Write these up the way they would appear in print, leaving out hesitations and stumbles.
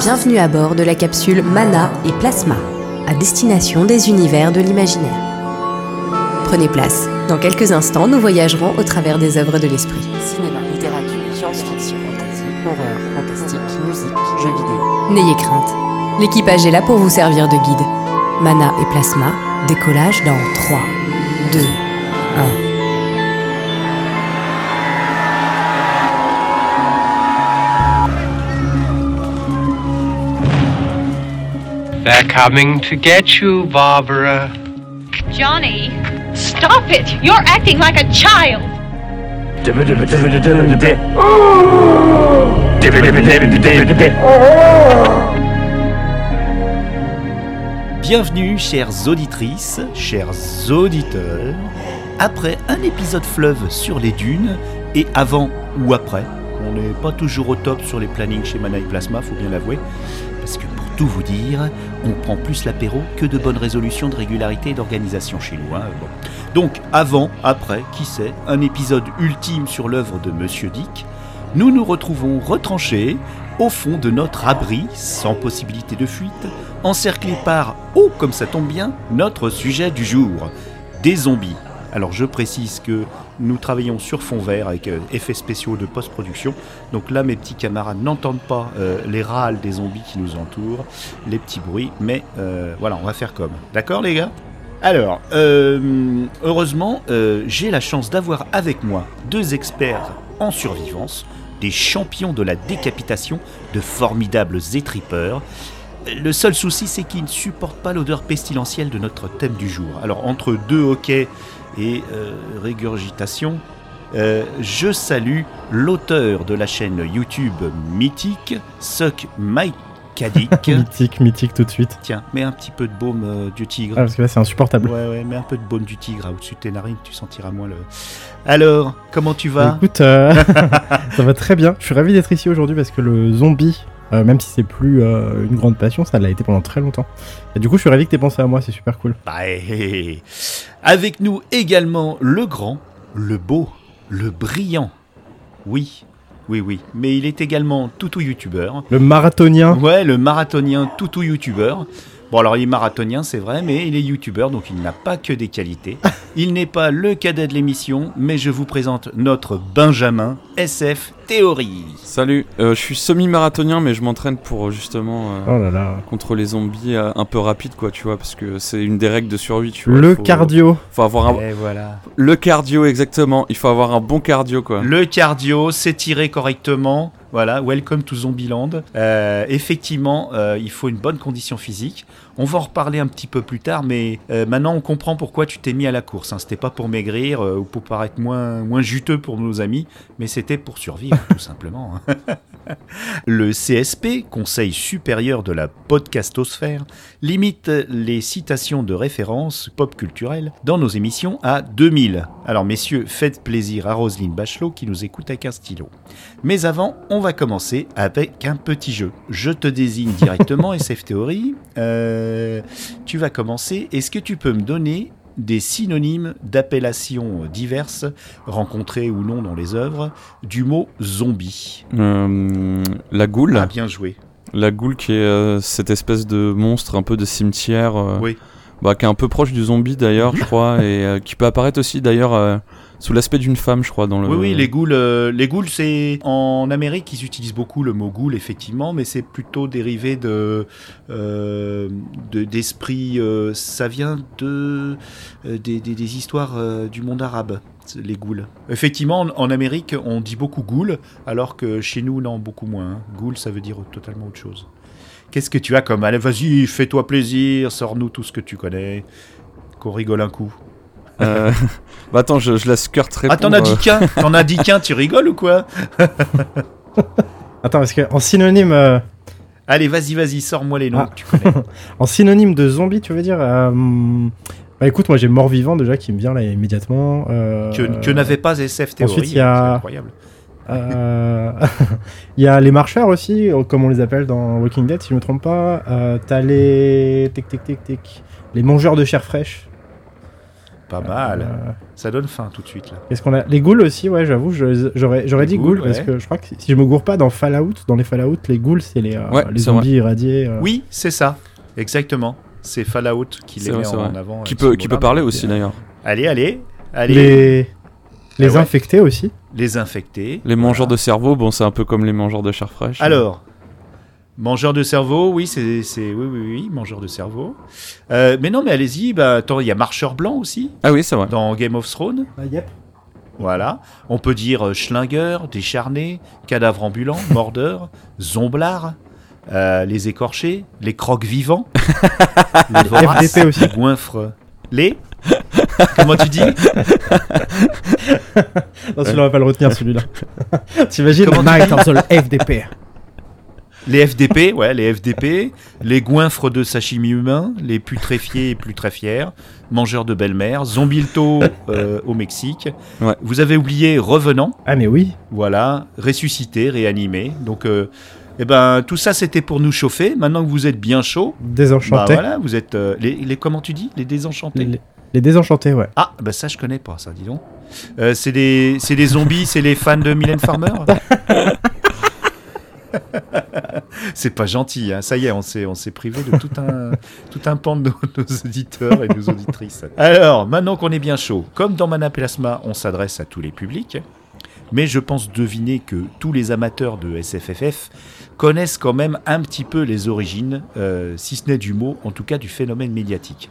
Bienvenue à bord de la capsule Mana et Plasma, à destination des univers de l'imaginaire. Prenez place, dans quelques instants, nous voyagerons au travers des œuvres de l'esprit. Cinéma, littérature, science-fiction, fantasy, horreur, fantastique, musique, jeux vidéo. N'ayez crainte, l'équipage est là pour vous servir de guide. Mana et Plasma, décollage dans 3, 2, 1... They're coming to get you, Barbara. Johnny, stop it! You're acting like a child! Bienvenue, chères auditrices, chers auditeurs. Après un épisode fleuve sur les dunes, et avant ou après, on n'est pas toujours au top sur les plannings chez Mana et Plasma, faut bien l'avouer, parce que tout vous dire, on prend plus l'apéro que de bonnes résolutions de régularité et d'organisation chez nous. Hein. Bon. Donc, avant, après, qui sait, un épisode ultime sur l'œuvre de Monsieur Dick, nous nous retrouvons retranchés au fond de notre abri, sans possibilité de fuite, encerclés par, oh comme ça tombe bien, notre sujet du jour, des zombies. Alors je précise que nous travaillons sur fond vert avec effets spéciaux de post-production. Donc là, mes petits camarades n'entendent pas les râles des zombies qui nous entourent, les petits bruits. Mais voilà, on va faire comme. D'accord les gars ? Alors, heureusement, j'ai la chance d'avoir avec moi deux experts en survivance, des champions de la décapitation, de formidables étripeurs. Le seul souci, c'est qu'ils ne supportent pas l'odeur pestilentielle de notre thème du jour. Alors, entre deux hoquets et régurgitation, je salue l'auteur de la chaîne YouTube mythique, Suck Mike Kadik. mythique tout de suite. Tiens, mets un petit peu de baume du tigre. Ah, parce que là, c'est insupportable. Ouais, mets un peu de baume du tigre au-dessus de tes narines, tu sentiras moins le... Alors, comment tu vas ? Écoute, ça va très bien. Je suis ravi d'être ici aujourd'hui parce que le zombie... même si c'est plus une grande passion, ça l'a été pendant très longtemps. Et du coup, je suis ravi que t'aies pensé à moi, c'est super cool. Bye. Avec nous également le grand, le beau, le brillant. Oui. Mais il est également toutou youtubeur. Le marathonien. Ouais, le marathonien toutou youtubeur. Bon, alors il est marathonien, c'est vrai, mais il est youtubeur, donc il n'a pas que des qualités. Il n'est pas le cadet de l'émission, mais je vous présente notre Benjamin, SF Theory. Salut, je suis semi-marathonien, mais je m'entraîne pour justement contre les zombies un peu rapide, quoi, tu vois, parce que c'est une des règles de survie, tu vois. Le cardio. Faut avoir un... voilà. Le cardio, exactement. Il faut avoir un bon cardio, quoi. Le cardio, s'étirer correctement. Voilà, welcome to Zombieland. Effectivement, il faut une bonne condition physique. On va en reparler un petit peu plus tard, mais maintenant on comprend pourquoi tu t'es mis à la course. Hein. C'était pas pour maigrir ou pour paraître moins juteux pour nos amis, mais c'était pour survivre, tout simplement. Le CSP, Conseil supérieur de la podcastosphère, limite les citations de référence pop culturelles dans nos émissions à 2000. Alors messieurs, faites plaisir à Roselyne Bachelot qui nous écoute avec un stylo. Mais avant, on va commencer avec un petit jeu. Je te désigne directement, SF Theory. Tu vas commencer. Est-ce que tu peux me donner des synonymes d'appellations diverses, rencontrées ou non dans les œuvres, du mot zombie? La goule. Ah, bien joué. La goule qui est cette espèce de monstre un peu de cimetière, oui. Bah, qui est un peu proche du zombie d'ailleurs, je crois, et qui peut apparaître aussi d'ailleurs... sous l'aspect d'une femme, je crois, dans le... Oui, les ghouls, c'est... En Amérique, ils utilisent beaucoup le mot ghoul, effectivement, mais c'est plutôt dérivé d'esprit... ça vient des histoires du monde arabe, les ghouls. Effectivement, en Amérique, on dit beaucoup ghoul, alors que chez nous, non, beaucoup moins. Hein. Ghoul, ça veut dire totalement autre chose. Qu'est-ce que tu as comme... Allez, vas-y, fais-toi plaisir, sors-nous tout ce que tu connais, qu'on rigole un coup. Bah attends, je la skirt répondre. Ah, t'en as dit qu'un, tu rigoles ou quoi? Attends, parce que en synonyme... Allez, vas-y, sors-moi les noms que tu connais. En synonyme de zombie, tu veux dire Bah écoute, moi j'ai mort-vivant déjà qui me vient là immédiatement. Que n'avait pas SF Theory. Ensuite, il y a... C'est incroyable. Il y a les marcheurs aussi, comme on les appelle dans Walking Dead, si je me trompe pas. T'as les... Tic, tic, tic, tic. Les mangeurs de chair fraîche. Pas mal. Ça donne faim tout de suite. Là. Est-ce qu'on a les ghouls aussi? Ouais, j'avoue, j'aurais dit ghouls, parce que je crois que si je me gourre pas, dans Fallout, dans les Fallout, les ghouls c'est les zombies irradiés. Oui, c'est ça, exactement. C'est Fallout qui les met en avant. Qui peut parler aussi d'ailleurs. Allez. Les infectés aussi. Les infectés. Les mangeurs de cerveau, bon, c'est un peu comme les mangeurs de chair fraîche. Alors. Mangeur de cerveau, oui, c'est mangeur de cerveau. Mais non, mais allez-y, il y a Marcheur Blanc aussi. Ah oui, c'est vrai. Dans Game of Thrones. Ah, yep. Voilà. On peut dire Schlinger, Décharné, Cadavre Ambulant, Mordeur, Zomblard, les Écorchés, les Crocs-Vivants, les Voraces, FDP aussi. Les Goinfres, les... Comment tu dis? Non, celui-là, on va pas le retenir, celui-là. T'imagines le Night of the FDP. Les FDP, les goinfres de sashimi humain, les putréfiés et putréfières, mangeurs de belle-mère, zombilto au Mexique. Ouais. Vous avez oublié revenant. Ah mais oui. Voilà, ressuscité, réanimé. Donc, tout ça c'était pour nous chauffer. Maintenant que vous êtes bien chaud, désenchanté. Voilà, vous êtes comment tu dis, les désenchantés. Les désenchantés, ouais. Ah, ça je connais pas, ça, dis donc. C'est des zombies, c'est les fans de Mylène Farmer. C'est pas gentil, hein. Ça y est, on s'est privé de tout un pan de nos auditeurs et de nos auditrices. Alors, maintenant qu'on est bien chaud, comme dans Mana et Plasma, on s'adresse à tous les publics, mais je pense deviner que tous les amateurs de SFFF connaissent quand même un petit peu les origines, si ce n'est du mot, en tout cas du phénomène médiatique.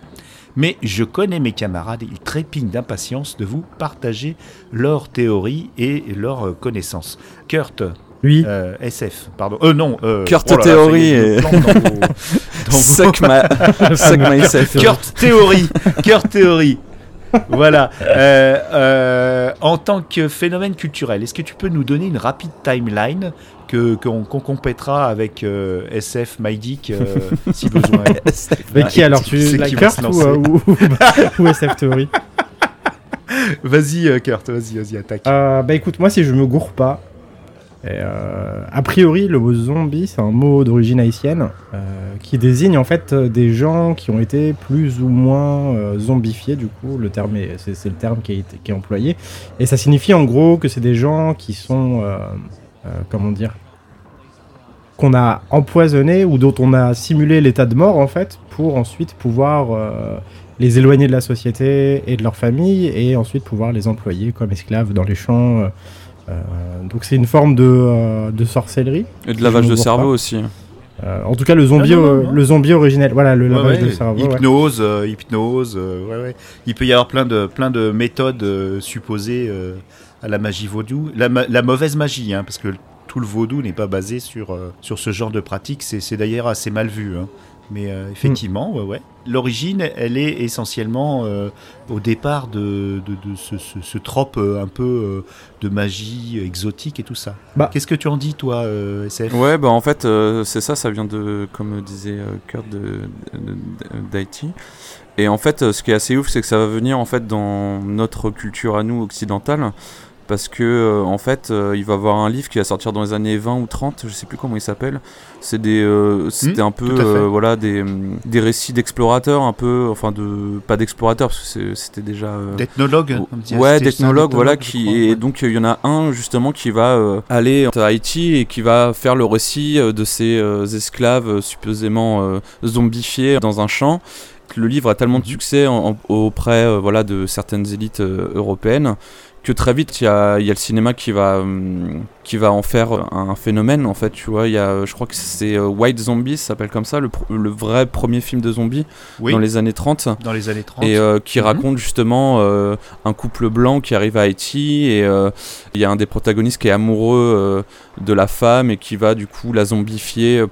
Mais je connais mes camarades, ils trépignent d'impatience de vous partager leurs théories et leurs connaissances. Kurt, oui. Kurt Theory et... Kurt Theory. Voilà. En tant que phénomène culturel, est-ce que tu peux nous donner une rapide timeline qu'on compétera avec SF Mydic si besoin? Mais qui alors, tu la Kurt ou SF Theory? Vas-y Kurt, vas-y attaque. Écoute, moi si je me gourre pas, a priori, le mot zombie, c'est un mot d'origine haïtienne qui désigne en fait des gens qui ont été plus ou moins zombifiés. Du coup, le terme c'est le terme qui est employé, et ça signifie en gros que c'est des gens qui sont qu'on a empoisonnés ou dont on a simulé l'état de mort en fait pour ensuite pouvoir les éloigner de la société et de leur famille, et ensuite pouvoir les employer comme esclaves dans les champs. Donc c'est une forme de sorcellerie et de lavage de cerveau aussi. En tout cas le zombie le zombie originel, voilà, le lavage de cerveau. Hypnose. Ouais. Il peut y avoir plein de méthodes supposées à la magie vaudou, la mauvaise magie, hein, parce que tout le vaudou n'est pas basé sur ce genre de pratique. C'est d'ailleurs assez mal vu. Hein. Mais effectivement, l'origine, elle est essentiellement au départ de ce trope un peu de magie exotique et tout ça. Qu'est-ce que tu en dis, toi, SF ? Ouais, en fait, c'est ça vient de, comme disait Kurt, d'Haïti. Et en fait, ce qui est assez ouf, c'est que ça va venir en fait dans notre culture à nous, occidentale, parce que il va y avoir un livre qui va sortir dans les années 20 ou 30, je sais plus comment il s'appelle. C'est c'était un peu des récits d'explorateurs un peu, enfin pas d'explorateurs parce que c'était déjà d'ethnologues. D'ethnologues, voilà, et donc il y en a un justement qui va aller à Haïti et qui va faire le récit de ces esclaves supposément zombifiés dans un champ. Le livre a tellement de succès auprès de certaines élites européennes que très vite il y a le cinéma qui va en faire un phénomène en fait, tu vois. Il y a, je crois que c'est White Zombie, ça s'appelle comme ça, le vrai premier film de zombie dans les années 30. Et qui raconte justement un couple blanc qui arrive à Haïti, et il y a un des protagonistes qui est amoureux de la femme et qui va du coup la zombifier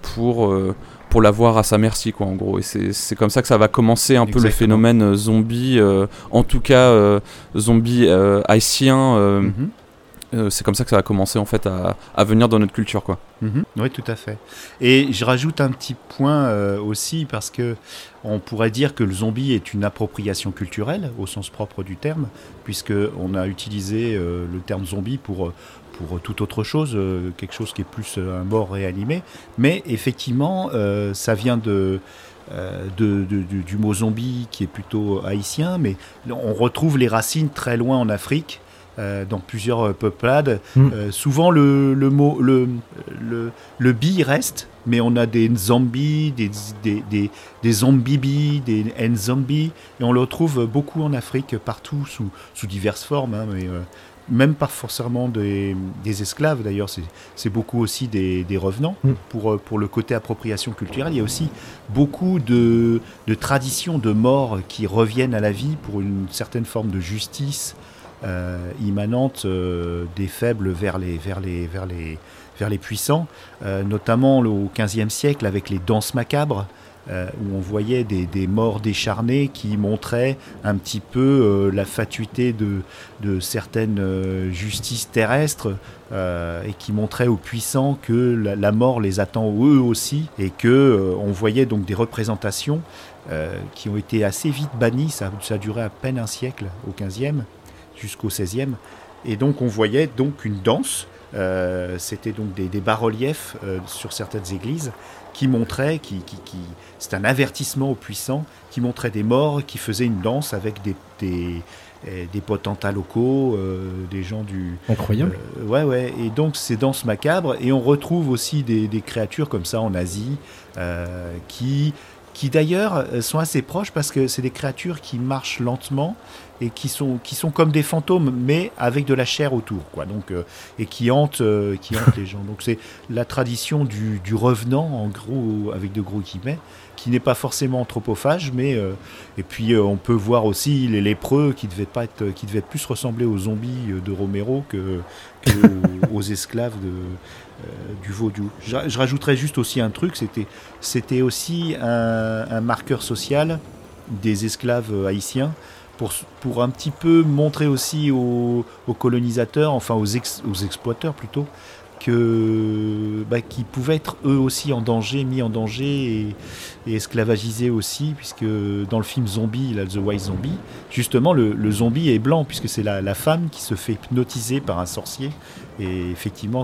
pour l'avoir à sa merci, quoi, en gros. Et c'est comme ça que ça va commencer un peu le phénomène zombie, en tout cas zombie haïtien c'est comme ça que ça a commencé en fait à venir dans notre culture, quoi. Mm-hmm. Oui, tout à fait. Et je rajoute un petit point aussi, parce que on pourrait dire que le zombie est une appropriation culturelle au sens propre du terme, puisque on a utilisé le terme zombie pour toute autre chose, quelque chose qui est plus un mort réanimé. Mais effectivement, ça vient du mot zombie qui est plutôt haïtien, mais on retrouve les racines très loin en Afrique, dans plusieurs peuplades. Souvent le mot le bi reste, mais on a des zombies, des zombibi, des nzombies, et on le retrouve beaucoup en Afrique, partout sous diverses formes, hein, mais même pas forcément des esclaves, d'ailleurs, c'est beaucoup aussi des revenants. Pour le côté appropriation culturelle, il y a aussi beaucoup de traditions de morts qui reviennent à la vie pour une certaine forme de justice immanente des faibles vers les puissants, notamment au XVe siècle avec les danses macabres, où on voyait des morts décharnés qui montraient un petit peu la fatuité de certaines justices terrestres, et qui montraient aux puissants que la mort les attend eux aussi, et qu'on voyait donc des représentations qui ont été assez vite bannies. Ça a duré à peine un siècle, au XVe jusqu'au XVIe, et donc on voyait donc une danse, c'était donc des bas-reliefs sur certaines églises, qui montrait, c'est un avertissement aux puissants, qui montrait des morts qui faisaient une danse avec des potentats locaux, des gens du... Incroyable. Ouais, et donc ces danses macabres, et on retrouve aussi des créatures comme ça en Asie, qui d'ailleurs sont assez proches, parce que c'est des créatures qui marchent lentement et qui sont comme des fantômes, mais avec de la chair autour, quoi. Donc, et qui hantent les gens. Donc c'est la tradition du revenant, en gros, avec de gros guillemets, qui n'est pas forcément anthropophage, mais et puis on peut voir aussi les lépreux qui devaient plus ressembler aux zombies de Romero que aux esclaves du Vaudou. Je rajouterais juste aussi un truc, c'était aussi un marqueur social des esclaves haïtiens, pour un petit peu montrer aussi aux colonisateurs, enfin aux exploiteurs plutôt, qu'ils pouvaient être eux aussi en danger, mis en danger et esclavagisés aussi, puisque dans le film Zombie, The White Zombie, justement le zombie est blanc, puisque c'est la femme qui se fait hypnotiser par un sorcier. Et effectivement,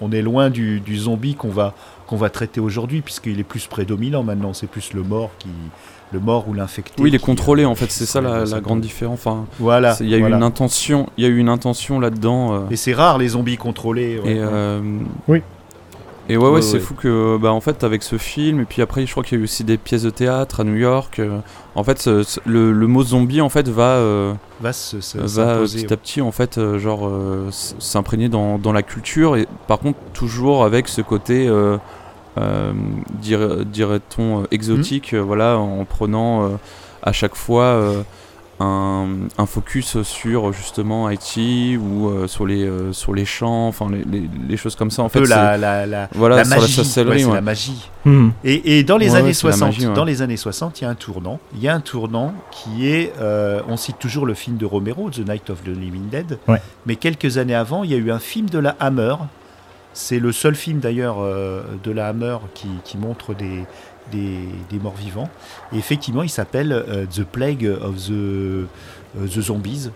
on est loin du zombie qu'on va traiter aujourd'hui, puisqu'il est plus prédominant maintenant, c'est plus le mort ou l'infecté. Oui, il est contrôlé en fait, c'est ça la grande différence. Enfin, voilà. Il y a eu une intention là-dedans. Et c'est rare les zombies contrôlés. Ouais. Oui. Et ouais, c'est fou que, en fait, avec ce film, et puis après, je crois qu'il y a eu aussi des pièces de théâtre à New York. En fait, le mot zombie, en fait, va petit à petit, en fait, s'imprégner dans la culture. Et par contre, toujours avec ce côté, dirait-on, exotique, voilà, en prenant à chaque fois un focus sur justement Haïti ou sur les champs, enfin les choses comme ça, en fait la magie, c'est la magie. Et dans les années 60, magie, ouais. Dans les années 60, il y a un tournant qui est on cite toujours le film de Romero, The Night of the Living Dead, ouais. Mais quelques années avant, il y a eu un film de la Hammer, c'est le seul film d'ailleurs de la Hammer qui montre des morts vivants. Et effectivement, il s'appelle The Plague of the Zombies.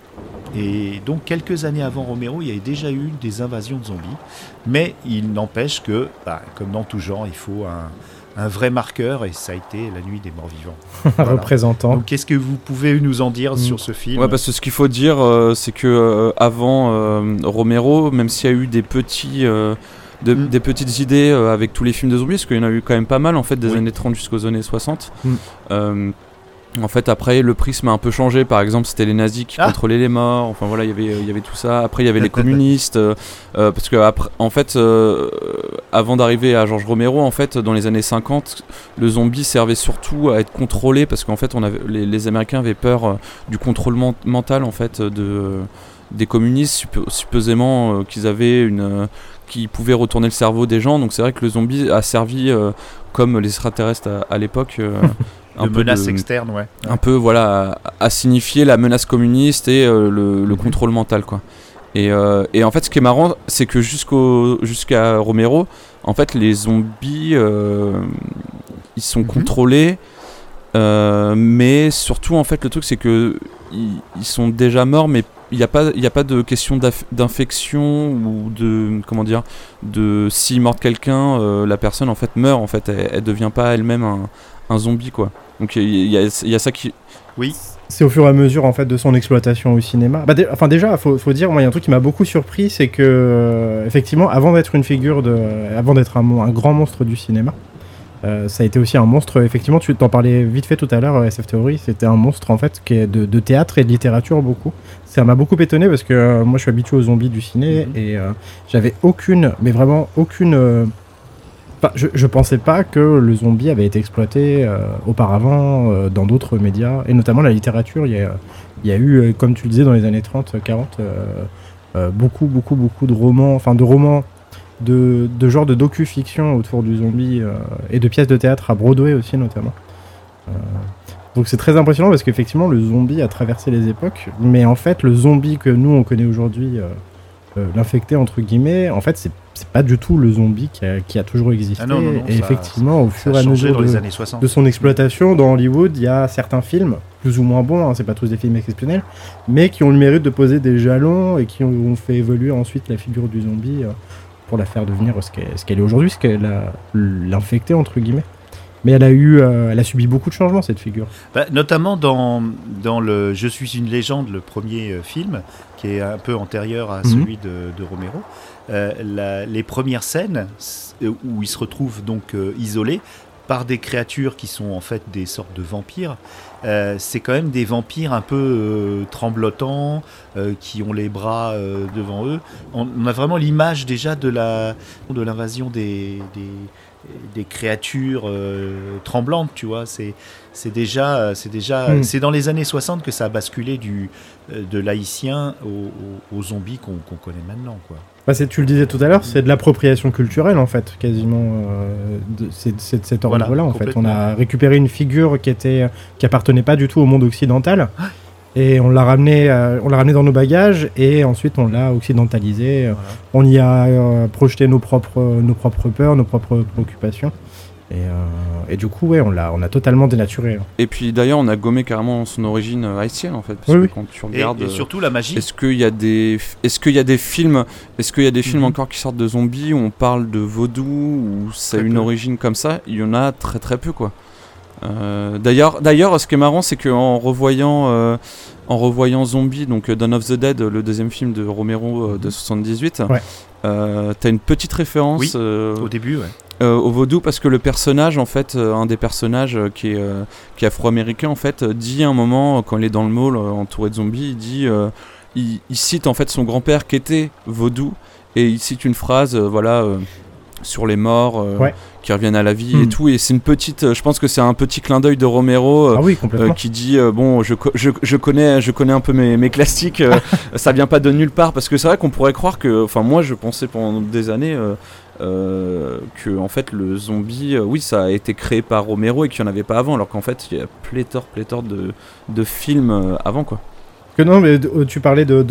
Et donc, quelques années avant Romero, il y avait déjà eu des invasions de zombies. Mais il n'empêche que, comme dans tout genre, il faut un vrai marqueur, et ça a été La Nuit des Morts Vivants. Voilà. Représentant. Donc, qu'est-ce que vous pouvez nous en dire sur ce film ? Ouais, parce que ce qu'il faut dire, c'est que avant Romero, même s'il y a eu des petits... des petites idées avec tous les films de zombies, parce qu'il y en a eu quand même pas mal en fait, des années 30 jusqu'aux années 60. En fait, après, le prisme a un peu changé. Par exemple, c'était les nazis qui contrôlaient les morts. Enfin voilà, il y avait tout ça. Après, il y avait les communistes. Parce que après, en fait, avant d'arriver à George Romero, en fait, dans les années 50, le zombie servait surtout à être contrôlé, parce qu'en fait, les Américains avaient peur du contrôle mental en fait des communistes, supposément qu'ils avaient qui pouvaient retourner le cerveau des gens. Donc c'est vrai que le zombie a servi comme les extraterrestres à l'époque, un peu menace externe, ouais. Un peu voilà, à signifier la menace communiste et le contrôle mental, quoi. Et en fait, ce qui est marrant, c'est que jusqu'à Romero, en fait, les zombies, ils sont contrôlés, mais surtout, en fait, le truc, c'est que ils sont déjà morts, mais il y a pas de question d'infection ou de s'il mord quelqu'un, la personne en fait meurt, en fait, elle devient pas elle-même un zombie, quoi. Donc il y a ça qui... Oui. C'est au fur et à mesure en fait de son exploitation au cinéma. Bah, déjà, faut dire, moi il y a un truc qui m'a beaucoup surpris, c'est que effectivement, avant d'être une figure avant d'être un grand monstre du cinéma, ça a été aussi un monstre. Effectivement, tu t'en parlais vite fait tout à l'heure, SF Theory, c'était un monstre en fait qui est de théâtre et de littérature beaucoup. Ça m'a beaucoup étonné parce que moi je suis habitué aux zombies du ciné et j'avais aucune. Je pensais pas que le zombie avait été exploité auparavant dans d'autres médias, et notamment la littérature. Il y a eu, comme tu le disais, dans les années 30-40, beaucoup de romans, enfin de romans de genre de docu-fiction autour du zombie, et de pièces de théâtre à Broadway aussi notamment. Donc c'est très impressionnant parce qu'effectivement le zombie a traversé les époques, mais en fait le zombie que nous on connaît aujourd'hui, l'infecté entre guillemets, en fait c'est pas du tout le zombie qui a toujours existé. Ah non, et ça, effectivement au fur et à mesure de son exploitation dans Hollywood, il y a certains films plus ou moins bons, hein, c'est pas tous des films exceptionnels, mais qui ont le mérite de poser des jalons et qui ont fait évoluer ensuite la figure du zombie pour la faire devenir ce qu'elle est aujourd'hui, ce qu'elle a l'infecté entre guillemets. Mais elle a subi beaucoup de changements, cette figure. Bah, notamment dans le Je suis une légende, le premier film, qui est un peu antérieur à celui de Romero. Les premières scènes où ils se retrouvent donc isolés par des créatures qui sont en fait des sortes de vampires, c'est quand même des vampires un peu tremblotants, qui ont les bras devant eux. On a vraiment l'image déjà de l'invasion des créatures tremblantes, tu vois, c'est déjà c'est dans les années 60 que ça a basculé de l'haïtien aux zombies qu'on connaît maintenant, quoi. Bah, tu le disais tout à l'heure, c'est de l'appropriation culturelle en fait, quasiment, c'est de cet ordre-là, voilà, en fait. On a récupéré une figure qui appartenait pas du tout au monde occidental, et on l'a ramené dans nos bagages, et ensuite on l'a occidentalisé, voilà. On y a projeté nos propres peurs, nos propres préoccupations, et du coup on a totalement dénaturé. Et puis d'ailleurs on a gommé carrément son origine haïtienne en fait, parce que quand tu regardes, et surtout la magie. Est-ce qu'il y a des films encore qui sortent de zombies où on parle de vaudou, ou c'est une origine comme ça? Il y en a très très peu, quoi. D'ailleurs, ce qui est marrant, c'est qu'en revoyant Zombie, donc Dawn of the Dead, le deuxième film de Romero de 78, t'as une petite référence au début, au vaudou, parce que le personnage, en fait, un des personnages qui est afro-américain, en fait, dit à un moment, quand il est dans le mall entouré de zombies, il dit, il cite en fait son grand-père qui était vaudou, et il cite une phrase, sur les morts qui reviennent à la vie et tout, et c'est une petite, je pense que c'est un petit clin d'œil de Romero, qui dit bon, je connais un peu mes classiques, ça vient pas de nulle part, parce que c'est vrai qu'on pourrait croire que, enfin moi je pensais pendant des années que en fait le zombie, ça a été créé par Romero et qu'il n'y en avait pas avant, alors qu'en fait il y a pléthore de films avant, quoi. Que non, mais tu parlais de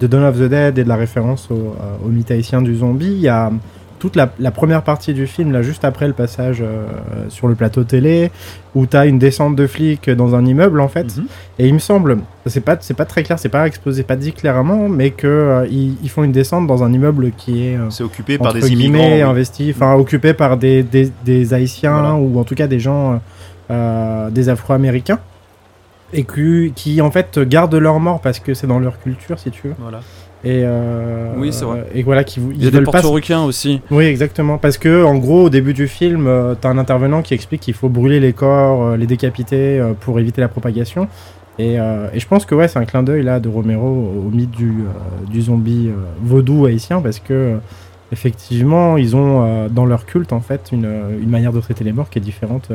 Dawn of the Dead et de la référence au mythe haïtien du zombie. Il y a toute la première partie du film, là, juste après le passage sur le plateau télé, où t'as une descente de flics dans un immeuble, en fait. Et il me semble, c'est pas très clair, c'est pas exposé, pas dit clairement, mais que ils font une descente dans un immeuble qui est c'est occupé par des immigrants, investi, enfin occupé par des Haïtiens, voilà. Ou en tout cas des gens, des Afro-Américains, et qui en fait gardent leur mort parce que c'est dans leur culture, si tu veux. Voilà. Oui, c'est vrai. Et voilà, il y a des portoricains aussi. Oui, exactement. Parce que, en gros, au début du film, t'as un intervenant qui explique qu'il faut brûler les corps, les décapiter pour éviter la propagation. Et je pense que c'est un clin d'œil là de Romero au mythe du zombie vaudou haïtien, parce que effectivement, ils ont dans leur culte en fait une manière de traiter les morts qui est différente,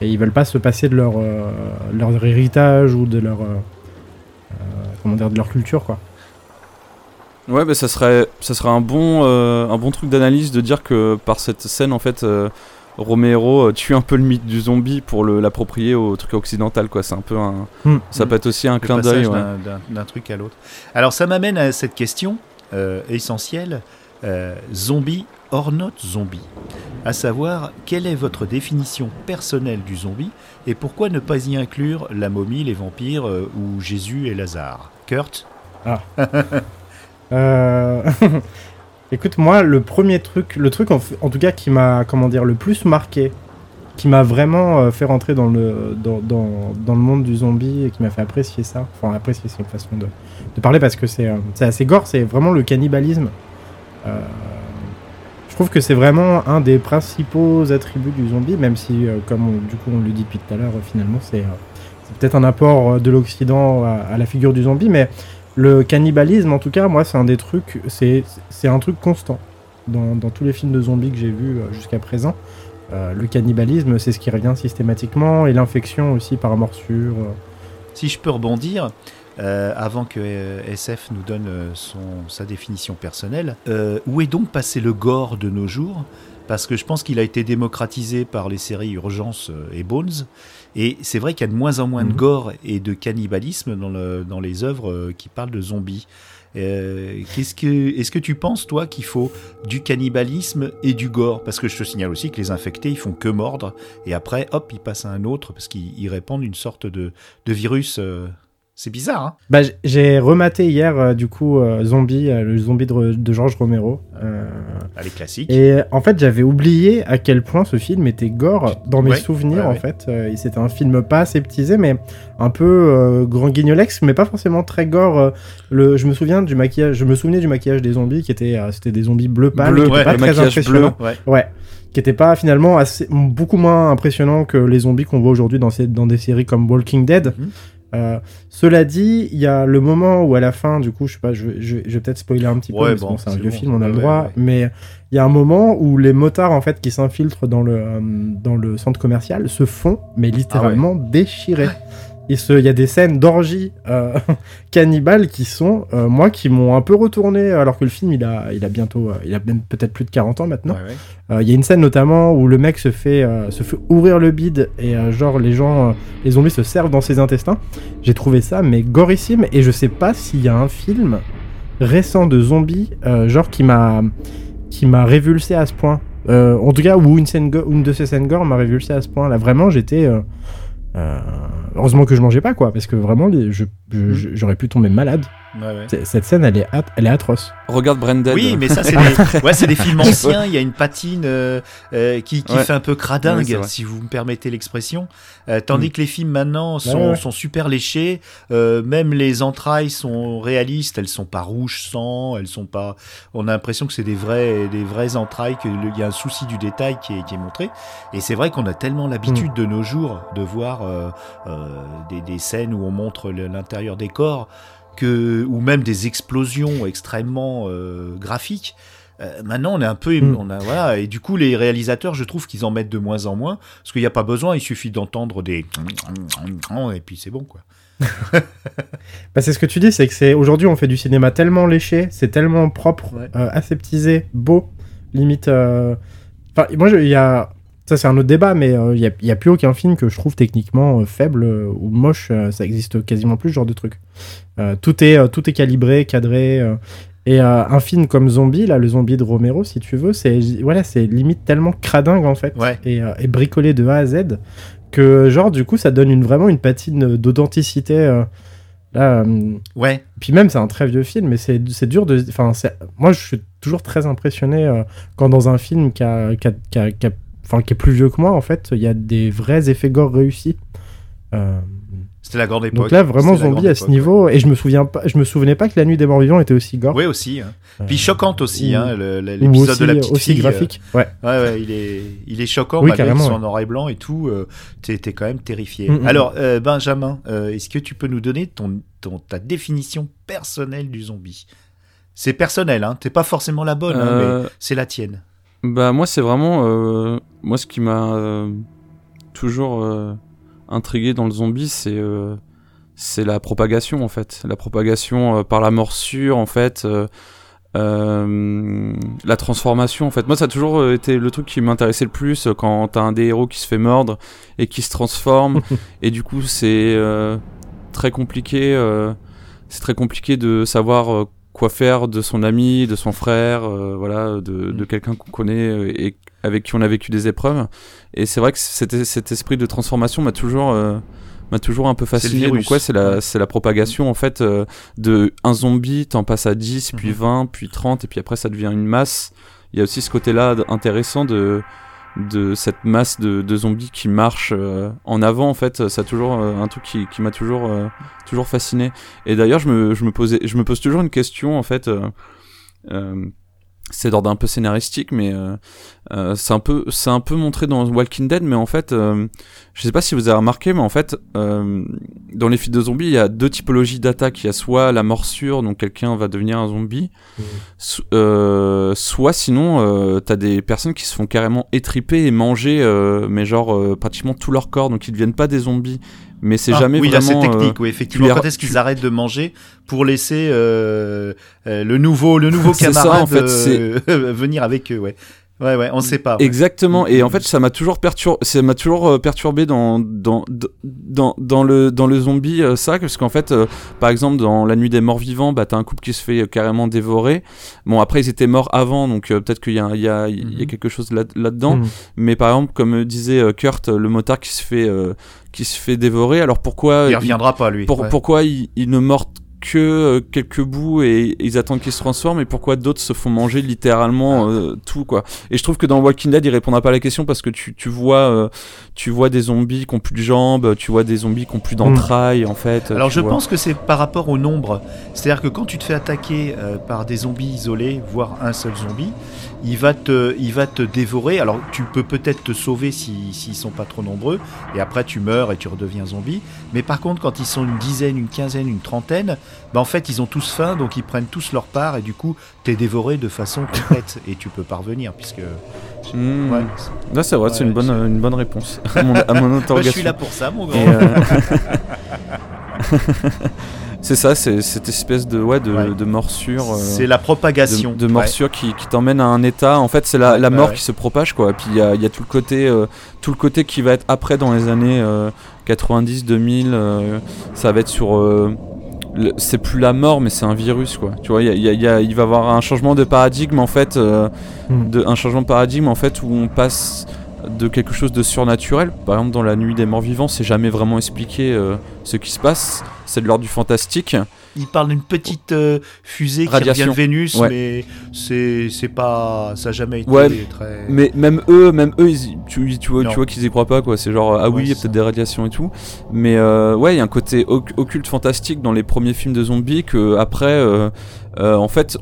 et ils veulent pas se passer de leur héritage ou de leur de leur culture, quoi. Ouais, bah, ça serait un bon truc d'analyse de dire que par cette scène, en fait, Romero tue un peu le mythe du zombie pour l'approprier au truc occidental, quoi. C'est un peu un... Ça peut être aussi un clin d'œil. D'un truc à l'autre. Alors, ça m'amène à cette question essentielle. Zombie or not zombie, à savoir quelle est votre définition personnelle du zombie et pourquoi ne pas y inclure la momie, les vampires ou Jésus et Lazare. Kurt ? Écoute, moi le premier truc, en tout cas qui m'a, le plus marqué, qui m'a vraiment fait rentrer dans le monde du zombie et qui m'a fait apprécier ça, enfin apprécier c'est une façon de parler parce que c'est assez gore, c'est vraiment le cannibalisme. Je trouve que c'est vraiment un des principaux attributs du zombie, même si, comme on le dit depuis tout à l'heure, finalement, c'est peut-être un apport de l'Occident à la figure du zombie, mais le cannibalisme, en tout cas, moi, c'est un des trucs, c'est un truc constant dans tous les films de zombies que j'ai vus jusqu'à présent. Le cannibalisme, c'est ce qui revient systématiquement, et l'infection aussi par morsure. Si je peux rebondir... avant que SF nous donne sa définition personnelle, où est donc passé le gore de nos jours ? Parce que je pense qu'il a été démocratisé par les séries Urgence et Bones, et c'est vrai qu'il y a de moins en moins de gore et de cannibalisme dans les œuvres qui parlent de zombies. Est-ce que tu penses, toi, qu'il faut du cannibalisme et du gore ? Parce que je te signale aussi que les infectés, ils font que mordre, et après, hop, ils passent à un autre, parce qu'ils répandent une sorte de virus... C'est bizarre, hein ? Bah, j'ai rematé hier, Zombie, le zombie de George Romero. Les classiques. Et en fait, j'avais oublié à quel point ce film était gore dans mes souvenirs, en fait. C'était un film pas aseptisé, mais un peu grand guignolex, mais pas forcément très gore. Je me souvenais du maquillage des zombies, qui était c'était des zombies bleu pâle, pas très impressionnant. Qui n'était pas finalement beaucoup moins impressionnant que les zombies qu'on voit aujourd'hui dans des séries comme Walking Dead. Cela dit, il y a le moment où à la fin, du coup, je sais pas, je vais peut-être spoiler un petit peu, parce que c'est un vieux film, on a le droit, mais il y a un moment où les motards en fait qui s'infiltrent dans le centre commercial se font, mais littéralement déchirés. Il y a des scènes d'orgie cannibales qui sont, qui m'ont un peu retourné, alors que le film, il a même peut-être plus de 40 ans maintenant. Il y a une scène notamment où le mec se fait ouvrir le bide et les zombies se servent dans ses intestins. J'ai trouvé ça, mais gorissime, et je sais pas s'il y a un film récent de zombies, qui m'a révulsé à ce point. En tout cas, où une de ces scènes gore m'a révulsé à ce point. Là, vraiment, j'étais... heureusement que je mangeais pas, quoi, parce que vraiment j'aurais pu tomber malade. Cette scène elle est atroce. Regarde Brain Dead. Oui, mais ça c'est c'est des films anciens. Il y a une patine qui fait un peu cradingue, si vous me permettez l'expression, tandis que les films maintenant sont super léchés, même les entrailles sont réalistes, elles sont pas rouges sang, on a l'impression que c'est des vraies entrailles, qu'il y a un souci du détail qui est montré, et c'est vrai qu'on a tellement l'habitude de nos jours de voir des scènes où on montre l'intérieur des corps, ou même des explosions extrêmement graphiques. Maintenant, on est un peu... et du coup, les réalisateurs, je trouve qu'ils en mettent de moins en moins, parce qu'il n'y a pas besoin, il suffit d'entendre des... et puis c'est bon, quoi. C'est ce que tu dis, c'est que aujourd'hui, on fait du cinéma tellement léché, c'est tellement propre, aseptisé, beau, limite... Ça, c'est un autre débat, mais il n'y a plus aucun film que je trouve techniquement faible ou moche. Ça existe quasiment plus, ce genre de truc. Tout est calibré, cadré. Un film comme Zombie, là, le zombie de Romero, si tu veux, c'est limite tellement cradingue, en fait, et bricolé de A à Z, que genre, du coup, ça donne vraiment une patine d'authenticité. Puis même, c'est un très vieux film, mais c'est dur de... Moi, je suis toujours très impressionné quand dans un film qui est plus vieux que moi, en fait, il y a des vrais effets gore réussis. C'était la grande époque. Donc là, vraiment, zombie à ce niveau. Ouais. Et je me souvenais pas que La Nuit des Morts Vivants était aussi gore. Oui, aussi. Hein. Puis choquante aussi, l'épisode de la petite aussi fille. Graphique. Il est choquant. Oui, carrément. Ils sont en noir et blanc et tout. T'es quand même terrifié. Alors, Benjamin, est-ce que tu peux nous donner ta définition personnelle du zombie ? C'est personnel, hein. T'es pas forcément la bonne, mais c'est la tienne. Bah moi c'est vraiment ce qui m'a toujours intrigué dans le zombie, c'est la propagation, en fait, par la morsure, en fait, La transformation, en fait. Moi, ça a toujours été le truc qui m'intéressait le plus, quand t'as un des héros qui se fait mordre et qui se transforme. Et du coup, c'est très compliqué de savoir quoi faire de son ami, de son frère, voilà, de quelqu'un qu'on connaît et avec qui on a vécu des épreuves. Et c'est vrai que cet esprit de transformation m'a toujours un peu fasciné. Donc ouais, c'est la propagation en fait, de un zombie, t'en passes à 10, puis 20, puis 30, et puis après ça devient une masse. Il y a aussi ce côté-là intéressant de cette masse de zombies qui marche en avant en fait. Ça a toujours un truc qui m'a toujours fasciné. Et d'ailleurs je me pose toujours une question en fait. C'est d'ordre un peu scénaristique, mais c'est un peu montré dans Walking Dead, mais en fait, je sais pas si vous avez remarqué, mais en fait, dans les films de zombies, il y a deux typologies d'attaques. Il y a soit la morsure, donc quelqu'un va devenir un zombie, soit sinon, t'as des personnes qui se font carrément étriper et manger, mais genre pratiquement tout leur corps, donc ils deviennent pas des zombies. Mais c'est jamais oui, vraiment... Oui, cette technique, oui, effectivement. Quand est-ce qu'ils arrêtent de manger pour laisser le nouveau camarade ça, en fait, venir avec eux, ouais. Ouais, on sait pas. Ouais. Exactement. Et en fait, ça m'a toujours perturbé dans le zombie, ça, parce qu'en fait, par exemple, dans La Nuit des Morts Vivants, bah, t'as un couple qui se fait carrément dévorer. Bon, après, ils étaient morts avant, donc, peut-être qu'il y a quelque chose là-dedans. Mais par exemple, comme disait Kurt, le motard qui se fait dévorer, alors pourquoi... Il reviendra pas, lui. Pourquoi il ne mord que quelques bouts et ils attendent qu'ils se transforment, et pourquoi d'autres se font manger littéralement tout quoi. Et je trouve que dans Walking Dead il répondra pas à la question, parce que tu vois des zombies qui ont plus de jambes, tu vois des zombies qui ont plus d'entrailles en fait. Alors je pense que c'est par rapport au nombre, c'est-à-dire que quand tu te fais attaquer par des zombies isolés, voire un seul zombie, il va te dévorer. Alors tu peux peut-être te sauver s'ils sont pas trop nombreux, et après tu meurs et tu redeviens zombie. Mais par contre quand ils sont une dizaine, une quinzaine, une trentaine, bah en fait ils ont tous faim, donc ils prennent tous leur part, et du coup t'es dévoré de façon complète et tu peux pas revenir, puisque ouais. Là c'est vrai, ouais, c'est une bonne réponse à mon interrogation. Moi, je suis là pour ça mon grand. C'est ça, c'est cette espèce de morsure. C'est la propagation. De morsure qui t'emmène à un état. En fait, c'est la mort qui se propage, quoi. Et puis, il y a tout le côté qui va être après dans les années 90, 2000. Ça va être sur... c'est plus la mort, mais c'est un virus, quoi. Tu vois, il va y avoir un changement de paradigme, en fait. Un changement de paradigme, en fait, où on passe de quelque chose de surnaturel. Par exemple, dans La Nuit des Morts Vivants, c'est jamais vraiment expliqué ce qui se passe. C'est de l'ordre du fantastique. Il parle d'une petite fusée radiation qui revient de Vénus, mais c'est pas, ça a jamais été très... Mais même eux, tu vois qu'ils y croient pas, quoi. C'est genre ah oui, il y a peut-être des radiations et tout. Mais il y a un côté occulte fantastique dans les premiers films de zombies, que après en fait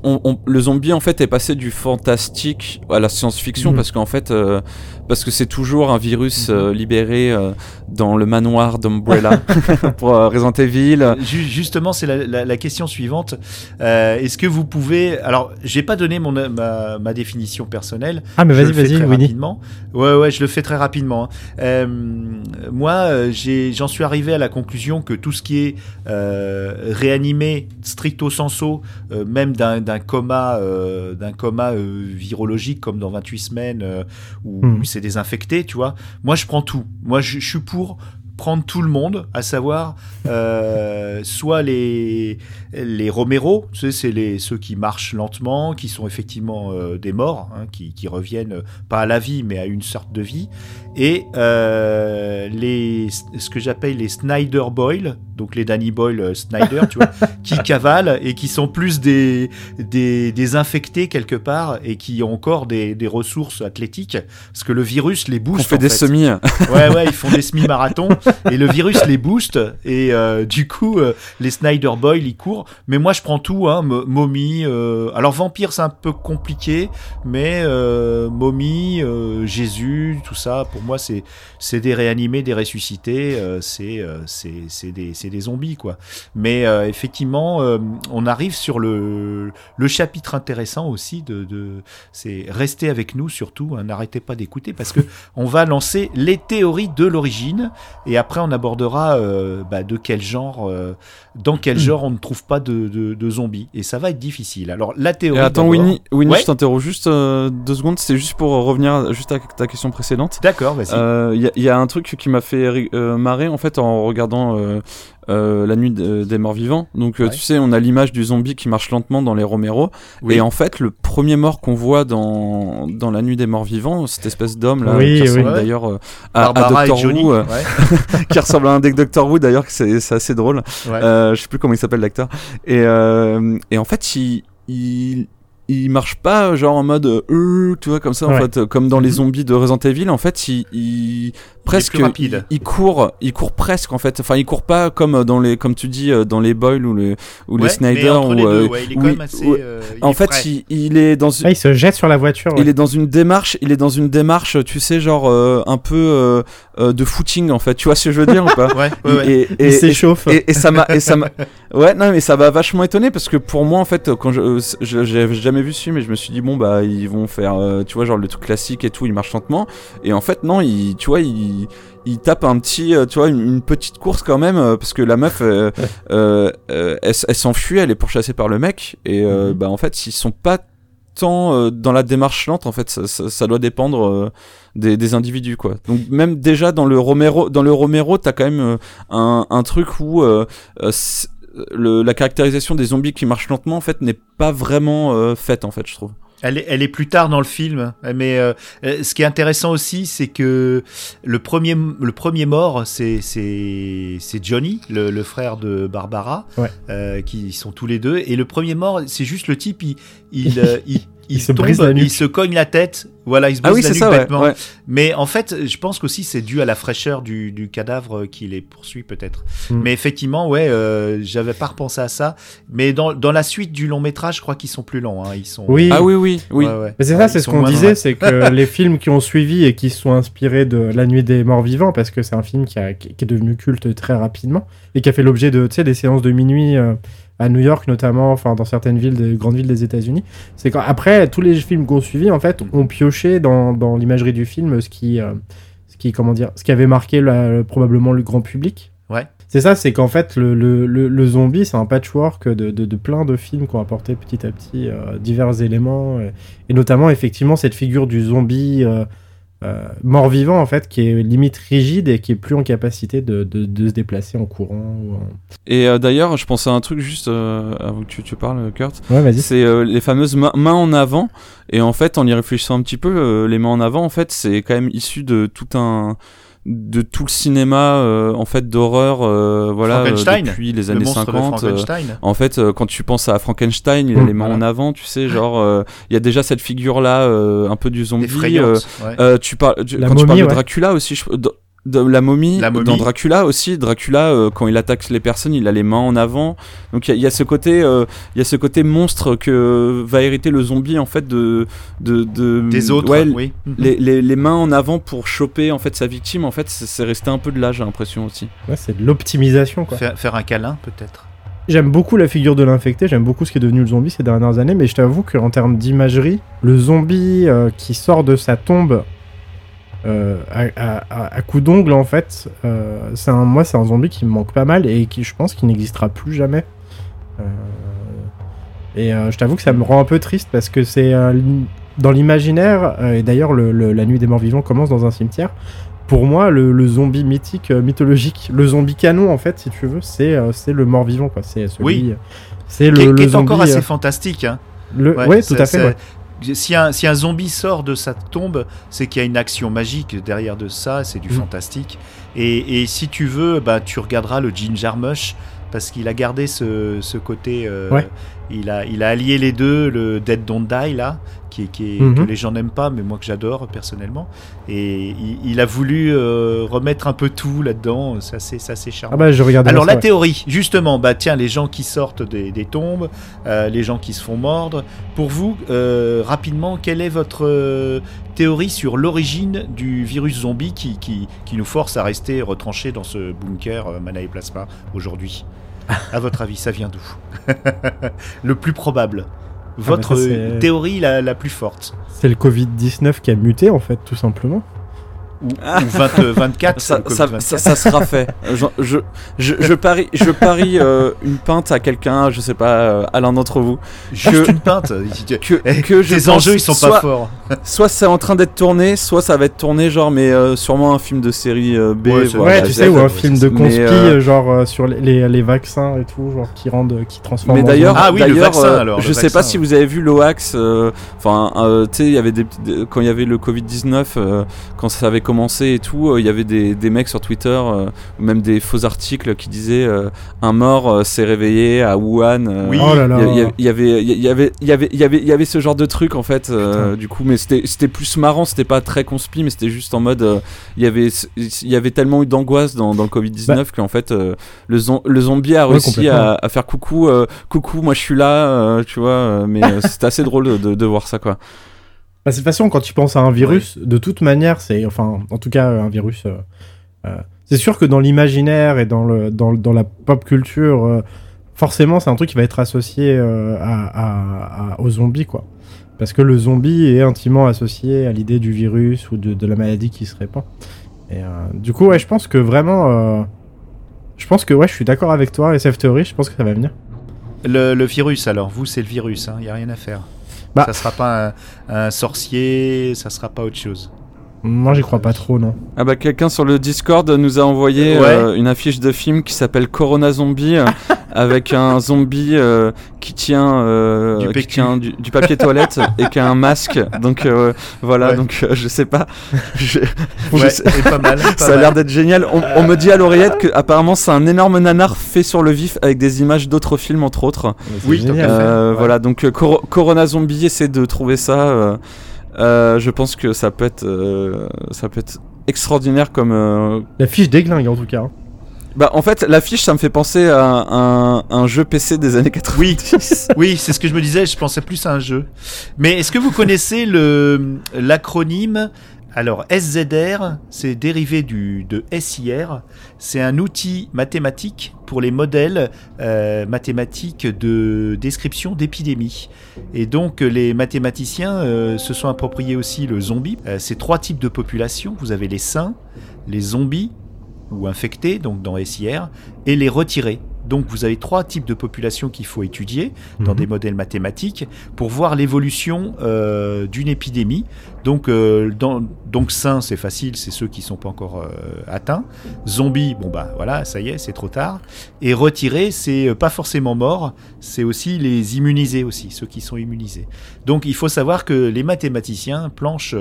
le zombie en fait est passé du fantastique à la science-fiction, parce qu'en fait parce que c'est toujours un virus libéré dans le manoir d'Umbrella pour Resident Evil. Justement, c'est la question suivante. Est-ce que vous pouvez... Alors, j'ai pas donné ma définition personnelle. Ah, mais vas-y, rapidement. Ouais, je le fais très rapidement. Hein. Moi, j'en suis arrivé à la conclusion que tout ce qui est réanimé stricto sensu, même d'un coma virologique comme dans 28 semaines, où c'est désinfecté, tu vois. Moi, je prends tout. Moi, je suis pour... prendre tout le monde, à savoir soit les Romero, ceux qui marchent lentement, qui sont effectivement des morts, hein, qui reviennent pas à la vie mais à une sorte de vie, et ce que j'appelle les Snyder Boyle, donc les Danny Boyle Snyder, tu vois, qui cavalent et qui sont plus des infectés quelque part, et qui ont encore des ressources athlétiques, parce que le virus les booste. On fait des semis. Ouais, ils font des semi-marathons et le virus les booste, et du coup les Snyder Boyle ils courent. Mais moi je prends tout, hein, momie. Alors vampire c'est un peu compliqué, mais momie, Jésus, tout ça pour moi c'est des réanimés, des ressuscités, c'est des zombies, quoi. Mais effectivement, on arrive sur le chapitre intéressant aussi de c'est restez avec nous surtout, hein, n'arrêtez pas d'écouter, parce que on va lancer les théories de l'origine, et Et après, on abordera de quel genre, dans quel genre on ne trouve pas de zombies. Et ça va être difficile. Alors, la théorie. Et attends, Winnie, ouais, je t'interroge juste 2 secondes. C'est juste pour revenir juste à ta question précédente. D'accord, vas-y. Il y a un truc qui m'a fait marrer en fait en regardant La nuit des morts vivants. Donc ouais, tu sais, on a l'image du zombie qui marche lentement dans les Romero. Oui. Et en fait, le premier mort qu'on voit dans La nuit des morts vivants, cette espèce d'homme là, qui ressemble d'ailleurs à Dr. Who, qui ressemble à un des Dr. Who d'ailleurs, c'est assez drôle. Ouais. Je sais plus comment il s'appelle l'acteur. Et en fait, il marche pas genre en mode tu vois comme ça, en fait, comme dans les zombies de Resident Evil. En fait, il presque il court presque, en fait, enfin il court pas comme dans les, comme tu dis, dans les Boyle ou les Snyder, ou les deux, il est quand même assez en fait frais. Il est dans il se jette sur la voiture, il est dans une démarche, tu sais, genre un peu de footing, en fait, tu vois ce que je veux dire ou pas? Et il s'échauffe et ça m'a ouais, non mais ça m'a vachement étonné, parce que pour moi en fait, quand j'ai jamais vu ce film, et je me suis dit bon bah ils vont faire tu vois genre le truc classique et tout, il marche lentement, et en fait non, il tape un petit, tu vois, une petite course quand même, parce que la meuf, elle s'enfuit, elle est pourchassée par le mec, et bah en fait, ils sont pas tant dans la démarche lente, en fait, ça doit dépendre des individus, quoi. Donc même déjà dans le Romero, t'as quand même un truc où la caractérisation des zombies qui marchent lentement, en fait, n'est pas vraiment faite, en fait, je trouve. Elle est plus tard dans le film, mais ce qui est intéressant aussi, c'est que le premier mort, c'est Johnny, le frère de Barbara, qui sont tous les deux, et le premier mort, c'est juste le type, il se tombe, il se cogne la tête, voilà, il se brise la nuque bêtement. Ouais. Mais en fait, je pense qu'aussi c'est dû à la fraîcheur du cadavre qui les poursuit peut-être. Mais effectivement, j'avais pas repensé à ça. Mais dans la suite du long métrage, je crois qu'ils sont plus lents. Hein. Ils sont. Oui. Ah oui. Ouais. Mais c'est ça, c'est ce qu'on disait, c'est que les films qui ont suivi et qui sont inspirés de La Nuit des Morts Vivants, parce que c'est un film qui est devenu culte très rapidement et qui a fait l'objet de, tu sais, des séances de minuit. À New York notamment, enfin dans certaines villes, des grandes villes des États-Unis, c'est qu'après tous les films qu'on suivit en fait ont pioché dans l'imagerie du film ce qui comment dire, ce qui avait marqué probablement le grand public. Ouais. C'est ça, c'est qu'en fait le zombie, c'est un patchwork de plein de films qui ont apporté petit à petit divers éléments, et notamment effectivement cette figure du zombie mort-vivant en fait, qui est limite rigide et qui est plus en capacité de se déplacer en courant Et d'ailleurs je pensais à un truc juste avant que tu parles, Kurt. Ouais, vas-y. C'est les fameuses mains en avant, et en fait en y réfléchissant un petit peu, les mains en avant en fait c'est quand même issu de tout le cinéma en fait d'horreur, voilà, depuis les années 50. En fait, quand tu penses à Frankenstein, il a les mains en avant, tu sais, genre il y a déjà cette figure là un peu du zombie. Tu parles de Dracula aussi, de la momie, dans Dracula quand il attaque les personnes, il a les mains en avant. Donc il y a ce côté monstre que va hériter le zombie en fait de des autres, les mains en avant pour choper en fait sa victime. En fait, c'est resté un peu de là, j'ai l'impression aussi. Ouais, c'est de l'optimisation, quoi. Faire un câlin peut-être. J'aime beaucoup la figure de l'infecté, j'aime beaucoup ce qui est devenu le zombie ces dernières années, mais je t'avoue que en termes d'imagerie, le zombie qui sort de sa tombe à coup d'ongle en fait, c'est un zombie qui me manque pas mal et qui, je pense, qui n'existera plus jamais, et je t'avoue que ça me rend un peu triste, parce que c'est dans l'imaginaire, et d'ailleurs La Nuit des Morts Vivants commence dans un cimetière. Pour moi, le zombie mythique, mythologique, le zombie canon en fait, si tu veux, c'est le mort vivant, quoi. C'est celui qui est zombie, encore assez fantastique, hein. Tout à fait. Si un zombie sort de sa tombe, c'est qu'il y a une action magique derrière de ça, c'est du fantastique. Et si tu veux, bah, tu regarderas le Jim Jarmusch, parce qu'il a gardé ce côté. Il a allié les deux, le Dead Don't Die, là, que les gens n'aiment pas, mais moi que j'adore personnellement. Et il a voulu remettre un peu tout là-dedans, c'est assez charmant. Ah bah, je regarde. Alors la théorie, justement, bah tiens, les gens qui sortent des tombes, les gens qui se font mordre. Pour vous, rapidement, quelle est votre théorie sur l'origine du virus zombie qui nous force à rester retranchés dans ce bunker Mana et Plasma aujourd'hui ? À votre avis, ça vient d'où ? Le plus probable. Votre théorie la plus forte. C'est le Covid-19 qui a muté, en fait, tout simplement. 24, ça sera fait. Je parie une pinte à quelqu'un, je sais pas, à l'un d'entre vous. Juste une pinte. Les enjeux ils sont pas forts. Soit c'est en train d'être tourné, soit ça va être tourné genre mais sûrement un film de série B. Ouais, voilà, tu sais, ou un film de conspi genre sur les vaccins et tout, genre qui transforment. Mais d'ailleurs, le vaccin alors. Je sais pas si vous avez vu l'Oax. Enfin, tu sais, il y avait quand il y avait le Covid-19, quand ça avait commencé et tout, il y avait des mecs sur Twitter, même des faux articles qui disaient un mort s'est réveillé à Wuhan. Oui. Oh là là. Il y avait ce genre de truc en fait. Du coup, mais c'était plus marrant, c'était pas très conspi, mais c'était juste en mode il y avait tellement eu d'angoisse dans le Covid-19 qu'en fait le zombie a réussi à faire coucou, moi je suis là, tu vois. Mais c'était assez drôle de voir ça quoi. Bah, c'est de toute façon, quand tu penses à un virus, de toute manière, c'est, enfin, en tout cas, un virus. C'est sûr que dans l'imaginaire et dans la pop culture, forcément, c'est un truc qui va être associé aux zombies, quoi. Parce que le zombie est intimement associé à l'idée du virus ou de la maladie qui se répand. Et du coup, ouais, je pense que vraiment, je suis d'accord avec toi, SF Theory, je pense que ça va venir. Le virus, alors, vous, c'est le virus, hein, y a rien à faire. Bah. Ça sera pas un sorcier, ça sera pas autre chose. Moi j'y crois pas trop, non. Ah bah quelqu'un sur le Discord nous a envoyé une affiche de film qui s'appelle Corona Zombie avec un zombie qui tient du papier toilette et qui a un masque. Donc voilà, donc je sais pas. Je sais. Ça a l'air d'être génial. On me dit à l'oreillette que apparemment c'est un énorme nanar fait sur le vif avec des images d'autres films entre autres. Oui, voilà, donc Corona Zombie, essaie de trouver ça. Je pense que ça peut être extraordinaire comme. La fiche déglingue en tout cas. Hein. Bah en fait la fiche ça me fait penser à un jeu PC des années 90. Oui, c'est ce que je me disais. Je pensais plus à un jeu. Mais est-ce que vous connaissez l'acronyme? Alors SZR, c'est dérivé de SIR. C'est un outil mathématique pour les modèles mathématiques de description d'épidémie. Et donc les mathématiciens se sont appropriés aussi le zombie. C'est trois types de populations. Vous avez les sains, les zombies ou infectés, donc dans SIR, et les retirés. Donc vous avez trois types de populations qu'il faut étudier dans des modèles mathématiques pour voir l'évolution d'une épidémie. Donc sains, c'est facile, c'est ceux qui sont pas encore atteints. Zombies, bon bah voilà, ça y est, c'est trop tard. Et retirés, c'est pas forcément morts, c'est aussi les immunisés aussi, ceux qui sont immunisés. Donc il faut savoir que les mathématiciens planchent,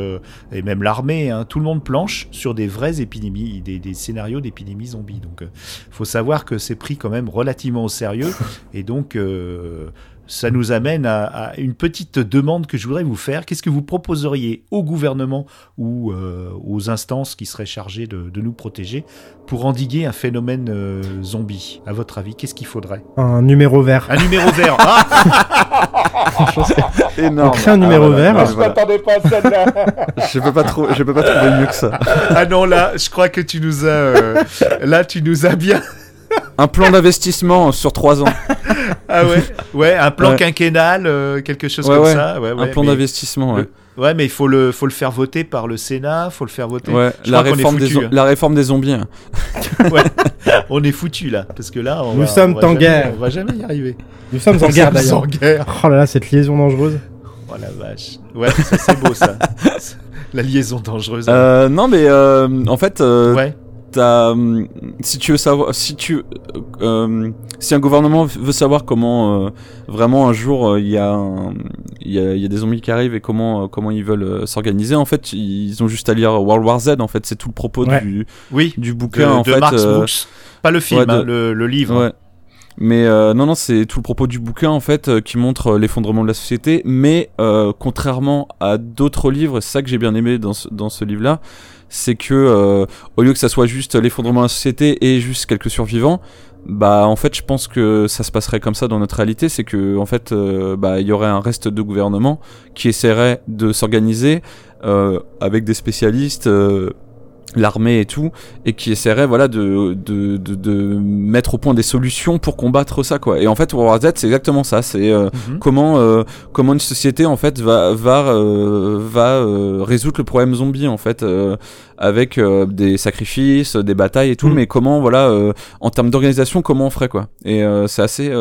et même l'armée, hein, tout le monde planche sur des vraies épidémies, des scénarios d'épidémies zombies. Donc il faut savoir que c'est pris quand même relativement au sérieux, et donc ça nous amène à une petite demande que je voudrais vous faire. Qu'est-ce que vous proposeriez au gouvernement ou aux instances qui seraient chargées de nous protéger pour endiguer un phénomène zombie? À votre avis, qu'est-ce qu'il faudrait? Un numéro vert. Un numéro vert. Énorme. On crée un numéro vert. Je m'attendais pas à celle-là. je peux pas trouver mieux que ça. Ah non, là, je crois que tu nous as bien. Un plan d'investissement sur 3 ans. Ah ouais, un plan quinquennal, quelque chose comme ça. Ouais, un plan d'investissement, ouais, mais il faut le faire voter par le Sénat, faut le faire voter. Ouais, la réforme des zombies. Hein. Ouais, on est foutus là, parce que là, on va jamais y arriver. Nous sommes en guerre d'ailleurs. Oh là là, cette liaison dangereuse. Oh la vache. Ouais, ça c'est beau ça. La liaison dangereuse. Non mais en fait. Si tu veux savoir, si un gouvernement veut savoir comment vraiment un jour il y a des zombies qui arrivent et comment ils veulent s'organiser, en fait ils ont juste à lire World War Z. En fait c'est tout le propos du bouquin en fait, Max Brooks, pas le film, le livre. Ouais. Mais non, c'est tout le propos du bouquin en fait qui montre l'effondrement de la société. Mais contrairement à d'autres livres, c'est ça que j'ai bien aimé dans ce livre-là, c'est que au lieu que ça soit juste l'effondrement de la société et juste quelques survivants, bah en fait je pense que ça se passerait comme ça dans notre réalité. C'est que en fait il y aurait un reste de gouvernement qui essaierait de s'organiser avec des spécialistes l'armée et tout, et qui essaierait voilà de mettre au point des solutions pour combattre ça quoi. Et en fait World War Z c'est exactement ça, c'est comment une société en fait va résoudre le problème zombie en fait avec des sacrifices, des batailles et tout, mais comment voilà en termes d'organisation comment on ferait quoi. Et c'est assez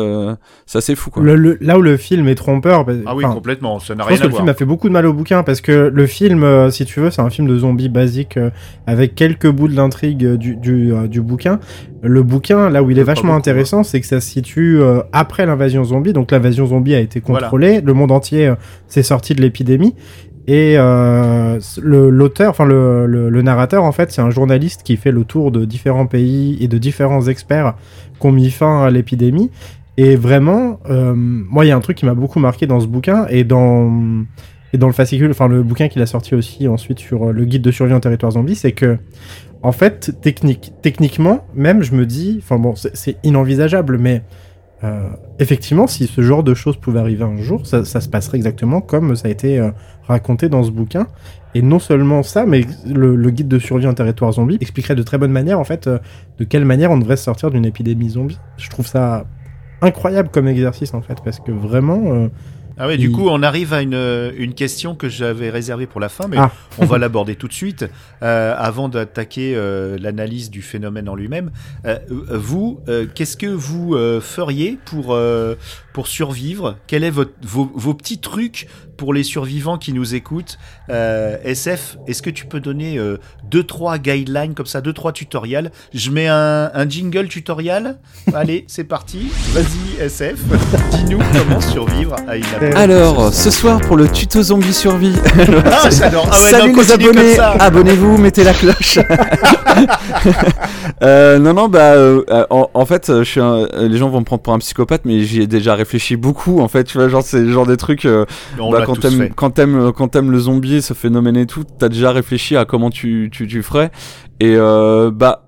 fou quoi. Là où le film est trompeur, ah oui complètement, ça n'a rien à voir. Je pense que le film a fait beaucoup de mal au bouquin parce que le film si tu veux c'est un film de zombies basique avec quelques bouts de l'intrigue du bouquin. Le bouquin, là où il est vachement intéressant, c'est que ça se situe après l'invasion zombie. Donc l'invasion zombie a été contrôlée, voilà. Le monde entier s'est sorti de l'épidémie. Et le narrateur, en fait, c'est un journaliste qui fait le tour de différents pays et de différents experts qui ont mis fin à l'épidémie. Et vraiment, moi, il y a un truc qui m'a beaucoup marqué dans ce bouquin et dans le fascicule, enfin le bouquin qu'il a sorti aussi ensuite sur le guide de survie en territoire zombie, c'est que en fait techniquement même je me dis, enfin bon c'est inenvisageable, mais effectivement si ce genre de choses pouvait arriver un jour, ça se passerait exactement comme ça a été raconté dans ce bouquin. Et non seulement ça, mais le guide de survie en territoire zombie expliquerait de très bonne manière en fait de quelle manière on devrait sortir d'une épidémie zombie. Je trouve ça incroyable comme exercice en fait, parce que vraiment ah ouais, du coup, on arrive à une question que j'avais réservée pour la fin, mais on va l'aborder tout de suite, avant d'attaquer l'analyse du phénomène en lui-même. Vous, qu'est-ce que vous feriez pour survivre ? Quels sont vos petits trucs pour les survivants qui nous écoutent ? SF, est-ce que tu peux donner 2-3 guidelines comme ça, 2-3 tutoriels ? Je mets un jingle tutoriel. Allez, c'est parti. Vas-y, SF, dis-nous comment survivre à une attaque. Alors, ce soir pour le tuto zombie survie. J'adore. Salut les abonnés, abonnez-vous, mettez la cloche. En fait, les gens vont me prendre pour un psychopathe, mais j'y ai déjà réfléchi beaucoup en fait, tu vois, genre c'est le genre des trucs quand t'aimes le zombie, ce phénomène et tout, t'as déjà réfléchi à comment tu ferais. Et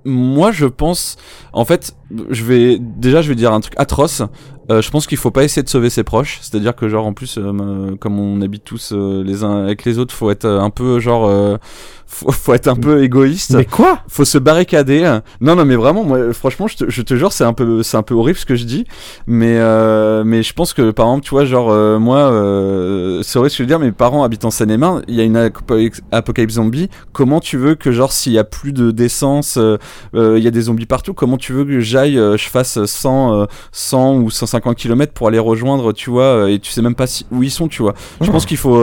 moi je pense, en fait je vais dire un truc atroce, je pense qu'il faut pas essayer de sauver ses proches, c'est-à-dire que genre en plus comme on habite tous les uns avec les autres, faut être un peu genre faut être un peu égoïste. Mais quoi ? Faut se barricader. Non mais vraiment moi franchement je te jure c'est un peu horrible ce que je dis, mais je pense que par exemple tu vois genre moi c'est vrai ce que je veux dire, mes parents habitent en Seine-et-Marne, il y a une apocalypse zombie, comment tu veux que genre s'il y a plus de d'essence, il y a des zombies partout, comment tu veux que j'aille je fasse 100 ou 150 km pour aller rejoindre, tu vois, et tu sais même pas où ils sont, tu vois. Je pense qu'il faut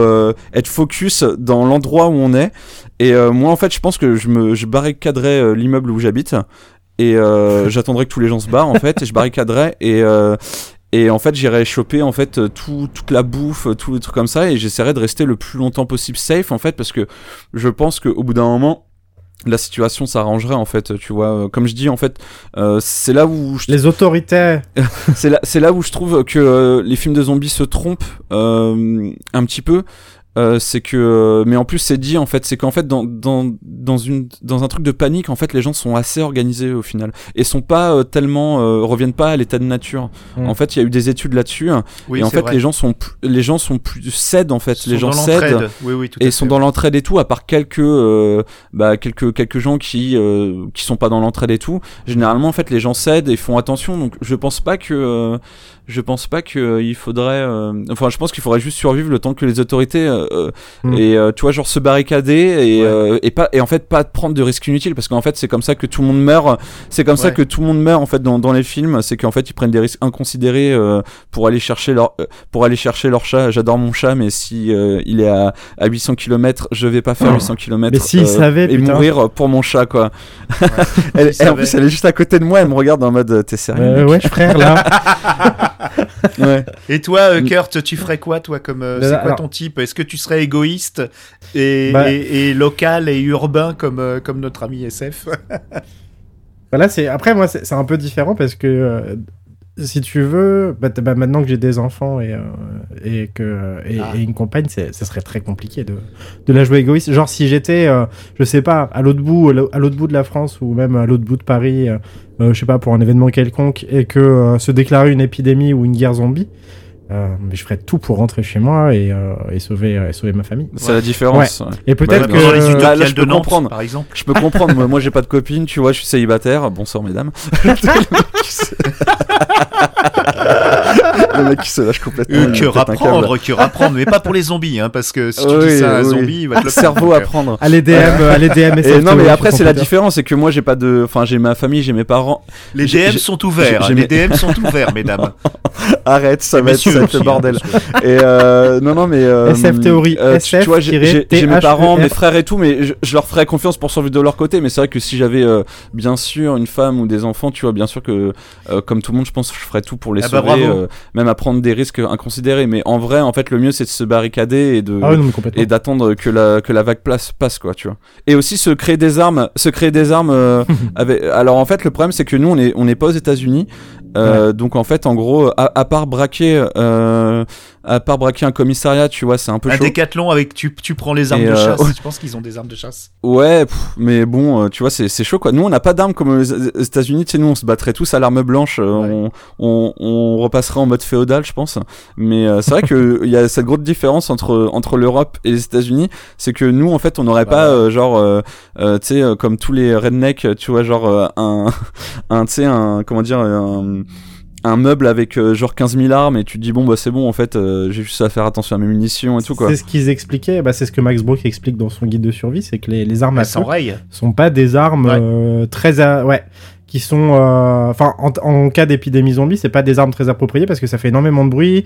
être focus dans l'endroit où on est, et moi en fait je pense que je barricaderais l'immeuble où j'habite, et j'attendrais que tous les gens se barrent en fait, et je barricaderais, et en fait j'irai choper en fait toute la bouffe, tous les trucs comme ça, et j'essaierai de rester le plus longtemps possible safe en fait, parce que je pense qu'au bout d'un moment la situation s'arrangerait en fait, tu vois, comme je dis en fait c'est là où les autorités c'est là où je trouve que les films de zombies se trompent un petit peu, c'est que mais en plus c'est dit en fait, c'est qu'en fait dans un truc de panique en fait les gens sont assez organisés au final et sont pas tellement reviennent pas à l'état de nature. En fait il y a eu des études là-dessus, oui, et en fait vrai. les gens sont plus cèdent en fait, les gens cèdent, oui, et sont dans l'entraide et tout, à part quelques gens qui sont pas dans l'entraide et tout. Généralement en fait les gens cèdent et font attention, donc je pense pas que il faudrait je pense qu'il faudrait juste survivre le temps que les autorités et tu vois genre se barricader et pas prendre de risques inutiles, parce qu'en fait c'est comme ça que tout le monde meurt, en fait dans les films, c'est qu'en fait ils prennent des risques inconsidérés pour aller chercher leur chat. J'adore mon chat, mais si il est à 800 km, je vais pas faire 800 km mais si il savait, et mourir pour mon chat quoi. Elle, en plus elle est juste à côté de moi, elle me regarde en mode t'es sérieux ouais frère là. Ouais. Et toi, Kurt, tu ferais quoi, toi, comme c'est quoi ton type ? Est-ce que tu serais égoïste et local et urbain comme notre ami SF ? Voilà, après moi c'est un peu différent parce que si tu veux, maintenant que j'ai des enfants et une compagne, ça serait très compliqué de la jouer égoïste. Genre si j'étais, je sais pas, à l'autre bout de la France ou même à l'autre bout de Paris, je sais pas, pour un événement quelconque, et que se déclarait une épidémie ou une guerre zombie, Mais je ferais tout pour rentrer chez moi et sauver ma famille. C'est la différence. Ouais. Ouais. Et peut-être que dans les tutoriels là, je peux comprendre. Par exemple, je peux comprendre. Moi, j'ai pas de copine, tu vois, je suis célibataire. Bon sang, mesdames. Le mec qui se lâche complètement. Que rapprendre, mais pas pour les zombies, hein, parce que si tu dis ça à un zombie, il va te le cerveau à prendre. Allez DM. Et non, mais après c'est la différence, c'est que moi j'ai pas de, enfin j'ai ma famille, j'ai mes parents. Les DM sont ouverts. Les DM sont ouverts, mesdames. Arrête, ça va être le bordel. Et SF Theory. Tu vois, j'ai mes parents, mes frères et tout, mais je leur ferais confiance pour survivre de leur côté. Mais c'est vrai que si j'avais bien sûr une femme ou des enfants, tu vois, bien sûr que comme tout le monde, je pense que je ferais tout pour les sauver. Même à prendre des risques inconsidérés, mais en vrai, en fait, le mieux c'est de se barricader et d'attendre que la vague passe, quoi, tu vois. Et aussi se créer des armes. Alors en fait, le problème c'est que nous on n'est pas aux États-Unis, donc en fait, en gros, à part braquer un commissariat, tu vois, c'est un peu chaud. Un décathlon avec tu prends les armes de chasse. Je pense qu'ils ont des armes de chasse. Ouais, mais bon, tu vois, c'est chaud, quoi. Nous on n'a pas d'armes comme aux États-Unis, tu sais, nous on se battrait tous à l'arme blanche, on repasserait en mode féodal, je pense. Mais c'est vrai que il y a cette grosse différence entre l'Europe et les États-Unis, c'est que nous en fait on n'aurait pas tu sais, comme tous les rednecks, tu vois, genre un tu sais, un comment dire, un meuble avec genre 15 000 armes, et tu te dis bon bah c'est bon, en fait j'ai juste à faire attention à mes munitions et tout, quoi. C'est ce qu'ils expliquaient, c'est ce que Max Brooks explique dans son guide de survie, c'est que les armes à feu sont pas des armes qui sont en cas d'épidémie zombie, c'est pas des armes très appropriées parce que ça fait énormément de bruit,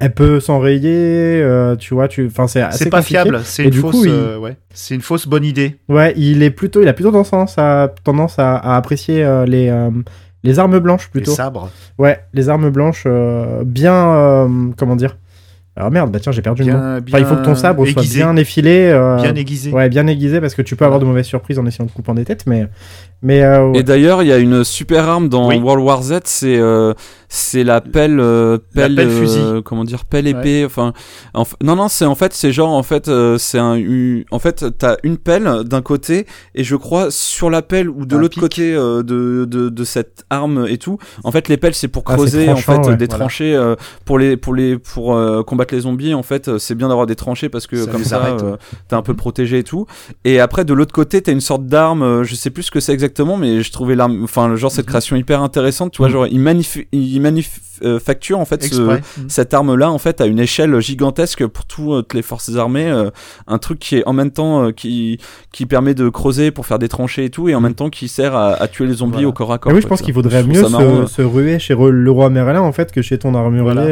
elle peut s'enrayer, tu vois, c'est assez compliqué. C'est pas fiable, c'est une fausse bonne idée. Ouais, il a plutôt tendance à apprécier les armes blanches plutôt. Les sabres. Ouais, les armes blanches comment dire ? Alors merde, tiens, j'ai perdu le mot. Il faut que ton sabre soit bien effilé. Bien aiguisé. Ouais, bien aiguisé, parce que tu peux avoir de mauvaises surprises en essayant de couper des têtes, mais ouais. Et d'ailleurs, il y a une super arme dans World War Z, c'est la pelle fusil. Comment dire, pelle épée. Enfin, non, t'as une pelle d'un côté, et je crois sur la pelle ou de l'autre côté de cette arme et tout. En fait, les pelles, c'est pour creuser, en fait, des tranchées pour combattre les zombies. En fait, c'est bien d'avoir des tranchées parce que comme ça t'es un peu protégé et tout. Et après, de l'autre côté, t'as une sorte d'arme, je sais plus ce que c'est exactement, mais je trouvais l'arme, cette création hyper intéressante, tu vois, genre il manufacture en fait cette arme là en fait à une échelle gigantesque pour toutes les forces armées, un truc qui est en même temps qui permet de creuser pour faire des tranchées et tout, et en même temps qui sert à tuer les zombies au corps à corps. Mais oui, je pense qu'il vaudrait mieux se ruer chez le roi Merlin en fait que chez ton armurier,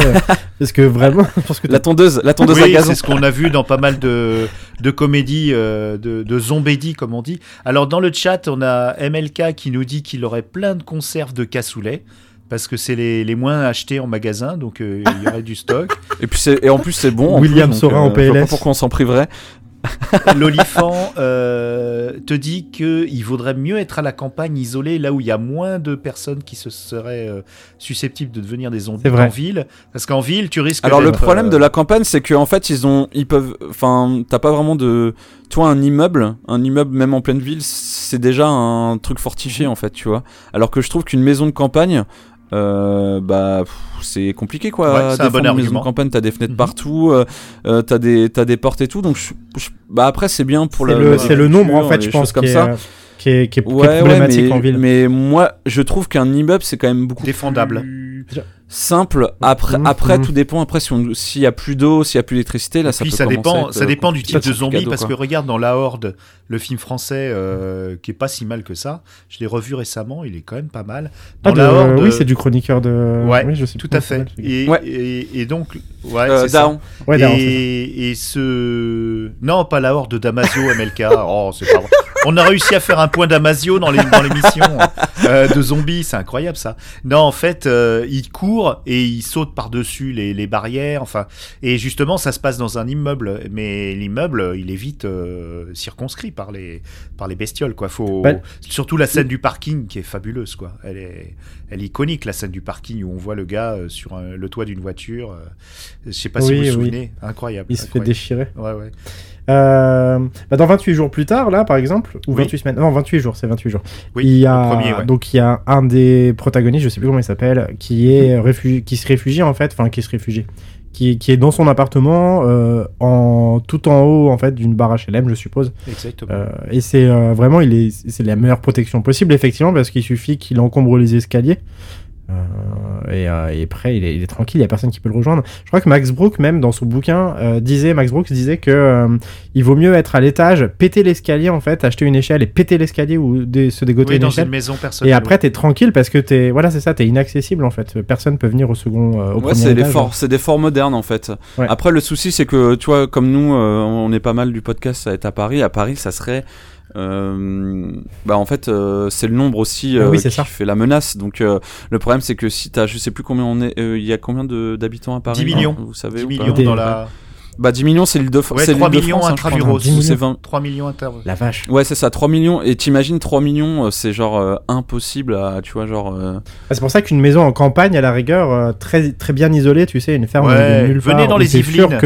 parce que vraiment la tondeuse à gazon, c'est ce qu'on a vu dans pas mal de comédies, de zombédies comme on dit. Alors dans le chat, on a MLK qui nous dit qu'il aurait plein de conserves de cassoulet parce que c'est les moins achetés en magasin, donc il y aurait du stock. Et puis en plus c'est bon. William Sorin en PLS. Je sais pas pourquoi on s'en priverait. L'olifant te dit qu'il vaudrait mieux être à la campagne, isolée, là où il y a moins de personnes qui se seraient susceptibles de devenir des zombies en ville, parce qu'en ville tu risques. Alors le problème de la campagne, c'est qu'en fait t'as pas vraiment de, toi, un immeuble même en pleine ville, c'est déjà un truc fortifié en fait, tu vois. Alors que je trouve qu'une maison de campagne, c'est compliqué, quoi. C'est un bon argument. En campagne, t'as des fenêtres partout, t'as des portes et tout, donc après c'est bien pour c'est le nombre en fait, je pense, comme ça qui est problématique en ville. Mais moi je trouve qu'un immeuble c'est quand même beaucoup défendable, simple. Après tout dépend. Après s'il y a plus d'eau, s'il y a plus d'électricité, là ça peut commencer. Ça dépend du type de zombie, parce que regarde dans La Horde, le film français qui est pas si mal que ça. Je l'ai revu récemment, il est quand même pas mal. Dans La Horde, oui, c'est du chroniqueur de. Ouais, oui, je sais tout à fait. Et donc c'est Daon. Ça. Ouais, Daon, et ce non pas La Horde de Damasio MLK. Oh, c'est pas vrai. On a réussi à faire un point Damasio dans l'émission de zombies, c'est incroyable ça. Non, en fait, il court et il saute par-dessus les barrières, et justement, ça se passe dans un immeuble, mais l'immeuble, il est vite circonscrit par les bestioles, quoi. Surtout la scène du parking qui est fabuleuse, quoi. Elle est iconique, la scène du parking où on voit le gars sur le toit d'une voiture. Je sais pas si vous vous souvenez, incroyable. Il se fait déchirer. Ouais. Dans 28 jours plus tard, là, par exemple, ou 28 semaines, non, 28 jours, c'est 28 jours. Oui, il y a, le premier, ouais. Donc il y a un des protagonistes, je sais plus comment il s'appelle, qui est qui est dans son appartement, tout en haut en fait d'une barre HLM, je suppose. Exactement. Et c'est vraiment, c'est la meilleure protection possible, effectivement, parce qu'il suffit qu'il encombre les escaliers. Et après il est tranquille, il n'y a personne qui peut le rejoindre. Je crois que Max Brooks, même dans son bouquin, disait que il vaut mieux être à l'étage, péter l'escalier en fait, acheter une échelle et péter l'escalier ou se dégoter une échelle. Une maison personnelle. Et après t'es tranquille parce que t'es inaccessible en fait. Personne peut venir au second, au premier étage. C'est des forts modernes en fait. Ouais. Après le souci c'est que tu vois, comme nous, on est pas mal du podcast à être à Paris. À Paris ça serait c'est le nombre aussi qui fait la menace. Donc le problème c'est que si t'as, je sais plus combien on est, il y a combien d'habitants à Paris? 10 millions. Vous savez, 10 millions dans la... 10 millions c'est l'île de France. 3 millions intramuros. 3 millions intramuros. La vache. Ouais, c'est ça, 3 millions. Et t'imagines 3 millions, c'est genre impossible à, tu vois, genre. C'est pour ça qu'une maison en campagne, à la rigueur, très, très bien isolée, tu sais, une ferme. Ouais, nulle venez part, dans les Yvelines.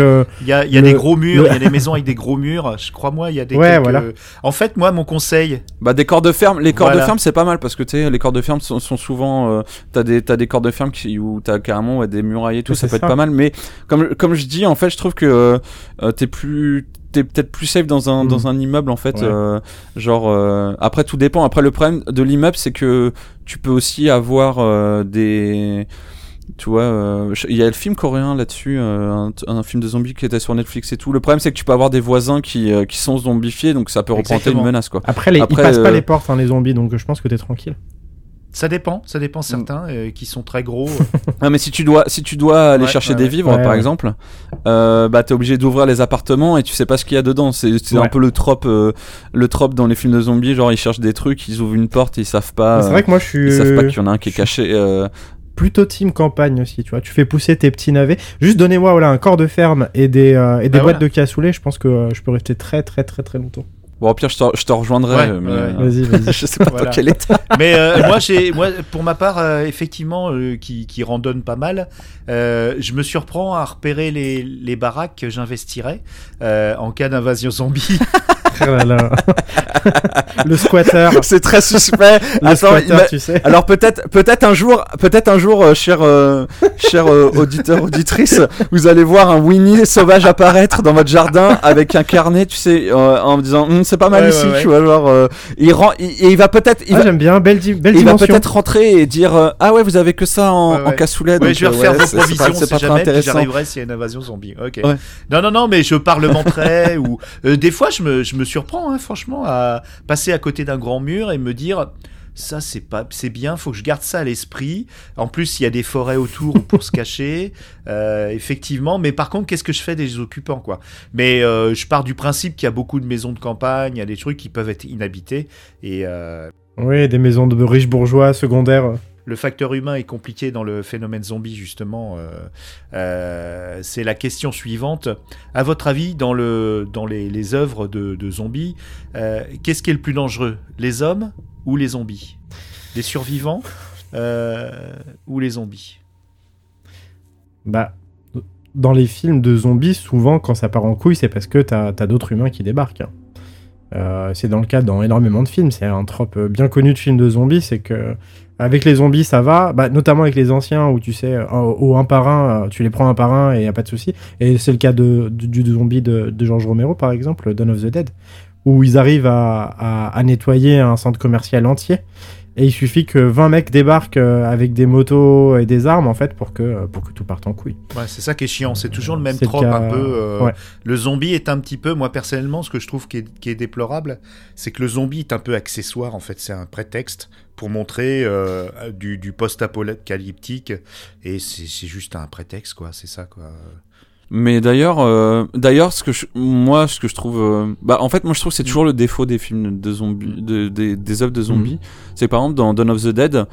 Il y a des gros murs, il y a des maisons avec des gros murs. Crois-moi, il y a des. Ouais, quelques... voilà. En fait, moi, mon conseil. Des corps de ferme. Les corps de ferme, c'est pas mal parce que tu sais, les corps de ferme sont souvent. T'as des corps de ferme où t'as carrément des murailles et tout, ça peut être pas mal. Mais comme je dis, en fait, je trouve que. T'es peut-être plus safe dans un immeuble en fait. Ouais. Après tout dépend. Après le problème de l'immeuble c'est que tu peux aussi avoir des, tu vois, il y a le film coréen là-dessus, un film de zombies qui était sur Netflix et tout. Le problème c'est que tu peux avoir des voisins qui sont zombifiés, donc ça peut représenter une menace quoi. Après ils passent pas les portes, hein, les zombies, donc je pense que t'es tranquille. Ça dépend certains qui sont très gros. Non mais si tu dois aller chercher des vivres par exemple, t'es obligé d'ouvrir les appartements et tu sais pas ce qu'il y a dedans. C'est un peu le trope dans les films de zombies, genre ils cherchent des trucs, ils ouvrent une porte et ils savent pas. C'est vrai que moi ils savent pas qu'il y en a un qui est caché. Plutôt team campagne aussi, tu vois, tu fais pousser tes petits navets. Juste donnez-moi un corps de ferme et des boîtes de cassoulet, je pense que je peux rester très très très très longtemps. Bon, au pire, je te rejoindrai. Vas-y. Je sais pas dans quel état. Mais moi, pour ma part, effectivement, qui randonne pas mal, je me surprends à repérer les baraques que j'investirais en cas d'invasion zombie. Le squatter, c'est très suspect. Tu sais. Alors peut-être un jour, cher auditeur, auditrice, vous allez voir un Winnie sauvage apparaître dans votre jardin avec un carnet, tu sais, en me disant c'est pas mal ici, tu vois, genre il va peut-être. J'aime bien, belle dimension. Il va peut-être rentrer et dire vous avez que ça en cassoulet. Ouais, donc, je vais refaire vos provisions. C'est pas très intéressant. J'arriverai s'il y a une invasion zombie. Ok. Ouais. Non, mais je parlementerai ou des fois je me surprends, hein, franchement, à passer à côté d'un grand mur et me dire ça c'est bien, faut que je garde ça à l'esprit. En plus il y a des forêts autour pour se cacher, effectivement. Mais par contre qu'est-ce que je fais des occupants quoi? Mais je pars du principe qu'il y a beaucoup de maisons de campagne, il y a des trucs qui peuvent être inhabités et oui, des maisons de riches bourgeois secondaires. Le facteur humain est compliqué dans le phénomène zombie, justement. C'est la question suivante. À votre avis, dans les œuvres de zombies, qu'est-ce qui est le plus dangereux ? Les hommes ou les zombies ? Les survivants ou les zombies ? Dans les films de zombies, souvent, quand ça part en couille, c'est parce que t'as d'autres humains qui débarquent. Hein. C'est dans le cas dans énormément de films. C'est un trope bien connu de films de zombies, c'est que... Avec les zombies, ça va, notamment avec les anciens où tu sais, un par un, tu les prends un par un et y a pas de souci. Et c'est le cas du zombie de George Romero par exemple, Dawn of the Dead, où ils arrivent à nettoyer un centre commercial entier. Et il suffit que 20 mecs débarquent avec des motos et des armes en fait pour que tout parte en couille. Ouais, c'est ça qui est chiant, c'est toujours le même trope un peu. Le zombie est un petit peu, moi personnellement, ce que je trouve qui est déplorable, c'est que le zombie est un peu accessoire en fait, c'est un prétexte pour montrer du post-apocalyptique et c'est juste un prétexte quoi, c'est ça quoi. Mais d'ailleurs, ce que je trouve, en fait, moi je trouve que c'est toujours le défaut des films de zombies, des œuvres de zombies. C'est par exemple dans Dawn of the Dead,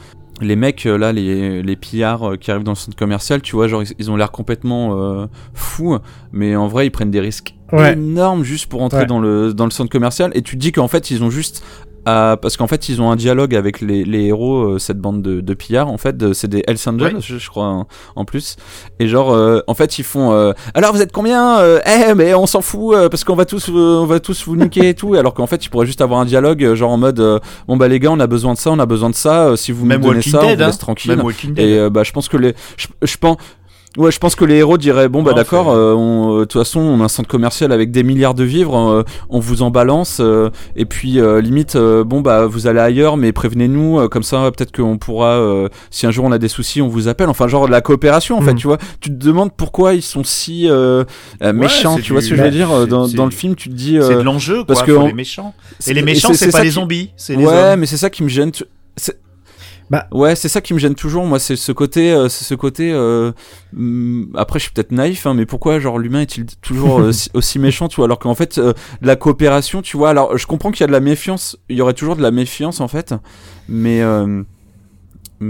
les mecs là, les pillards qui arrivent dans le centre commercial, tu vois, genre ils ont l'air complètement fous, mais en vrai ils prennent des risques énormes juste pour entrer dans le centre commercial. Et tu te dis qu'en fait ils ont juste Parce qu'en fait ils ont un dialogue avec les héros, cette bande de pillards, en fait c'est des Hells Angels, oui. je crois en plus, et genre en fait ils font alors vous êtes combien, mais on s'en fout parce qu'on va tous vous niquer et tout, alors qu'en fait ils pourraient juste avoir un dialogue genre en mode bon bah les gars on a besoin de ça si vous me donnez ça on vous laisse tranquille, et bah je pense que je pense que les héros diraient bon bah non, d'accord, de toute façon on a un centre commercial avec des milliards de vivres, on vous en balance, et puis limite bon bah vous allez ailleurs mais prévenez-nous, comme ça peut-être qu'on pourra, si un jour on a des soucis on vous appelle, enfin genre de la coopération en fait, tu vois, tu te demandes pourquoi ils sont si méchants, tu vois ce que je veux dire, dans le film tu te dis c'est de l'enjeu quoi, parce que les méchants, et les méchants c'est pas les zombies, c'est les hommes. Mais c'est ça qui me gêne, bah. Ouais, c'est ça qui me gêne toujours, moi, c'est ce côté, après je suis peut-être naïf, hein, mais pourquoi genre l'humain est-il toujours aussi méchant, tu vois, alors qu'en fait de la coopération, tu vois, alors je comprends qu'il y a de la méfiance, il y aurait toujours de la méfiance en fait, mais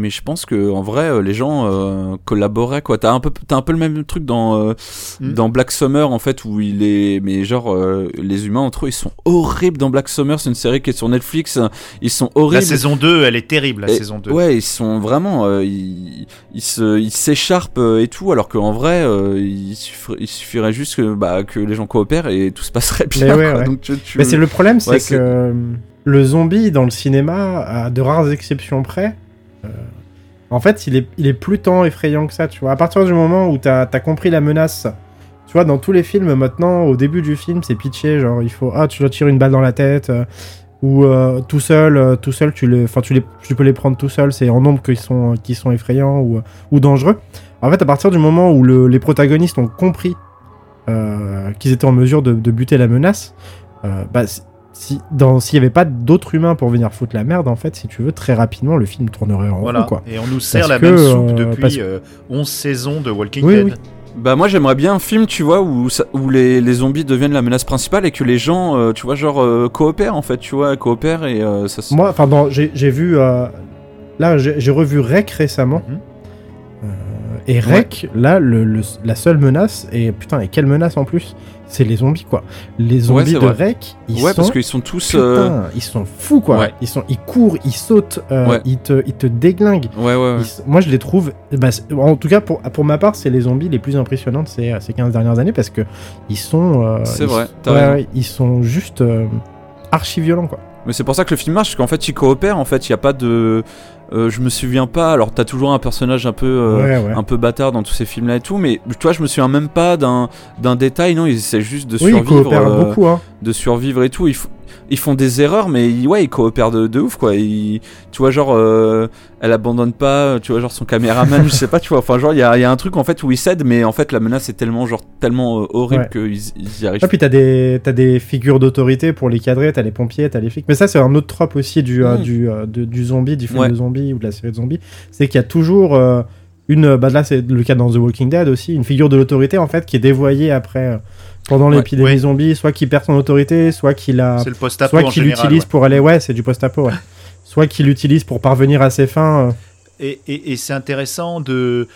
je pense que en vrai les gens collaboraient quoi. T'as un peu le même truc dans Black Summer en fait, où il est, mais genre les humains entre eux ils sont horribles dans Black Summer, c'est une série qui est sur Netflix, ils sont horribles. La saison 2 elle est terrible, saison 2. Ouais, ils sont vraiment ils s'écharpent et tout, alors qu'en vrai il suffirait juste que les gens coopèrent et tout se passerait bien. Mais ouais, quoi. Ouais. Donc, mais c'est le problème, c'est que le zombie dans le cinéma, à de rares exceptions près, en fait il est plus tant effrayant que ça, tu vois, à partir du moment où t'as compris la menace, tu vois, dans tous les films maintenant au début du film c'est pitché, genre il faut tu dois tirer une balle dans la tête, ou tout seul tu peux les prendre tout seul, c'est en nombre qui sont effrayants ou dangereux. En fait à partir du moment où les protagonistes ont compris qu'ils étaient en mesure de buter la menace, s'il n'y avait pas d'autres humains pour venir foutre la merde, en fait, si tu veux, très rapidement, le film tournerait en rond, quoi. Et on nous sert même soupe depuis 11 saisons de Walking Dead. Oui. Bah moi j'aimerais bien un film, tu vois, où les zombies deviennent la menace principale et que les gens, tu vois, genre coopèrent en fait, tu vois, coopèrent et ça. Moi, enfin, j'ai vu là, j'ai revu Rec récemment. Et Rec, là, la seule menace, et putain, et quelle menace en plus, c'est les zombies, quoi. Les zombies de Rec, ils sont... parce qu'ils sont tous... Putain, ils sont fous, quoi. Ouais. Ils courent, ils sautent, ils te déglinguent. Ouais. Moi, je les trouve... en tout cas, pour ma part, c'est les zombies les plus impressionnants de ces 15 dernières années, parce que ils sont... ils sont juste archi-violents, quoi. Mais c'est pour ça que le film marche, parce qu'en fait, ils coopèrent, en fait, il n'y a pas de... je me souviens pas, alors t'as toujours un personnage un peu bâtard dans tous ces films là et tout, mais tu vois je me souviens même pas d'un détail, non, ils essaient juste de survivre, ils coopèrent beaucoup, hein. De survivre et tout, ils font des erreurs mais ils coopèrent de ouf quoi, tu vois genre elle abandonne pas, tu vois genre son caméraman je sais pas, tu vois, enfin genre il y a un truc en fait où ils cèdent, mais en fait la menace est tellement horrible qu'ils y arrivent. Et puis t'as des figures d'autorité pour les cadrer, t'as les pompiers, t'as les flics, mais ça c'est un autre trope aussi du zombie, du film de zombie ou de la série de zombies, c'est qu'il y a toujours une... Là, c'est le cas dans The Walking Dead aussi, une figure de l'autorité, en fait, qui est dévoyée après, pendant l'épidémie zombie, soit qui perd son autorité, soit qu'il a... C'est le post-apo soit qu'il l'utilise pour aller... Ouais, c'est du post-apo, ouais. Soit qu'il l'utilise pour parvenir à ses fins... Et c'est intéressant de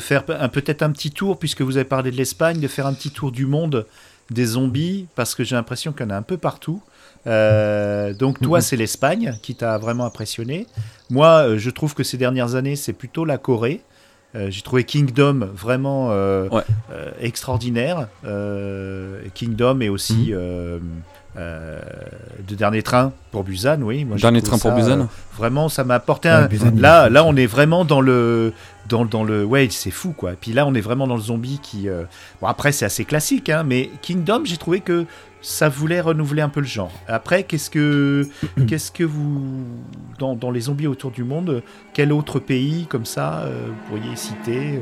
faire peut-être un petit tour, puisque vous avez parlé de l'Espagne, de faire un petit tour du monde des zombies, parce que j'ai l'impression qu'il y en a un peu partout. Donc toi c'est l'Espagne qui t'a vraiment impressionné. Moi je trouve que ces dernières années c'est plutôt la Corée. J'ai trouvé Kingdom vraiment extraordinaire. Kingdom et aussi de Dernier Train pour Busan, oui. Moi, Dernier Train pour Busan. Vraiment ça m'a apporté là on est vraiment dans le ouais c'est fou quoi. Et puis là on est vraiment dans le zombie qui bon après c'est assez classique hein, mais Kingdom j'ai trouvé que ça voulait renouveler un peu le genre. Après, qu'est-ce que vous... Dans les zombies autour du monde, quel autre pays, comme ça, vous pourriez citer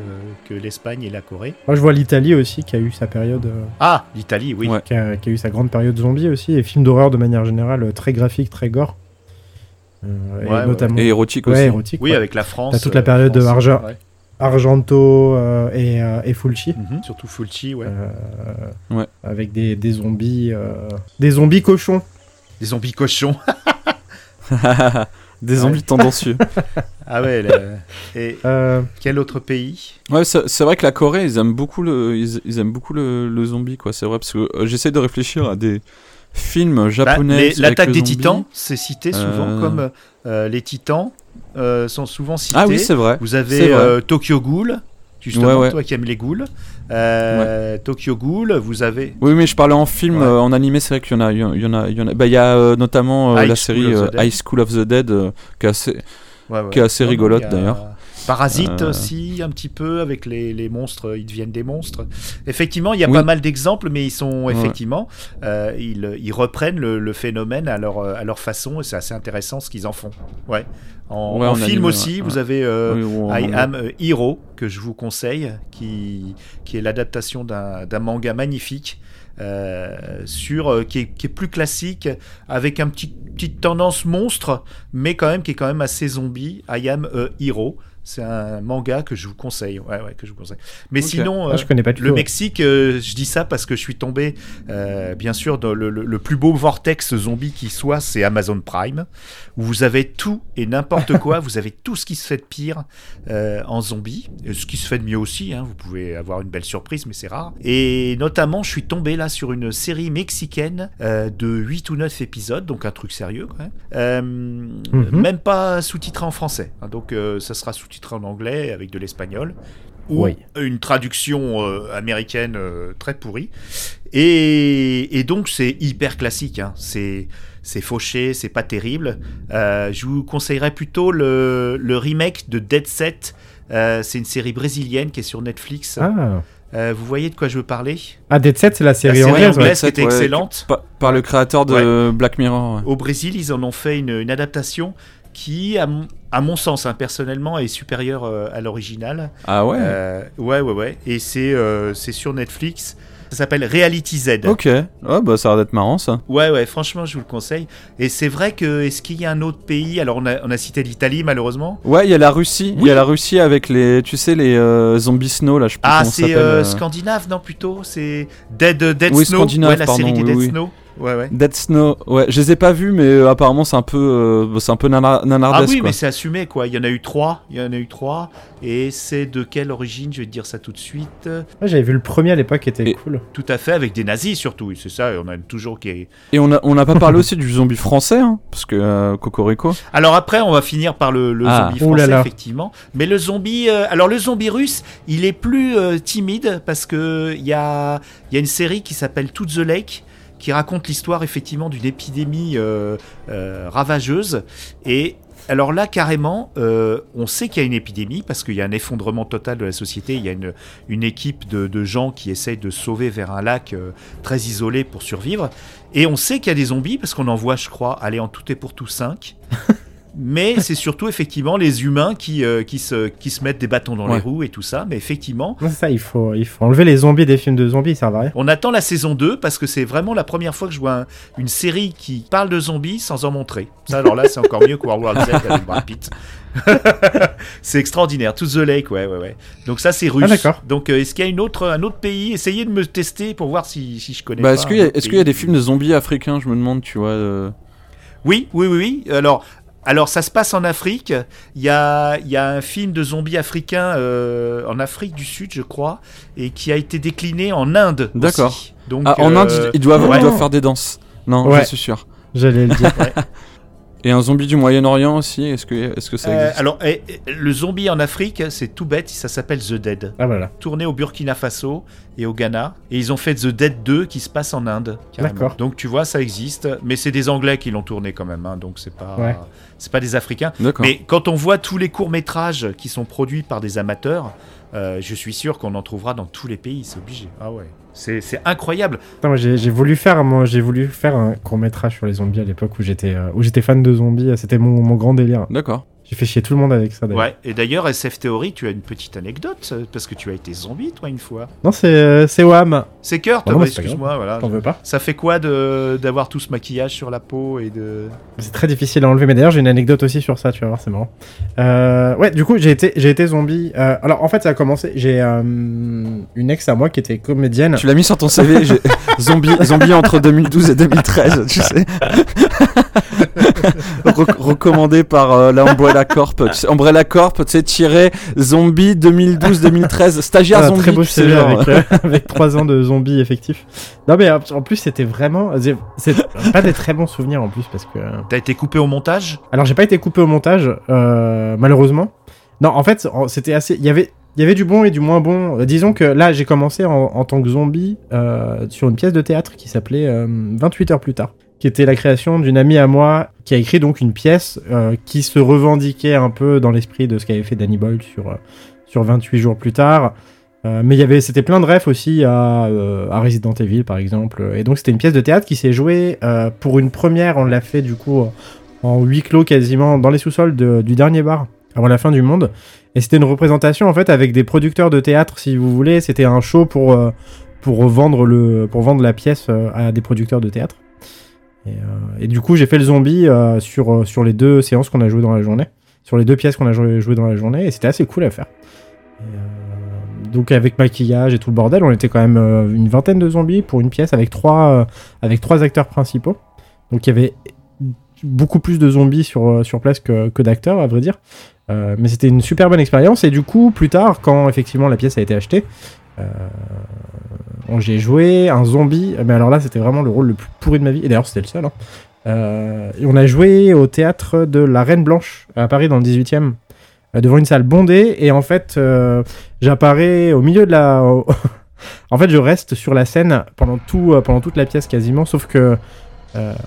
que l'Espagne et la Corée ? Moi, je vois l'Italie aussi, qui a eu sa période... Ah, l'Italie, oui. Qui a eu sa grande période zombie aussi, et films d'horreur de manière générale, très graphique, très gore. Et notamment... Et érotique aussi. Érotique, oui, avec la France. T'as toute la période de Argento et Fulchi, surtout Fulchi, avec des zombies, cochons, des zombies cochons, des zombies tendancieux. Ah ouais. Et quel autre pays ? Ouais, c'est vrai que la Corée, ils aiment beaucoup le zombie quoi. C'est vrai parce que j'essaie de réfléchir à des film japonais. Bah, l'attaque des titans, c'est cité souvent comme les titans sont souvent cités. Ah oui, c'est vrai. Vous avez Tokyo Ghoul, justement, ouais. Toi qui aimes les ghouls. Ouais. Tokyo Ghoul, vous avez. Oui, mais je parlais en film, en animé, c'est vrai qu'il y en a. Il y a notamment la série High School of the Dead, qui est assez, rigolote d'ailleurs. Parasite aussi, un petit peu, avec les monstres, ils deviennent des monstres. Effectivement, il y a pas mal d'exemples, mais ils sont effectivement, ils reprennent le phénomène à leur façon, et c'est assez intéressant ce qu'ils en font. Ouais. En film animé, aussi, vous avez I Am a Hero, que je vous conseille, qui est l'adaptation d'un manga magnifique, qui est plus classique, avec une petite tendance monstre, mais qui est quand même assez zombie. I Am a Hero, c'est un manga que je vous conseille, que je vous conseille. Mais sinon, je connais pas du tout. Le Mexique, je dis ça parce que je suis tombé, bien sûr, dans le plus beau vortex zombie qui soit, c'est Amazon Prime, où vous avez tout et n'importe quoi, vous avez tout ce qui se fait de pire en zombie, ce qui se fait de mieux aussi, hein, vous pouvez avoir une belle surprise, mais c'est rare. Et notamment, je suis tombé là sur une série mexicaine de 8 ou 9 épisodes, donc un truc sérieux, quand même. Même pas sous-titré en français, hein, donc ça sera sous-titré en anglais avec de l'espagnol ou une traduction américaine très pourrie, et donc c'est hyper classique, hein. C'est fauché, c'est pas terrible. Je vous conseillerais plutôt le remake de Dead Set, c'est une série brésilienne qui est sur Netflix. Vous voyez de quoi je veux parler ? Ah, Dead Set, c'est la série anglaise qui était excellente, par le créateur de Black Mirror. Au Brésil, ils en ont fait une adaptation qui, à mon sens, hein, personnellement, est supérieur à l'original. Ah ouais ? Ouais. Et c'est sur Netflix. Ça s'appelle Reality Z. Ok. Oh, bah, ça a l'air d'être marrant, ça. Ouais. Franchement, je vous le conseille. Et c'est vrai que... Est-ce qu'il y a un autre pays ? Alors, on a cité l'Italie, malheureusement. Ouais, il y a la Russie. Il y a la Russie avec les... Tu sais, les zombies snow, là. Je sais pas comment ça s'appelle. Scandinave, non, plutôt. C'est Dead Snow. Scandinave, ouais, la série des Dead Snow. Ouais. Dead Snow, ouais, je les ai pas vus, mais apparemment c'est un peu nanardesque. Ah oui, quoi. Mais c'est assumé, quoi. Il y en a eu trois, et c'est de quelle origine ? Je vais te dire ça tout de suite. Ouais, j'avais vu le premier à l'époque, qui était cool. Tout à fait, avec des nazis surtout, c'est ça. On a toujours qui est. Et on a pas parlé aussi du zombie français, hein, parce que Cocorico. Alors après, on va finir par le zombie français, effectivement. Mais le zombie, le zombie russe, il est plus timide, parce que il y a une série qui s'appelle To the Lake, qui raconte l'histoire effectivement d'une épidémie ravageuse. Et alors là, carrément, on sait qu'il y a une épidémie parce qu'il y a un effondrement total de la société. Il y a une équipe de gens qui essayent de sauver vers un lac très isolé pour survivre. Et on sait qu'il y a des zombies parce qu'on en voit, je crois, en tout et pour tout 5. Mais c'est surtout effectivement les humains qui se mettent des bâtons dans les roues et tout ça. Mais effectivement, ça, il faut enlever les zombies des films de zombies, ça va. On attend la saison 2 parce que c'est vraiment la première fois que je vois une série qui parle de zombies sans en montrer. Ça, alors là, c'est encore mieux que World War Z avec Brad Pitt. C'est extraordinaire. To the Lake, ouais. Donc ça, c'est russe. Ah, d'accord. Donc est-ce qu'il y a un autre pays ? Essayez de me tester pour voir si je connais. Bah, est-ce qu'il y a des films de zombies africains ? Je me demande, tu vois. Oui. Alors, ça se passe en Afrique. Il y a un film de zombies africain en Afrique du Sud, je crois, et qui a été décliné en Inde. D'accord. Aussi. Donc, en Inde, ils doivent faire des danses. Non, je suis sûr. J'allais le dire. Et un zombie du Moyen-Orient aussi, est-ce que ça existe ? Alors, le zombie en Afrique, c'est tout bête, ça s'appelle The Dead. Ah, voilà. Tourné au Burkina Faso et au Ghana. Et ils ont fait The Dead 2 qui se passe en Inde. Carrément. D'accord. Donc, tu vois, ça existe. Mais c'est des Anglais qui l'ont tourné quand même, hein, donc c'est pas des Africains. D'accord. Mais quand on voit tous les courts-métrages qui sont produits par des amateurs, je suis sûr qu'on en trouvera dans tous les pays, c'est obligé. Ah ouais. C'est incroyable. Non, moi, j'ai voulu faire un court-métrage sur les zombies à l'époque où j'étais fan de zombies. C'était mon grand délire. D'accord. J'ai fait chier tout le monde avec ça, d'ailleurs. Ouais. Et d'ailleurs, SF Theory, tu as une petite anecdote parce que tu as été zombie, toi, une fois. Non, c'est Wham. C'est Kurt. Non, excuse-moi, voilà. T'en veux pas. Ça fait quoi d'avoir tout ce maquillage sur la peau et de. C'est très difficile à enlever. Mais d'ailleurs, j'ai une anecdote aussi sur ça. Tu vas voir, c'est marrant. Ouais. Du coup, j'ai été zombie. Alors, en fait, ça a commencé. J'ai une ex à moi qui était comédienne. Tu l'as mis sur ton CV. Zombie entre 2012 et 2013. Tu sais. recommandé par la Umbrella Corp. Umbrella Corp, tu sais, tiré zombie 2012-2013, stagiaire zombie. Très beau CV avec 3 ans de zombie effectif. Non mais en plus c'était vraiment, c'est pas des très bons souvenirs en plus parce que. T'as été coupé au montage ? Alors j'ai pas été coupé au montage, malheureusement. Non, en fait c'était assez, il y avait du bon et du moins bon. Disons que là j'ai commencé en tant que zombie sur une pièce de théâtre qui s'appelait 28 jours plus tard, qui était la création d'une amie à moi qui a écrit donc une pièce qui se revendiquait un peu dans l'esprit de ce qu'avait fait Danny Boyle sur 28 jours plus tard. Mais c'était plein de refs aussi à Resident Evil par exemple. Et donc c'était une pièce de théâtre qui s'est jouée pour une première, on l'a fait du coup en huis clos quasiment dans les sous-sols du dernier bar avant la fin du monde. Et c'était une représentation en fait avec des producteurs de théâtre si vous voulez. C'était un show pour vendre la pièce à des producteurs de théâtre. Et du coup j'ai fait le zombie sur les deux séances qu'on a jouées dans la journée, sur les deux pièces qu'on a jouées dans la journée. Et c'était assez cool à faire. Donc avec maquillage et tout le bordel, on était quand même une vingtaine de zombies pour une pièce avec trois acteurs principaux. Donc il y avait beaucoup plus de zombies sur place que d'acteurs à vrai dire. Mais c'était une super bonne expérience. Et du coup plus tard, quand effectivement la pièce a été achetée, j'ai joué un zombie. Mais alors là c'était vraiment le rôle le plus pourri de ma vie. Et d'ailleurs c'était le seul. Et on a joué au théâtre de la Reine Blanche à Paris dans le 18e. Devant une salle bondée, et en fait, j'apparais au milieu de la... En fait, je reste sur la scène pendant toute la pièce quasiment, sauf que,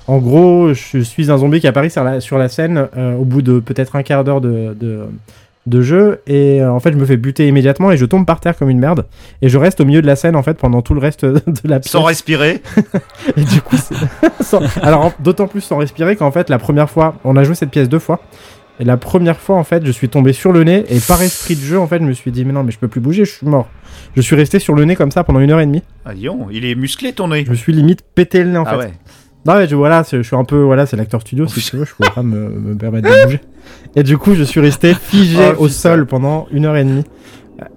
en gros, je suis un zombie qui apparaît sur la scène au bout de peut-être un quart d'heure de jeu, et en fait, je me fais buter immédiatement, et je tombe par terre comme une merde, et je reste au milieu de la scène, en fait, pendant tout le reste de la pièce. Sans respirer. Et du coup, alors, d'autant plus sans respirer qu'en fait, la première fois, on a joué cette pièce 2 fois, et la première fois, en fait, je suis tombé sur le nez, et par esprit de jeu, en fait, je me suis dit, mais non, mais je peux plus bouger, je suis mort. Je suis resté sur le nez comme ça pendant 1h30. Ah, Lyon, il est musclé ton nez. Je me suis limite pété le nez, en fait. Ouais. Non, mais je suis un peu, c'est l'acteur studio, si tu veux, je pouvais pas me permettre de bouger. Et du coup, je suis resté figé au sol pendant 1h30,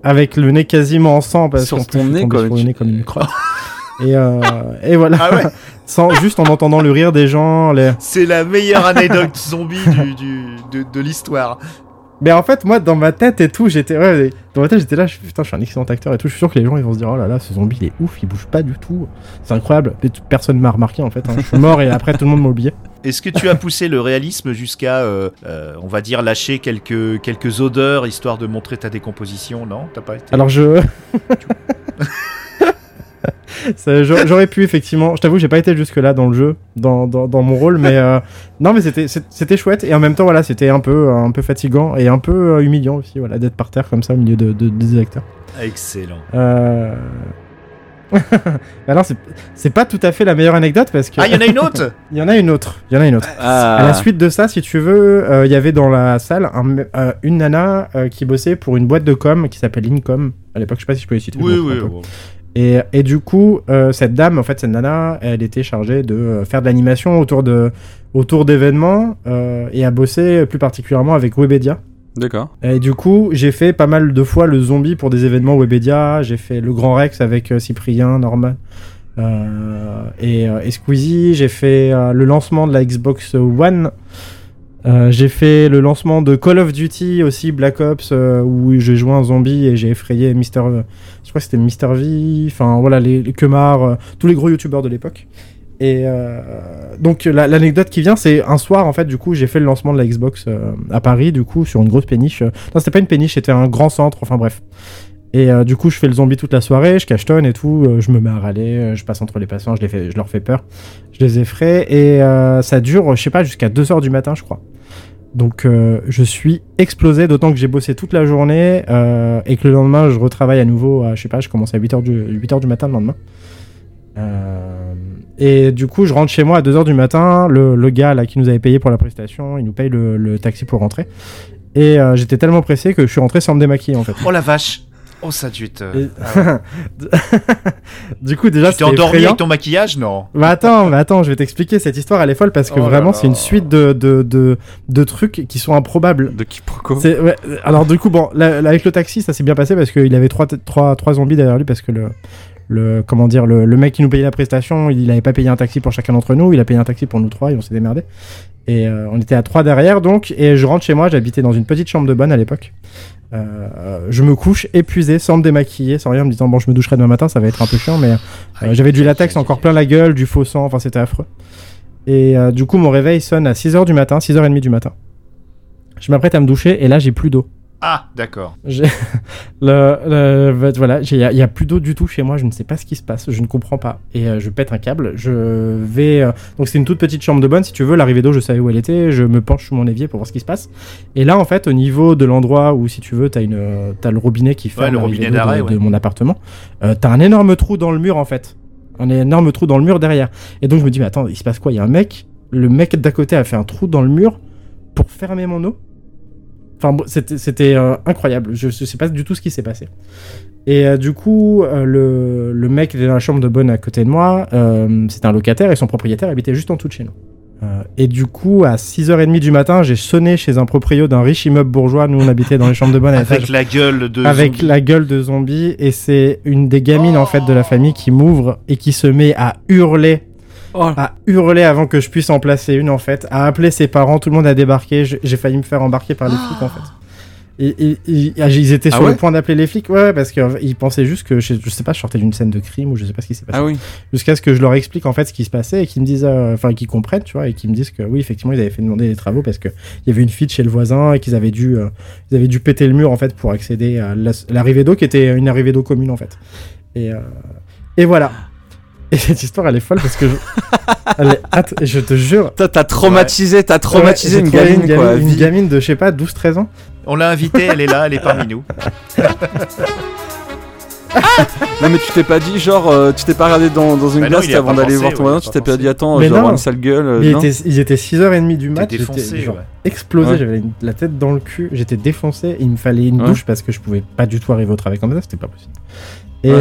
avec le nez quasiment en sang, parce que je suis tombé sur le nez comme une crotte. Et voilà. Ah ouais. Juste en entendant le rire des gens. C'est la meilleure anecdote zombie de l'histoire. Mais en fait, moi, dans ma tête et tout, j'étais là, putain, je suis un excellent acteur et tout. Je suis sûr que les gens, ils vont se dire, oh là là, ce zombie, il est ouf, il bouge pas du tout. C'est incroyable. Mais personne m'a remarqué, en fait. Je suis mort et après, tout le monde m'a oublié. Est-ce que tu as poussé le réalisme jusqu'à, on va dire, lâcher quelques odeurs, histoire de montrer ta décomposition? Non, t'as pas été... Alors, Ça, j'aurais pu effectivement, je t'avoue, j'ai pas été jusque là dans le jeu, dans mon rôle, mais non, mais c'était chouette et en même temps voilà, c'était un peu fatigant et un peu humiliant aussi, voilà, d'être par terre comme ça au milieu des acteurs. Excellent. Alors c'est pas tout à fait la meilleure anecdote parce que il y en a une autre. À la suite de ça, si tu veux, il y avait dans la salle une nana qui bossait pour une boîte de com qui s'appelle Incom. À l'époque, je sais pas si je peux les citer. Oui. Et du coup, cette dame, en fait, cette nana, elle était chargée de faire de l'animation autour d'événements et à bosser plus particulièrement avec Webedia. D'accord. Et du coup, j'ai fait pas mal de fois le zombie pour des événements Webedia. J'ai fait le Grand Rex avec Cyprien, Norman et Squeezie. J'ai fait le lancement de la Xbox One. J'ai fait le lancement de Call of Duty aussi, Black Ops, où j'ai joué un zombie et j'ai effrayé je crois que c'était Mr V, enfin voilà, les Kemar, tous les gros youtubeurs de l'époque. Et donc l'anecdote qui vient, c'est un soir en fait, du coup j'ai fait le lancement de la Xbox à Paris, du coup sur une grosse péniche. Non, c'était pas une péniche, c'était un grand centre, enfin bref. Et du coup, je fais le zombie toute la soirée, je cachetonne et tout, je me mets à râler, je passe entre les passants, je leur fais peur, je les effraie, et ça dure, je sais pas, jusqu'à 2h du matin, je crois. Donc, je suis explosé, d'autant que j'ai bossé toute la journée, et que le lendemain, je retravaille à nouveau, je sais pas, je commence à 8h du matin le lendemain. Et du coup, je rentre chez moi à 2h du matin, le gars là qui nous avait payé pour la prestation, il nous paye le taxi pour rentrer, et j'étais tellement pressé que je suis rentré sans me démaquiller, en fait. Oh la vache! Oh, ça dû te... Du coup, déjà, c'était effrayant. Tu t'es endormi avec ton maquillage, non? Bah attends, je vais t'expliquer. Cette histoire, elle est folle parce que c'est une suite de trucs qui sont improbables. De quiproquos. Ouais. Alors, du coup, bon, avec le taxi, ça s'est bien passé parce qu'il avait trois zombies derrière lui parce que le le mec qui nous payait la prestation, il n'avait pas payé un taxi pour chacun d'entre nous, il a payé un taxi pour nous trois et on s'est démerdés. Et on était à trois derrière donc, et je rentre chez moi, j'habitais dans une petite chambre de bonne à l'époque. Je me couche épuisé, sans me démaquiller, sans rien, me disant bon je me doucherai demain matin, ça va être un peu chiant, mais j'avais du latex encore plein la gueule, du faux sang, enfin c'était affreux. Et du coup mon réveil sonne à 6h du matin, 6h30 du matin. Je m'apprête à me doucher et là j'ai plus d'eau. Ah, d'accord. Voilà, il n'y a plus d'eau du tout chez moi, je ne sais pas ce qui se passe, je ne comprends pas. Et je pète un câble, je vais... donc c'est une toute petite chambre de bonne, si tu veux, l'arrivée d'eau, je savais où elle était, je me penche sous mon évier pour voir ce qui se passe. Et là, en fait, au niveau de l'endroit où, si tu veux, t'as le robinet qui ferme, ouais, le robinet d'arrêt, de mon appartement, t'as un énorme trou dans le mur, en fait. Un énorme trou dans le mur derrière. Et donc je me dis, mais attends, il se passe quoi ? Il y a un mec, le mec d'à côté a fait un trou dans le mur pour fermer mon eau. Enfin, c'était incroyable, je sais pas du tout ce qui s'est passé. Et du coup, le mec était dans la chambre de bonne à côté de moi, c'était un locataire et son propriétaire habitait juste en dessous de chez nous. Et du coup, à 6h30 du matin, j'ai sonné chez un proprio d'un riche immeuble bourgeois, nous on habitait dans les chambres de bonne à l'étage. La gueule de zombie, et c'est une des gamines en fait de la famille qui m'ouvre et qui se met à hurler. À hurler avant que je puisse en placer une en fait, à appeler ses parents, tout le monde a débarqué, j'ai failli me faire embarquer par les flics en fait. Ils étaient sur le point d'appeler les flics, ouais, parce qu'ils pensaient juste que je sais pas, je sortais d'une scène de crime ou je sais pas ce qui s'est passé. Ah oui. Jusqu'à ce que je leur explique en fait ce qui se passait et qu'ils me disent, enfin qu'ils comprennent, tu vois, et qu'ils me disent que oui, effectivement, ils avaient fait demander des travaux parce que il y avait une fuite chez le voisin et qu'ils avaient dû péter le mur en fait pour accéder à l'arrivée d'eau qui était une arrivée d'eau commune en fait. Et voilà. Et cette histoire, elle est folle parce que je te jure. T'as traumatisé ouais, une gamine quoi. Une gamine de, je sais pas, 12-13 ans. On l'a invitée, elle est là, elle est parmi nous. Non mais tu t'es pas dit genre, tu t'es pas regardé dans une glace avant d'aller voir ton voisin, tu t'es pas dit attends, genre une sale gueule. Il était 6h30 du mat, j'étais genre explosé, j'avais la tête dans le cul, j'étais défoncé, il me fallait une douche parce que je pouvais pas du tout arriver au travail comme ça, c'était pas possible. Et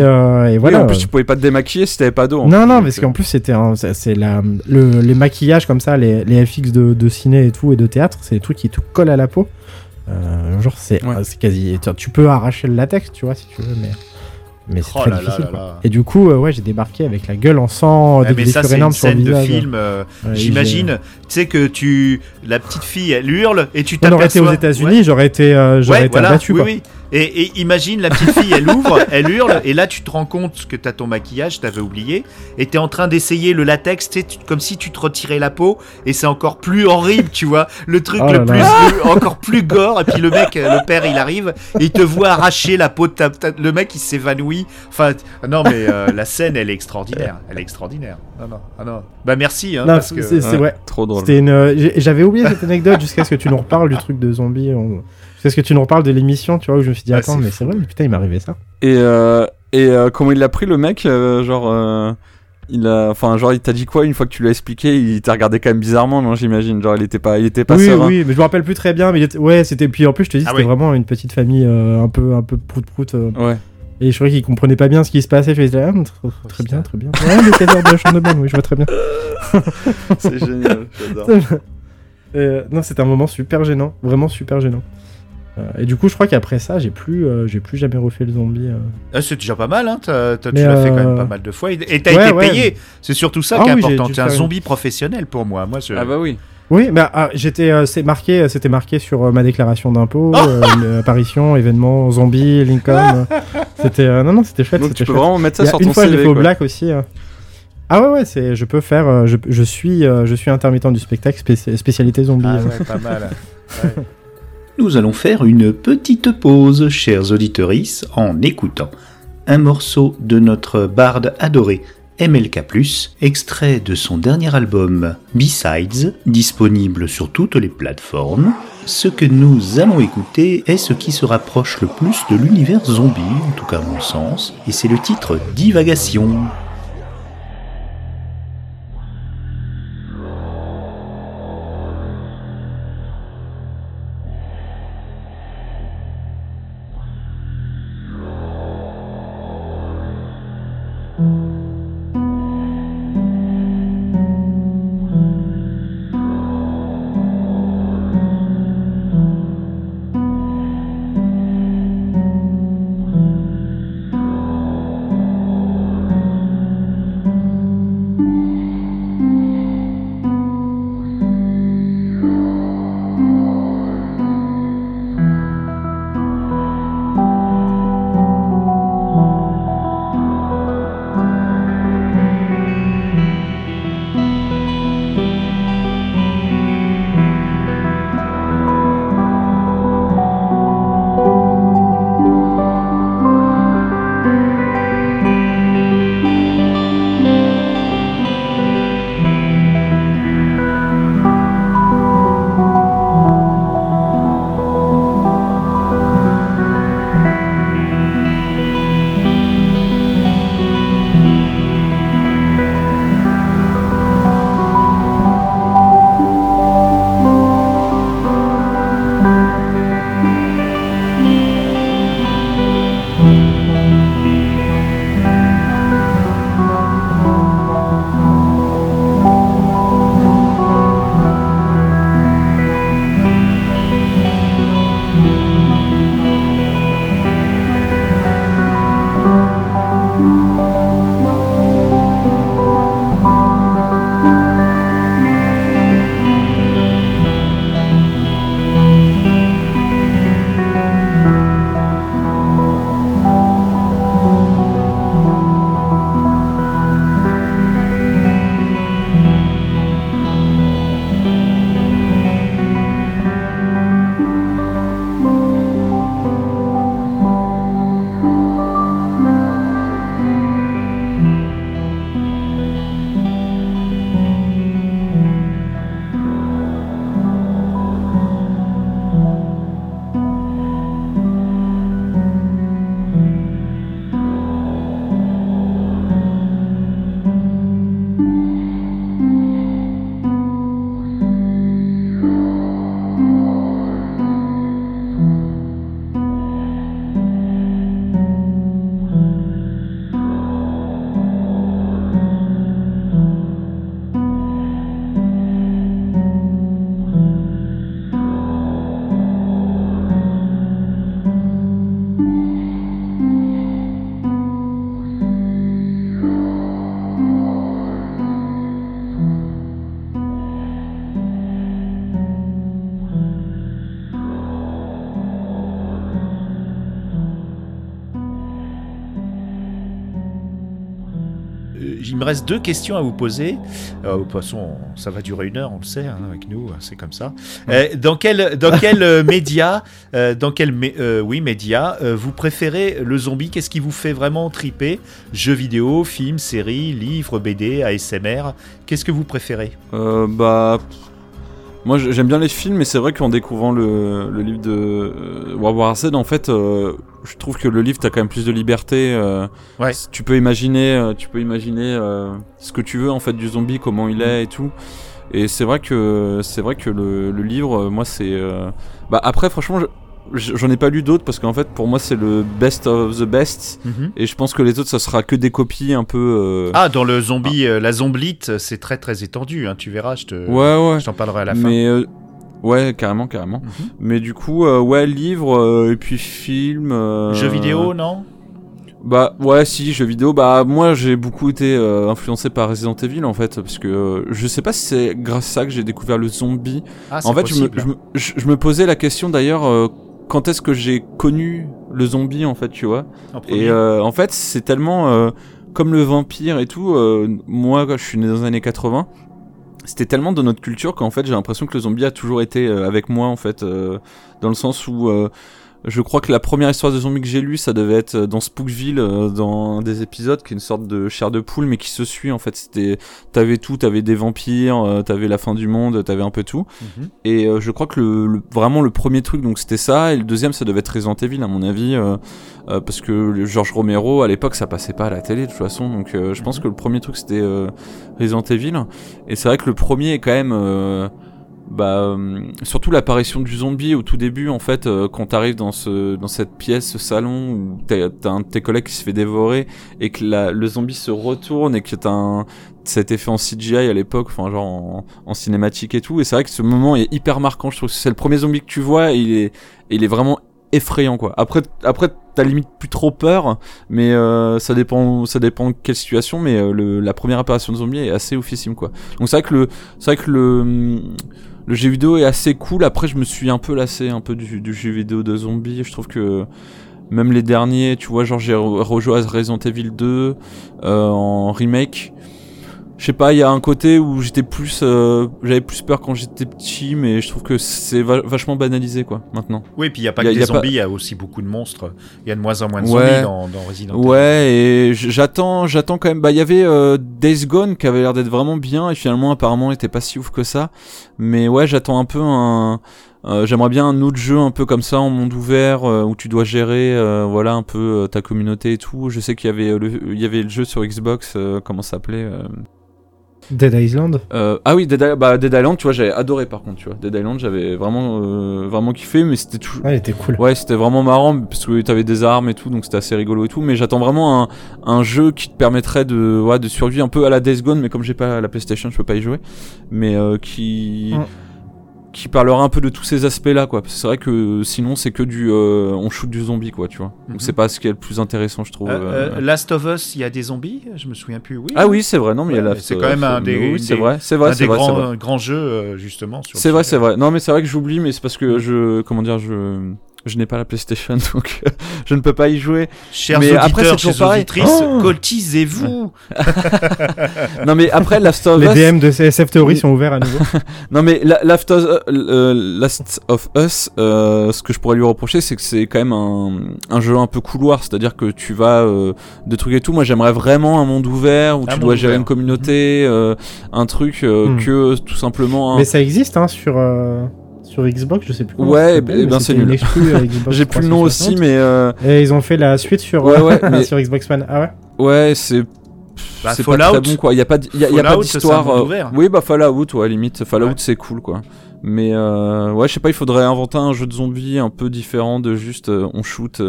voilà. Oui, en plus, tu pouvais pas te démaquiller si t'avais pas d'eau. Non, parce qu'en plus, c'était les maquillages comme ça, les FX de ciné et tout, et de théâtre, c'est des trucs qui te collent à la peau. Genre, c'est quasi. Tu peux arracher le latex, tu vois, si tu veux, mais c'est très difficile. Quoi. Et du coup, j'ai débarqué avec la gueule en sang, des blessures énormes sur le visage. C'est une scène de film, j'imagine. Tu sais que la petite fille, elle hurle et tu t'aperçois. J'aurais été aux États-Unis, j'aurais été abattu. Oui. Et imagine la petite fille, elle ouvre, elle hurle, et là tu te rends compte que t'as ton maquillage, t'avais oublié, et t'es en train d'essayer le latex, comme si tu te retirais la peau, et c'est encore plus horrible, tu vois, le truc encore plus gore, et puis le mec, le père, il arrive, et il te voit arracher la peau de le mec il s'évanouit, enfin, non mais la scène elle est extraordinaire. Non. Bah merci, hein, non, parce que... C'est ouais. Trop drôle. J'avais oublié cette anecdote jusqu'à ce que tu nous reparles du truc de zombie... Parce que tu nous reparles de l'émission, tu vois, où je me suis dit, attends, mais c'est vrai, mais putain, il m'est arrivé ça. Et comment il l'a pris, le mec, il t'a dit quoi une fois que tu l'as expliqué, il t'a regardé quand même bizarrement, non, j'imagine, genre il était pas serein. Oui, mais je me rappelle plus très bien, mais c'était, puis en plus je te dis, c'était vraiment une petite famille un peu prout-prout. Ouais. Et je croyais qu'il comprenait pas bien ce qui se passait. Je lui disais, très bien. Ouais, le cadre de la chambre de bonne, oui, je vois très bien. C'est génial, j'adore. Non, c'était un moment super gênant, vraiment super gênant. Et du coup, je crois qu'après ça, j'ai plus jamais refait le zombie. C'est déjà pas mal, hein. Tu l'as fait quand même pas mal de fois. Et t'as été payé. Mais... C'est surtout ça qui est important. T'es un zombie professionnel pour moi. Ah bah oui. Oui, mais c'était marqué sur ma déclaration d'impôt, apparition, événement, zombie, Lincoln. C'était c'était chouette. Donc tu peux vraiment mettre ça sur ton CV. Une fois, je l'ai fait au black aussi. Ah ouais, je peux faire. Je suis intermittent du spectacle, spécialité zombie. Ah ouais, pas mal. Ouais. Nous allons faire une petite pause, chers auditorices, en écoutant un morceau de notre barde adoré, MLK+, extrait de son dernier album Besides, disponible sur toutes les plateformes. Ce que nous allons écouter est ce qui se rapproche le plus de l'univers zombie, en tout cas à mon sens, et c'est le titre Divagation. Il me reste deux questions à vous poser. De toute façon, ça va durer une heure, on le sait, hein, avec nous, c'est comme ça. Dans quel média, vous préférez le zombie? Qu'est-ce qui vous fait vraiment triper? Jeux vidéo, films, séries, livres, BD, ASMR. Qu'est-ce que vous préférez? Moi, j'aime bien les films, mais c'est vrai qu'en découvrant le livre de World War Z, en fait, je trouve que le livre, t'as quand même plus de liberté. Ouais. Tu peux imaginer ce que tu veux en fait du zombie, comment il est et tout. Et c'est vrai que le livre, moi, c'est. Après, franchement, j'en ai pas lu d'autres parce qu'en fait, pour moi, c'est le best of the best. Mm-hmm. Et je pense que les autres, ça sera que des copies un peu. Dans le zombie, la zomblite, c'est très très étendu. Hein, tu verras, je t'en parlerai à la fin. Mais ouais, carrément. Mm-hmm. Mais du coup, livre et puis film. Jeux vidéo, non? Jeux vidéo. Moi, j'ai beaucoup été influencé par Resident Evil en fait, parce que je sais pas si c'est grâce à ça que j'ai découvert le zombie. Ah, c'est en fait, possible. Je me posais la question d'ailleurs. Quand est-ce que j'ai connu le zombie en fait, tu vois? Et en fait, c'est tellement comme le vampire et tout. Moi, quand je suis né dans les années 80. C'était tellement dans notre culture qu'en fait, j'ai l'impression que le zombie a toujours été avec moi en fait, dans le sens où je crois que la première histoire de zombie que j'ai lue, ça devait être dans Spookville, dans des épisodes qui est une sorte de chair de poule mais qui se suit en fait. T'avais des vampires, t'avais la fin du monde, t'avais un peu tout. Mm-hmm. Et je crois que vraiment le premier truc, donc c'était ça, et le deuxième ça devait être Resident Evil à mon avis, parce que George Romero à l'époque ça passait pas à la télé de toute façon, donc je pense que le premier truc c'était Resident Evil. Et c'est vrai que le premier est quand même surtout l'apparition du zombie au tout début en fait, quand t'arrives dans cette pièce, ce salon où t'as un de tes collègues qui se fait dévorer et que le zombie se retourne et que cet effet en CGI à l'époque, enfin genre en cinématique et tout, et c'est vrai que ce moment est hyper marquant, je trouve que c'est le premier zombie que tu vois, et il est vraiment effrayant quoi. Après t'as limite plus trop peur, mais ça dépend quelle situation, mais la première apparition de zombie est assez oufissime quoi. Donc c'est vrai que le jeu vidéo est assez cool. Après, je me suis un peu lassé un peu du jeu vidéo de zombies. Je trouve que même les derniers, tu vois, genre j'ai rejoué à Resident Evil 2 en remake. Je sais pas, il y a un côté où j'étais plus, j'avais plus peur quand j'étais petit, mais je trouve que c'est vachement banalisé quoi maintenant. Oui, puis il y a pas que des zombies, il y a aussi beaucoup de monstres. Il y a de moins en moins de zombies dans Resident Evil. Ouais, et j'attends quand même. Il y avait Days Gone qui avait l'air d'être vraiment bien et finalement apparemment était pas si ouf que ça. Mais ouais, j'attends un peu j'aimerais bien un autre jeu un peu comme ça en monde ouvert où tu dois gérer un peu ta communauté et tout. Je sais qu'il y avait le jeu sur Xbox, comment ça s'appelait Dead Island. Dead Island, tu vois, j'avais adoré par contre, tu vois. Dead Island, j'avais vraiment vraiment kiffé, mais c'était tout. Ouais, il était cool. Ouais, c'était vraiment marrant parce que t'avais des armes et tout, donc c'était assez rigolo et tout, mais j'attends vraiment un jeu qui te permettrait de survivre un peu à la Days Gone, mais comme j'ai pas la PlayStation, je peux pas y jouer, mais qui parlera un peu de tous ces aspects-là quoi, parce que c'est vrai que sinon c'est que du on shoot du zombie quoi, tu vois. Donc c'est pas ce qui est le plus intéressant, je trouve. Last of Us, il y a des zombies, je me souviens plus. Oui. Ah oui, c'est vrai. Non mais il y a Last of Us. C'est quand même un des grands jeux justement sur. C'est vrai. Non mais c'est vrai que j'oublie, mais c'est parce que je n'ai pas la PlayStation, donc je ne peux pas y jouer. Chers mais auditeurs, après, c'est chers auditrices, coltisez-vous. Non mais après, Last of Us... Les DM de SF Theory sont ouverts à nouveau. Non mais Last of Us, ce que je pourrais lui reprocher, c'est que c'est quand même un jeu un peu couloir, c'est-à-dire que tu vas de trucs et tout. Moi, j'aimerais vraiment un monde ouvert où tu dois gérer une communauté, un truc que tout simplement... Mais ça existe hein, sur Xbox, je sais plus comment. Ouais, c'est nul. J'ai plus le nom aussi, mais et ils ont fait la suite sur sur Xbox One. Ah ouais. Ouais, c'est Fallout, pas très bon quoi. Il y a pas d'histoire. Fallout, ouais, limite Fallout, c'est cool quoi. Mais je sais pas, il faudrait inventer un jeu de zombies un peu différent de juste on shoot.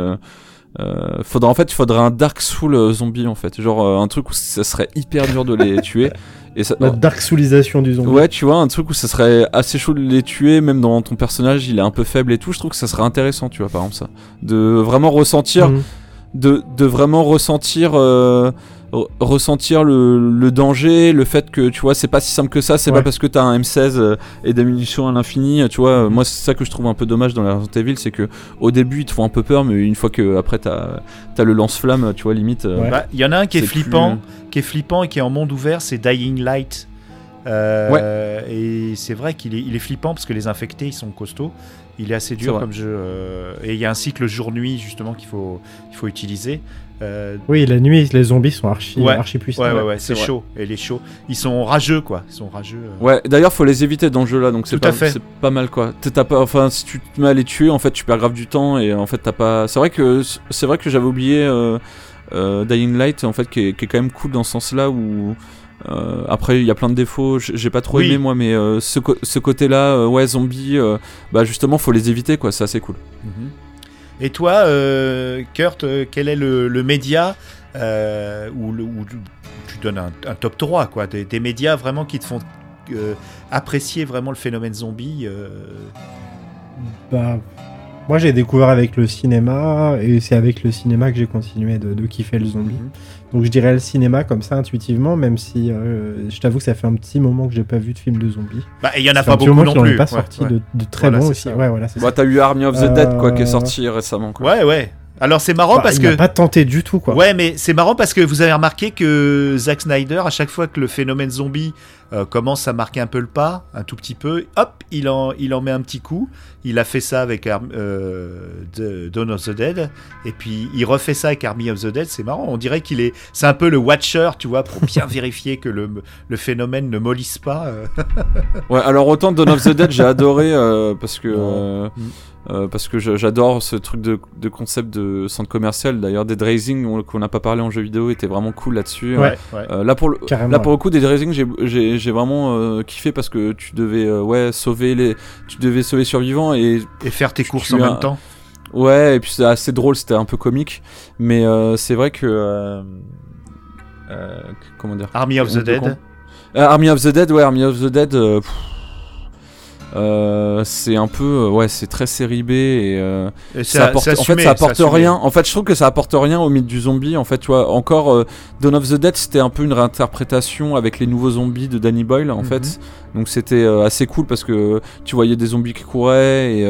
Il faudrait un Dark Soul zombie en fait, genre un truc où ça serait hyper dur de les tuer et ça, la Dark Soulisation du zombie. Ouais, tu vois, un truc où ça serait assez chaud de les tuer, même dans ton personnage il est un peu faible et tout. Je trouve que ça serait intéressant, tu vois, par exemple ça, de vraiment ressentir de vraiment ressentir le danger, le fait que tu vois c'est pas si simple que ça, c'est pas parce que t'as un M16 et des munitions à l'infini, tu vois. Moi c'est ça que je trouve un peu dommage dans la Resident Evil, c'est que au début ils te font un peu peur, mais une fois que après t'as le lance-flamme, tu vois, limite. Y en a un qui est flippant, plus... qui est flippant et qui est en monde ouvert, c'est Dying Light. Et c'est vrai qu'il est, flippant parce que les infectés ils sont costauds, il est assez dur comme jeu, et il y a un cycle jour-nuit justement qu'il faut utiliser. Oui, la nuit les zombies sont archi puissants. Ouais, c'est chaud, et les chauds, ils sont rageux quoi, Ouais, d'ailleurs faut les éviter dans le jeu là, donc c'est pas mal quoi. T'as pas, enfin si tu te mets à les tuer en fait tu perds grave du temps et en fait t'as pas. C'est vrai que j'avais oublié Dying Light en fait qui est quand même cool dans ce sens là où. Après il y a plein de défauts, j'ai pas trop aimé moi, mais ce côté là zombies, bah justement faut les éviter quoi, c'est assez cool. Et toi Kurt, quel est le média où tu donnes un top 3 quoi, des médias vraiment qui te font apprécier vraiment le phénomène zombie? Bah moi j'ai découvert avec le cinéma, et c'est avec le cinéma que j'ai continué de kiffer le zombie. Donc je dirais le cinéma comme ça intuitivement, même si je t'avoue que ça fait un petit moment que j'ai pas vu de film de zombies. Bah il y en a pas beaucoup non plus. Pas sorti de très voilà, bons aussi. Ça. Ouais voilà. C'est ça. T'as eu Army of the Dead quoi qui est sorti récemment quoi. Ouais. Alors c'est marrant parce que. Pas tenté du tout quoi. Ouais, mais c'est marrant parce que vous avez remarqué que Zack Snyder, à chaque fois que le phénomène zombie commence à marquer un peu le pas, un tout petit peu, hop, il en met un petit coup. Il a fait ça avec Dawn of the Dead, et puis il refait ça avec Army of the Dead. C'est marrant, on dirait qu'il est, c'est un peu le watcher, tu vois, pour bien vérifier que le phénomène ne mollisse pas. Ouais, alors autant Dawn of the Dead, j'ai adoré parce que j'adore ce truc de concept de centre commercial. D'ailleurs, Dead Rising qu'on n'a pas parlé en jeu vidéo était vraiment cool là-dessus. Là pour le coup, Dead Rising, j'ai vraiment kiffé parce que tu devais sauver survivants et faire tes courses en même temps. Ouais, et puis c'était assez drôle, c'était un peu comique, mais c'est vrai que comment dire, Army of the Dead c'est un peu c'est très série B et ça apporte rien en fait je trouve que ça apporte rien au mythe du zombie en fait, tu vois. Encore Dawn of the Dead c'était un peu une réinterprétation avec les nouveaux zombies de Danny Boyle en fait, donc c'était assez cool parce que tu voyais des zombies qui couraient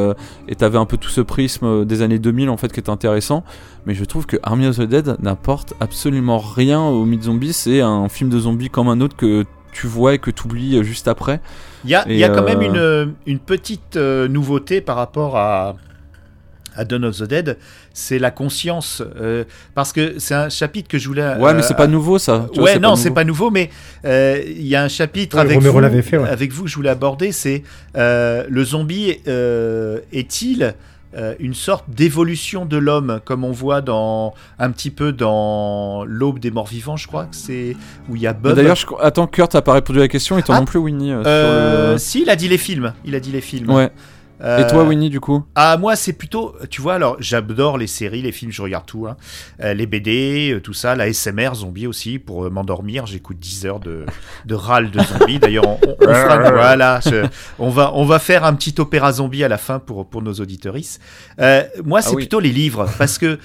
et t'avais un peu tout ce prisme des années 2000 en fait qui était intéressant, mais je trouve que Army of the Dead n'apporte absolument rien au mythe zombie. C'est un film de zombie comme un autre que tu vois et que tu oublies juste après. Il y a quand même une petite nouveauté par rapport à Dawn of the Dead, c'est la conscience, parce que c'est un chapitre que je voulais... ouais, mais c'est pas nouveau ça. C'est pas nouveau, mais il y a un chapitre avec vous que je voulais aborder, c'est le zombie est-il une sorte d'évolution de l'homme, comme on voit dans l'aube des morts vivants, je crois que c'est où il y a Bob. D'ailleurs, attends, Kurt t'as pas répondu à la question, et toi non plus, Winnie. Si, il a dit les films. Ouais. Et toi, Winnie, du coup? Ah, moi, c'est plutôt, tu vois, alors j'adore les séries, les films, je regarde tout, hein. Les BD, tout ça, la SMR zombie aussi, pour m'endormir, j'écoute 10 heures de râle de zombies. D'ailleurs, on fera, voilà, on va faire un petit opéra zombie à la fin pour nos auditorices. Moi, c'est plutôt les livres, parce que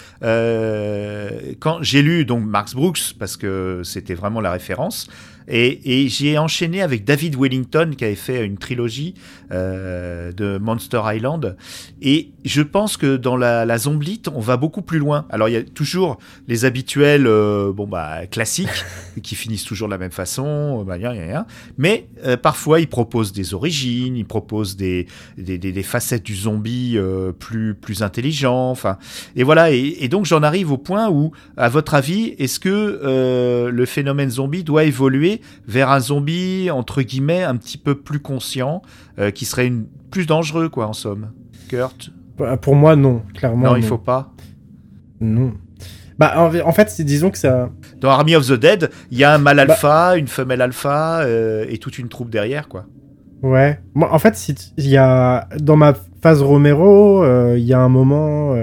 quand j'ai lu donc Max Brooks, parce que c'était vraiment la référence. Et j'ai enchaîné avec David Wellington qui avait fait une trilogie de Monster Island, et je pense que dans la zomblite on va beaucoup plus loin. Alors il y a toujours les habituels classiques qui finissent toujours de la même façon, mais parfois ils proposent des origines, ils proposent des facettes du zombie plus intelligent, enfin, et voilà, et donc j'en arrive au point où, à votre avis, est-ce que le phénomène zombie doit évoluer vers un zombie entre guillemets un petit peu plus conscient, qui serait plus dangereux quoi, en somme? Kurt? Pour moi non, clairement. Non, il faut pas. Non. En fait, disons que ça. Dans Army of the Dead, il y a un mâle alpha, une femelle alpha et toute une troupe derrière quoi. Ouais. Moi, en fait, il y a dans ma phase Romero, il y a un moment,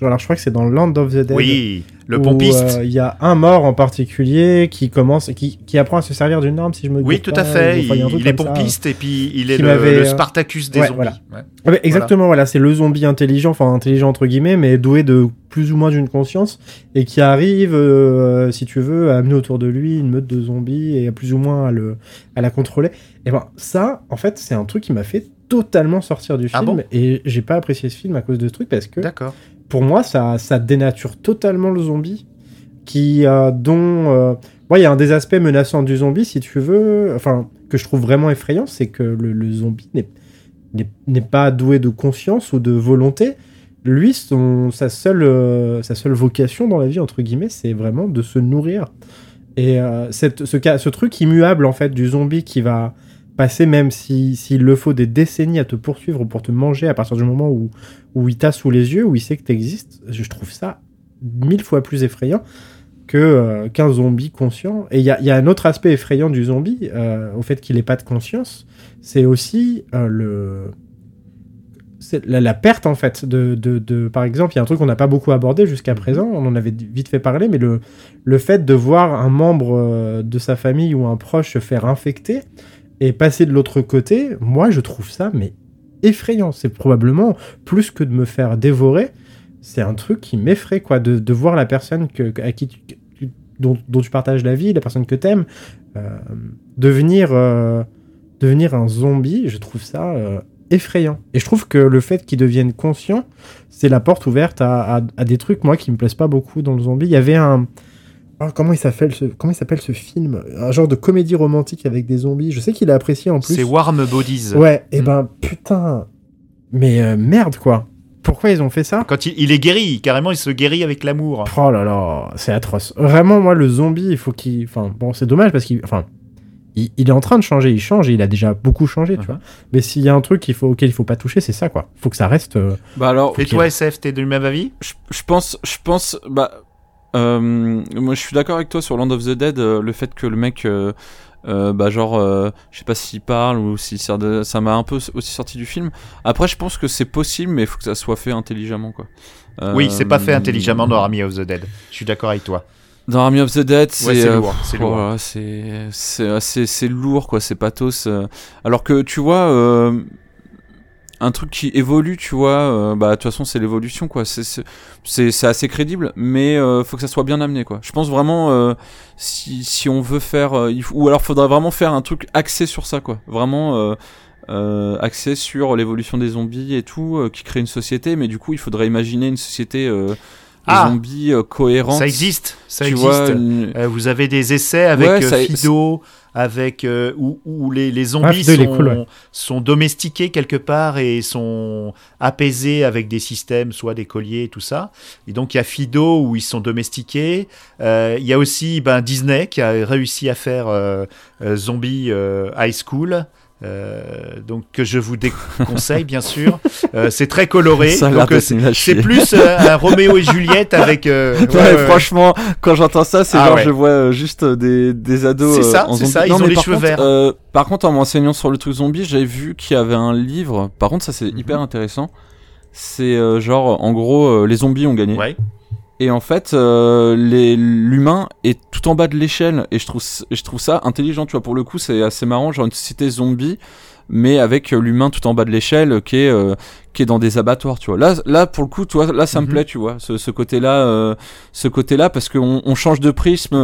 alors je crois que c'est dans Land of the Dead. Oui, le pompiste. Il y a un mort en particulier qui commence, qui apprend à se servir d'une arme, si je me trompe. Oui, tout à fait. Il est pompiste et puis il est le Spartacus des zombies. Voilà. Ouais. Ouais, exactement, voilà, c'est le zombie intelligent, enfin intelligent entre guillemets, mais doué de plus ou moins d'une conscience et qui arrive, si tu veux, à amener autour de lui une meute de zombies et à plus ou moins à la contrôler. Et ben ça, en fait, c'est un truc qui m'a fait totalement sortir du film et j'ai pas apprécié ce film à cause de ce truc parce que pour moi ça dénature totalement le zombie qui il y a un des aspects menaçants du zombie si tu veux, enfin que je trouve vraiment effrayant, c'est que le zombie n'est pas doué de conscience ou de volonté. Lui, sa seule vocation dans la vie entre guillemets, c'est vraiment de se nourrir et ce truc immuable en fait du zombie qui va passer, même s'il le faut, des décennies à te poursuivre pour te manger à partir du moment où il t'a sous les yeux, où il sait que t'existes, je trouve ça 1000 fois plus effrayant qu'un zombie conscient. Et il y a un autre aspect effrayant du zombie, au fait qu'il n'ait pas de conscience, c'est aussi la perte en fait de par exemple, il y a un truc qu'on n'a pas beaucoup abordé jusqu'à présent, on en avait vite fait parler, mais le fait de voir un membre de sa famille ou un proche se faire infecter et passer de l'autre côté, moi je trouve ça mais effrayant. C'est probablement plus que de me faire dévorer, c'est un truc qui m'effraie quoi, de voir la personne dont tu partages la vie, la personne que t'aimes, devenir un zombie, je trouve ça effrayant. Et je trouve que le fait qu'ils deviennent conscients, c'est la porte ouverte à des trucs moi qui me plaisent pas beaucoup dans le zombie. Il y avait un... Comment il s'appelle ce film ? Un genre de comédie romantique avec des zombies. Je sais qu'il a apprécié en plus. C'est Warm Bodies. Ouais, et ben putain. Mais merde quoi. Pourquoi ils ont fait ça ? Quand il est guéri, carrément il se guérit avec l'amour. Oh là là, c'est atroce. Vraiment moi le zombie, il faut qu'il... Enfin bon, c'est dommage parce qu'il... Enfin, il est en train de changer, il change, et il a déjà beaucoup changé, tu vois. Mais s'il y a un truc auquel il faut pas toucher, c'est ça quoi. Faut que ça reste... Et toi SF, t'es de même avis ? Je pense... moi je suis d'accord avec toi sur Land of the Dead, le fait que le mec je sais pas s'il parle ou s'il sert de... ça m'a un peu aussi sorti du film. Après je pense que c'est possible mais il faut que ça soit fait intelligemment quoi. Oui, c'est pas fait intelligemment dans Army of the Dead, je suis d'accord avec toi. Dans Army of the Dead, c'est lourd quoi, c'est pathos, alors que tu vois un truc qui évolue, tu vois, de toute façon c'est l'évolution quoi, c'est assez crédible, mais faut que ça soit bien amené quoi. Je pense vraiment si on veut faire ou alors faudrait vraiment faire un truc axé sur ça quoi, vraiment axé sur l'évolution des zombies et tout, qui crée une société, mais du coup il faudrait imaginer une société zombies cohérente. Ça existe. Vois, vous avez des essais avec Fido. Avec où les zombies sont domestiqués quelque part et sont apaisés avec des systèmes, soit des colliers et tout ça. Et donc il y a Fido où ils sont domestiqués. Il y a aussi Disney qui a réussi à faire Zombie High School. Donc que je vous déconseille bien sûr, c'est très coloré, donc c'est plus un Roméo et Juliette avec franchement quand j'entends ça c'est je vois juste des ados, c'est ça, ils ont les cheveux verts. Par contre en m'enseignant sur le truc zombie, j'avais vu qu'il y avait un livre, par contre ça c'est hyper intéressant, c'est en gros les zombies ont gagné. Ouais. Et en fait, l'humain est tout en bas de l'échelle, et je trouve ça intelligent, tu vois, pour le coup, c'est assez marrant, genre une société zombie, mais avec l'humain tout en bas de l'échelle, qui est dans des abattoirs, tu vois. Là, pour le coup, toi, là, ça me plaît, tu vois, ce côté-là, parce qu'on change de prisme,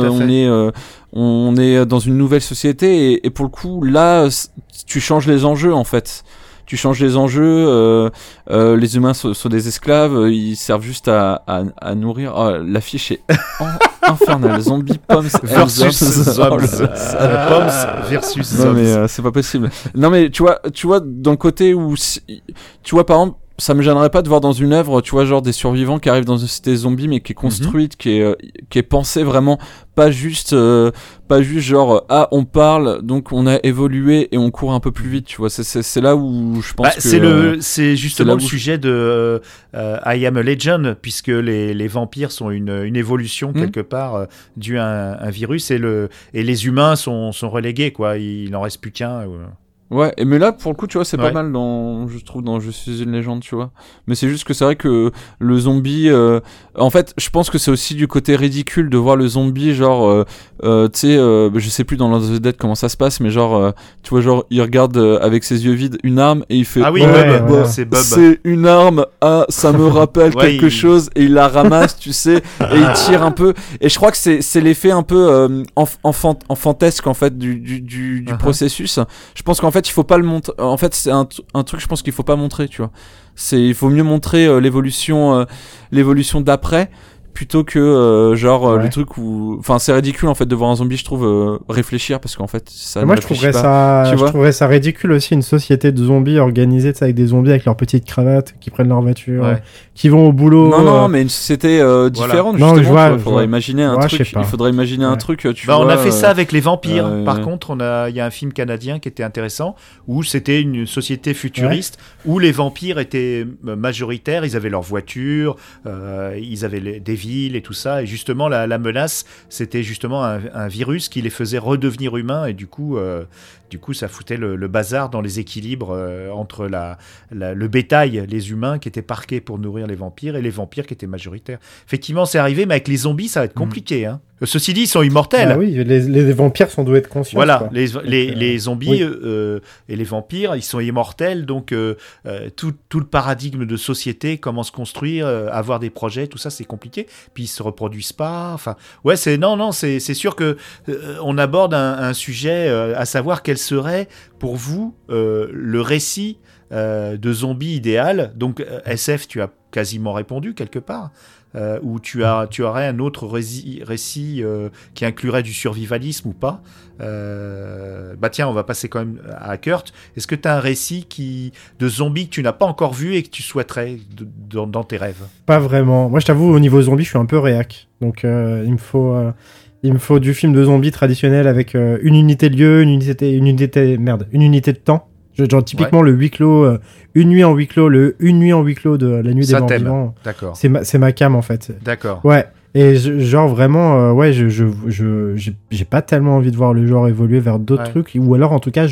on est dans une nouvelle société, et pour le coup, là, tu changes les enjeux, en fait. Tu changes les enjeux, les humains sont des esclaves, ils servent juste à nourrir. Oh, l'affiche est infernale. Zombie Poms versus Zombies. Poms versus Zombies. Non mais c'est pas possible. Non mais tu vois dans le côté où tu vois par exemple, ça me gênerait pas de voir dans une œuvre, tu vois, genre des survivants qui arrivent dans une cité zombie mais qui est construite, qui est pensée vraiment, pas juste genre on parle donc on a évolué et on court un peu plus vite, tu vois, c'est là où je pense que c'est justement le sujet de I Am a Legend, puisque les vampires sont une évolution quelque part due à un virus, et les humains sont relégués quoi, il en reste plus qu'un. Ouais, mais là, pour le coup, tu vois, c'est pas mal dans, je trouve, dans Je suis une légende, tu vois. Mais c'est juste que c'est vrai que le zombie, en fait, je pense que c'est aussi du côté ridicule de voir le zombie, genre, tu sais, je sais plus dans Land of the Dead comment ça se passe, mais genre, tu vois, genre, il regarde avec ses yeux vides une arme et il fait, ah oui, Bob, c'est Bob. C'est une arme, ah, ça me rappelle quelque chose, et il la ramasse, tu sais, et il tire un peu. Et je crois que c'est l'effet un peu, enfantesque, en fait, du processus. Je pense qu'en fait, il faut pas le montrer. En fait, c'est un truc, je pense qu'il faut pas montrer, tu vois. Il faut mieux montrer l'évolution d'après, plutôt que le truc où, enfin, c'est ridicule en fait de voir un zombie, je trouve, réfléchir, parce qu'en fait ça. Moi, je trouverais ça ridicule aussi, une société de zombies organisée, avec des zombies avec leurs petites cravates, qui prennent leur voiture, qui vont au boulot. Non, mais une société différente. Voilà. Justement, faudrait imaginer un truc. Il faudrait imaginer un truc. On a fait ça avec les vampires. Par contre, il y a un film canadien qui était intéressant, où c'était une société futuriste où les vampires étaient majoritaires. Ils avaient leur voiture, ils avaient des villes et tout ça, et justement la menace, c'était justement un virus qui les faisait redevenir humains, et du coup ça foutait le bazar dans les équilibres entre le bétail, les humains qui étaient parqués pour nourrir les vampires, et les vampires qui étaient majoritaires. Effectivement, c'est arrivé, mais avec les zombies ça va être compliqué, hein. Ceci dit, ils sont immortels. Ah oui, les vampires sont doués de conscience. Voilà, quoi. Les zombies et les vampires, ils sont immortels, donc tout le paradigme de société, comment se construire, avoir des projets, tout ça, c'est compliqué. Puis ils se reproduisent pas. Enfin, ouais, c'est sûr que on aborde un sujet, à savoir quel serait pour vous le récit de zombies idéal. Donc SF, tu as quasiment répondu quelque part. Où tu aurais un autre récit qui inclurait du survivalisme ou pas. Bah tiens, on va passer quand même à Kurt. Est-ce que tu as un récit de zombies que tu n'as pas encore vu et que tu souhaiterais dans tes rêves ? Pas vraiment. Moi, je t'avoue, au niveau zombie, je suis un peu réac. Donc, il me faut du film de zombies traditionnel avec une unité de lieu, une unité de temps. Genre typiquement le huis clos, une nuit en huis clos de la nuit des morts vivants. D'accord. C'est ma came en fait. D'accord. Ouais. Et genre vraiment, j'ai pas tellement envie de voir le genre évoluer vers d'autres trucs, ou alors en tout cas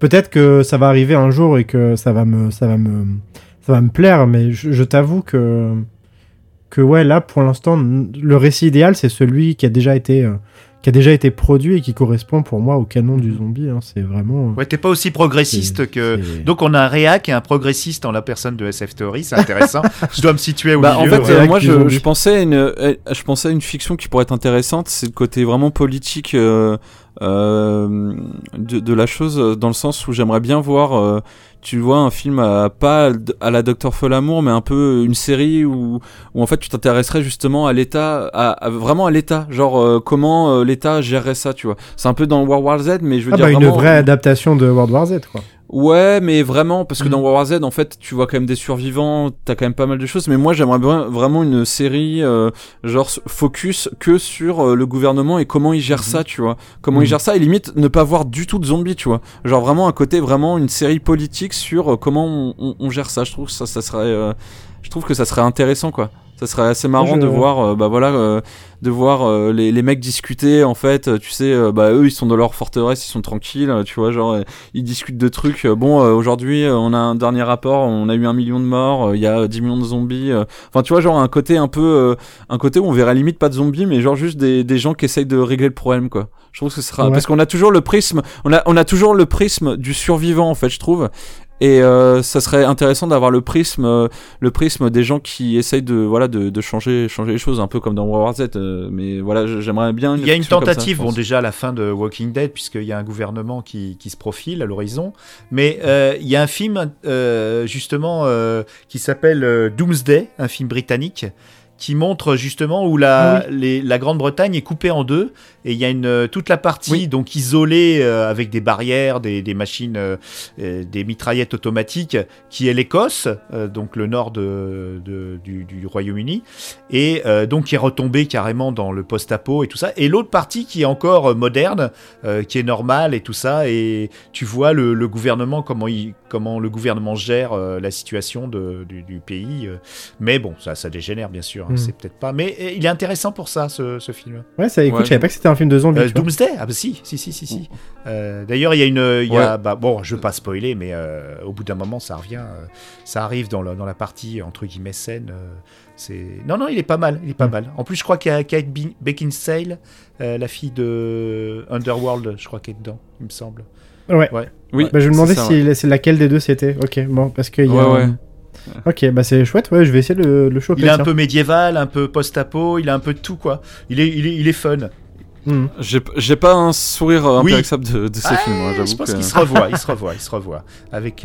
peut-être que ça va arriver un jour et que ça va me plaire, mais je t'avoue que ouais, là pour l'instant le récit idéal, c'est celui qui a déjà été produit et qui correspond pour moi au canon du zombie, hein. C'est vraiment... Ouais, t'es pas aussi progressiste que... Donc on a un réac et un progressiste en la personne de SF Theory, c'est intéressant. Je dois me situer au milieu. En fait, moi, je pensais à une fiction qui pourrait être intéressante, c'est le côté vraiment politique de la chose, dans le sens où j'aimerais bien voir... tu vois un film pas à la Docteur Folamour, mais un peu une série où en fait tu t'intéresserais justement à l'État, vraiment à l'État, genre comment l'État gérerait ça, tu vois. C'est un peu dans World War Z, mais je veux dire vraiment... une vraie adaptation de World War Z, quoi. Ouais, mais vraiment, parce que dans World War Z, en fait, tu vois quand même des survivants, t'as quand même pas mal de choses, mais moi, j'aimerais bien vraiment une série, genre, focus que sur le gouvernement et comment ils gèrent ça, tu vois. Comment ils gèrent ça, et limite, ne pas voir du tout de zombies, tu vois. Genre, vraiment, à côté, vraiment, une série politique sur comment on gère ça. Je trouve que ça serait intéressant, quoi. Ça serait assez marrant de voir, les mecs discuter, en fait, tu sais, eux, ils sont dans leur forteresse, ils sont tranquilles, tu vois, genre, ils discutent de trucs. Bon, aujourd'hui, on a un dernier rapport, on a eu 1 million de morts, il y a 10 millions de zombies. Enfin, tu vois, genre, un côté un peu, un côté où on verra limite pas de zombies, mais genre juste des gens qui essayent de régler le problème, quoi. Je trouve que ce sera, parce qu'on a toujours le prisme, on a toujours le prisme du survivant, en fait, je trouve. Et ça serait intéressant d'avoir le prisme des gens qui essayent de changer les choses, un peu comme dans World War Z, mais voilà, j'aimerais bien... Il y a une tentative, déjà à la fin de Walking Dead, puisqu'il y a un gouvernement qui se profile à l'horizon, mais il y a un film justement qui s'appelle Doomsday, un film britannique, qui montre justement où la Grande-Bretagne est coupée en deux, et il y a toute la partie donc isolée avec des barrières, des machines, des mitraillettes automatiques, qui est l'Écosse, donc le nord du Royaume-Uni, et donc qui est retombée carrément dans le post-apo et tout ça, et l'autre partie qui est encore moderne, qui est normale et tout ça, et tu vois le gouvernement, comment le gouvernement gère la situation du pays, mais bon, ça dégénère bien sûr. c'est peut-être pas, mais il est intéressant pour ça, ce film. Ouais, ça écoute, je savais pas que c'était un film de zombies. Doomsday, ah bah si. D'ailleurs, il y a bah bon, je veux pas spoiler, mais au bout d'un moment, ça revient, ça arrive dans la partie entre guillemets scène. C'est... Non, il est pas mal. En plus, je crois qu'il y a Kate Beckinsale, la fille de Underworld, je crois qu'elle est dedans, il me semble. Ouais. Oui. Bah, je me demandais c'est laquelle des deux c'était. Ok, bon, parce que ok, bah c'est chouette. Ouais, je vais essayer le choper. Il est un peu médiéval, un peu post-apo, il a un peu de tout quoi. Il est fun. J'ai pas un sourire impérissable de ces films. Hein, je pense qu'il se revoit. Avec.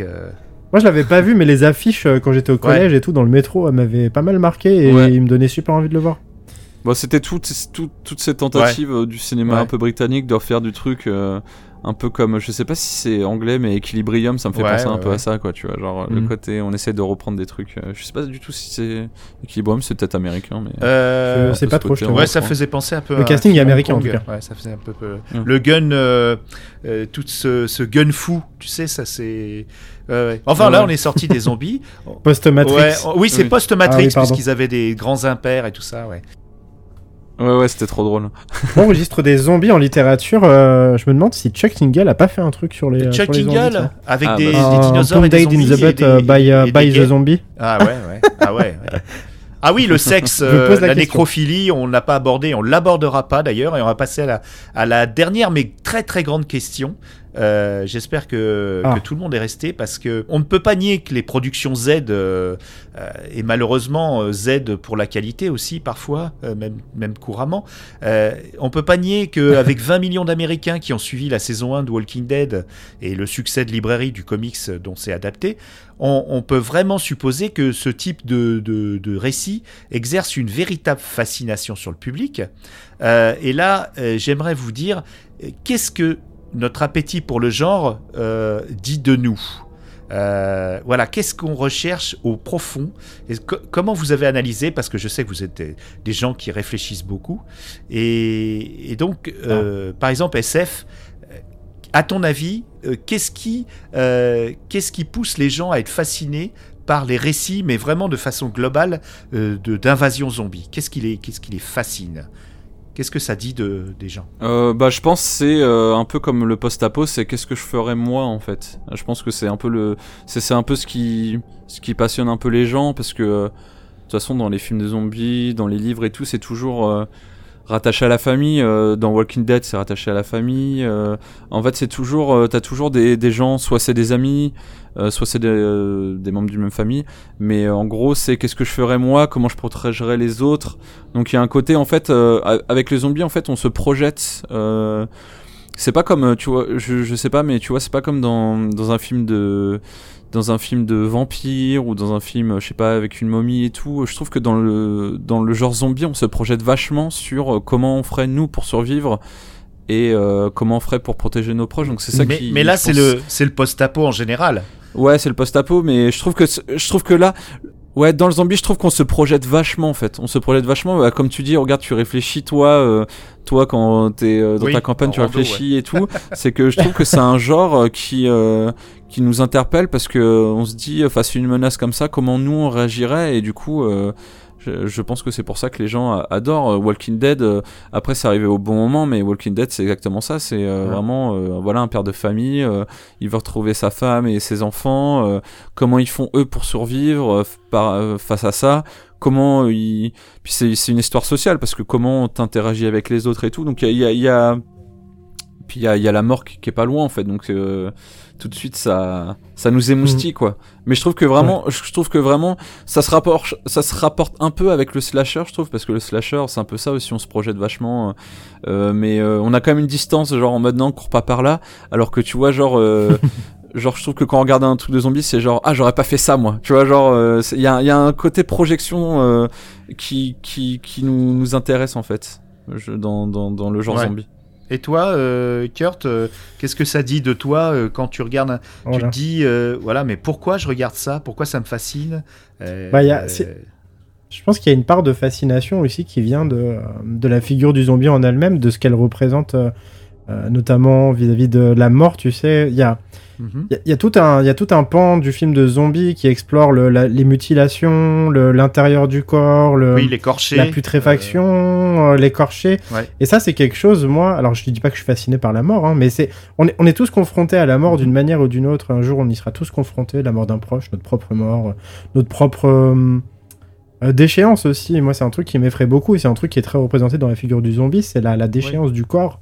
Moi, je l'avais pas vu, mais les affiches quand j'étais au collège et tout dans le métro, elles m'avaient pas mal marqué et ils me donnaient super envie de le voir. Bon, c'était toutes ces tentatives du cinéma un peu britannique de refaire du truc. Un peu comme, je sais pas si c'est anglais, mais Equilibrium, ça me fait penser un peu à ça, quoi, tu vois, genre le côté, on essaie de reprendre des trucs, je sais pas du tout si c'est Equilibrium, c'est peut-être américain, mais... c'est pas trop, je trouve. Ouais, ça faisait penser un peu... Le casting est américain, en tout cas. Ouais, ça faisait un peu... Le gun, tout ce gun fou, tu sais, ça c'est... Enfin là, on est sorti des zombies. Post-Matrix. Ouais, oui, c'est post-Matrix, puisqu'ils avaient des grands impairs et tout ça, Ouais, c'était trop drôle. Bon, registre des zombies en littérature, je me demande si Chuck Tingle a pas fait un truc sur les. Chuck Tingle avec des dinosaures et des zombies. Tombed in the butt by the zombie. Ah ouais. Ah oui, le sexe, la nécrophilie, on l'a pas abordé, on l'abordera pas d'ailleurs, et on va passer à la dernière mais très très grande question. J'espère que tout le monde est resté, parce que on ne peut pas nier que les productions Z et malheureusement Z pour la qualité aussi parfois, même couramment, on ne peut pas nier qu'avec 20 millions d'Américains qui ont suivi la saison 1 de Walking Dead et le succès de librairie du comics dont c'est adapté, on peut vraiment supposer que ce type de récit exerce une véritable fascination sur le public. Et là, j'aimerais vous dire, qu'est-ce que notre appétit pour le genre dit de nous. Voilà, qu'est-ce qu'on recherche au profond et comment vous avez analysé, parce que je sais que vous êtes des gens qui réfléchissent beaucoup. Et donc, par exemple, SF, à ton avis, qu'est-ce qui pousse les gens à être fascinés par les récits, mais vraiment de façon globale, d'invasion zombie ? Qu'est-ce qui les fascine ? Qu'est-ce que ça dit des gens ? Je pense que c'est un peu comme le post-apo, c'est qu'est-ce que je ferais moi en fait. Je pense que c'est un peu c'est un peu ce qui passionne un peu les gens, parce que de toute façon dans les films de zombies, dans les livres et tout, c'est toujours rattaché à la famille. Dans Walking Dead, c'est rattaché à la famille. En fait, c'est toujours t'as toujours des gens, soit c'est des amis, soit c'est des membres d'une même famille, mais en gros c'est qu'est-ce que je ferais moi, comment je protégerais les autres. Donc il y a un côté en fait avec les zombies en fait on se projette, c'est pas comme tu vois, je sais pas, mais tu vois c'est pas comme dans un film de vampire ou dans un film je sais pas avec une momie et tout. Je trouve que dans le genre zombie on se projette vachement sur comment on ferait nous pour survivre et comment on ferait pour protéger nos proches. Donc c'est ça qui mais là pense... c'est le post-apo en général. Ouais, c'est le post-apo, mais je trouve que là, ouais, dans le zombie, je trouve qu'on se projette vachement en fait. On se projette vachement, bah, comme tu dis, regarde, tu réfléchis toi quand t'es dans ta campagne, tu réfléchis et tout. C'est que je trouve que c'est un genre qui nous interpelle, parce que on se dit face à une menace comme ça, comment nous on réagirait, et du coup je pense que c'est pour ça que les gens adorent Walking Dead. Après, c'est arrivé au bon moment, mais Walking Dead, c'est exactement ça. C'est vraiment, voilà, un père de famille. Il veut retrouver sa femme et ses enfants. Comment ils font eux pour survivre face à ça ? Comment ils... Puis c'est une histoire sociale, parce que comment t'interagis avec les autres et tout. Donc il y a la mort qui est pas loin en fait. Donc tout de suite ça nous émoustille quoi. Mais je trouve que vraiment ça se rapporte un peu avec le slasher, je trouve, parce que le slasher c'est un peu ça aussi, on se projette vachement, mais on a quand même une distance, genre en mode non, on court pas par là, alors que tu vois genre genre je trouve que quand on regarde un truc de zombie, c'est genre ah, j'aurais pas fait ça moi, tu vois, genre il y a un côté projection qui nous intéresse en fait dans le genre zombie. Et toi, Kurt, qu'est-ce que ça dit de toi quand tu regardes, tu te dis, voilà, mais pourquoi je regarde ça ? Pourquoi ça me fascine ? Je pense qu'il y a une part de fascination aussi qui vient de la figure du zombie en elle-même, de ce qu'elle représente notamment vis-à-vis de la mort, tu sais, il y a tout un pan du film de zombies qui explore les mutilations, l'intérieur du corps, la putréfaction, l'écorché. Ouais. Et ça, c'est quelque chose, moi, alors je ne dis pas que je suis fasciné par la mort, hein, mais on est tous confrontés à la mort d'une manière ou d'une autre. Un jour, on y sera tous confrontés, la mort d'un proche, notre propre mort, notre propre déchéance aussi. Et moi, c'est un truc qui m'effraie beaucoup, et c'est un truc qui est très représenté dans la figure du zombie, c'est la déchéance du corps.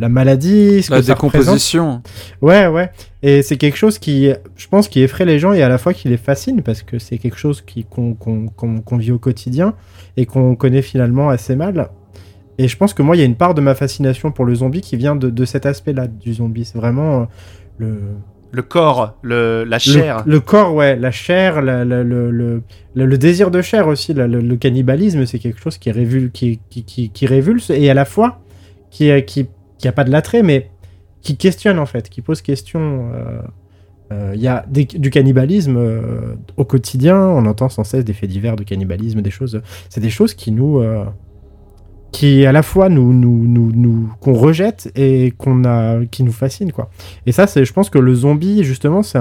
La maladie, ce que ça représente. La décomposition. Ouais. Et c'est quelque chose qui, je pense, qui effraie les gens et à la fois qui les fascine parce que c'est quelque chose qu'on vit au quotidien et qu'on connaît finalement assez mal. Et je pense que moi, il y a une part de ma fascination pour le zombie qui vient de cet aspect-là du zombie. C'est vraiment le corps, la chair. Le corps, ouais, la chair, le désir de chair aussi. Le cannibalisme, c'est quelque chose qui révulse et à la fois qui a pas de l'attrait, mais qui questionne en fait, qui pose question. Il y a du cannibalisme au quotidien, on entend sans cesse des faits divers de cannibalisme, des choses. C'est des choses qui nous, qui à la fois nous qu'on rejette et qui nous fascine quoi. Et ça, je pense que le zombie justement, c'est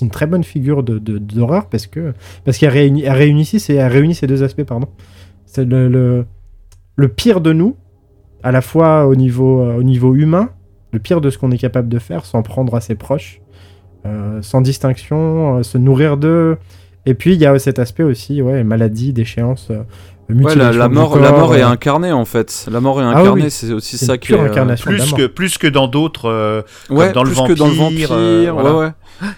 une très bonne figure d'horreur parce qu'elle réunit ces deux aspects, pardon. C'est le pire de nous. À la fois au niveau humain, le pire de ce qu'on est capable de faire, s'en prendre à ses proches, sans distinction, se nourrir d'eux. Et puis, il y a cet aspect aussi, maladie, déchéance, mutilation. Ouais, la mort est incarnée, en fait. La mort est incarnée, ah oui, c'est aussi c'est ça qui est... Plus que dans d'autres, dans le vampire. Plus que dans le vampire, voilà. Ouais.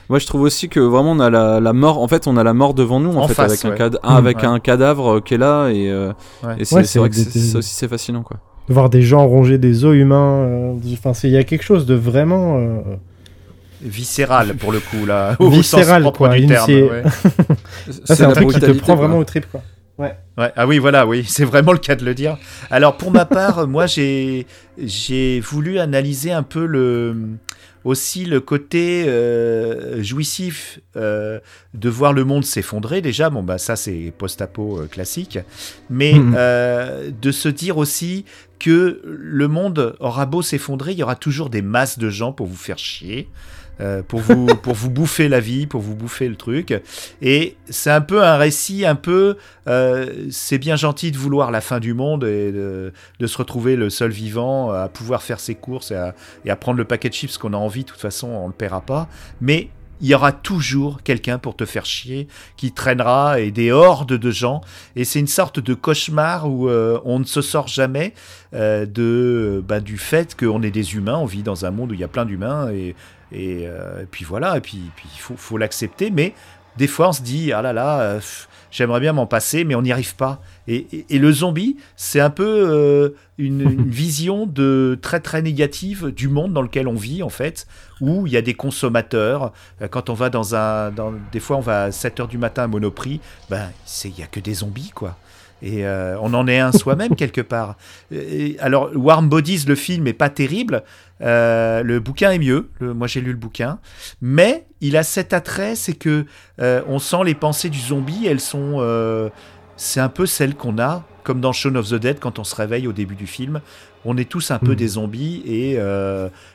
Moi, je trouve aussi que vraiment, on a la mort... En fait, on a la mort devant nous, en fait, face, un cadavre qui est là. Et c'est vrai que ça aussi, c'est fascinant, quoi. De voir des gens ronger des os humains, enfin il y a quelque chose de vraiment viscéral pour le coup là, au viscéral, sens propre quoi, du terme. Ouais. c'est un truc qui te prend vraiment aux tripes quoi. Ouais. Ah oui, voilà, oui, c'est vraiment le cas de le dire. Alors pour ma part, moi j'ai voulu analyser un peu le côté jouissif de voir le monde s'effondrer déjà, ça c'est post-apo classique, mais de se dire aussi que le monde aura beau s'effondrer, il y aura toujours des masses de gens pour vous faire chier, pour vous bouffer la vie, pour vous bouffer le truc. Et c'est un peu un récit, un peu c'est bien gentil de vouloir la fin du monde et de se retrouver le seul vivant à pouvoir faire ses courses et à prendre le paquet de chips qu'on a envie. De toute façon, on le paiera pas, mais il y aura toujours quelqu'un pour te faire chier, qui traînera, et des hordes de gens. Et c'est une sorte de cauchemar où on ne se sort jamais du fait qu'on est des humains. On vit dans un monde où il y a plein d'humains et puis voilà, et puis il faut l'accepter. Mais des fois, on se dit « Ah là là, j'aimerais bien m'en passer, mais on n'y arrive pas ». Et le zombie, c'est un peu une vision de très très négative du monde dans lequel on vit en fait, où il y a des consommateurs. Quand on va des fois on va à 7h du matin à Monoprix, il y a que des zombies quoi. Et on en est un soi-même quelque part. Alors Warm Bodies, le film est pas terrible, le bouquin est mieux. Moi j'ai lu le bouquin, mais il a cet attrait, c'est que on sent les pensées du zombie, elles sont c'est un peu celles qu'on a, comme dans Shaun of the Dead, quand on se réveille au début du film. On est tous un peu des zombies et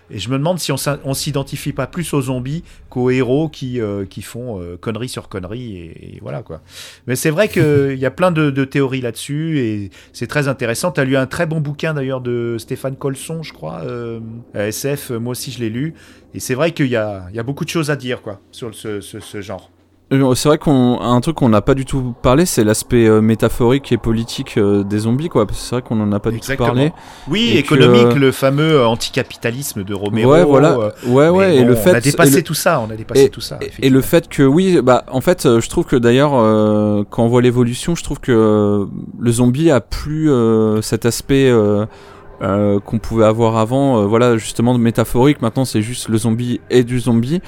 je me demande si on s'identifie pas plus aux zombies qu'aux héros qui font conneries sur conneries et voilà quoi. Mais c'est vrai qu'il y a plein de théories là-dessus et c'est très intéressant. Tu as lu un très bon bouquin d'ailleurs de Stéphane Colson, je crois, SF, moi aussi je l'ai lu. Et c'est vrai qu'il y a beaucoup de choses à dire quoi, sur ce genre. C'est vrai qu'un truc qu'on n'a pas du tout parlé, c'est l'aspect métaphorique et politique des zombies, quoi. Parce que c'est vrai qu'on n'en a pas du tout parlé. Oui, et économique, le fameux anticapitalisme de Romero. Ouais, voilà. On a dépassé tout ça. Et le fait que, en fait, je trouve que d'ailleurs, quand on voit l'évolution, je trouve que le zombie a plus cet aspect. Qu'on pouvait avoir avant, justement métaphorique. Maintenant, c'est juste le zombie et du zombie.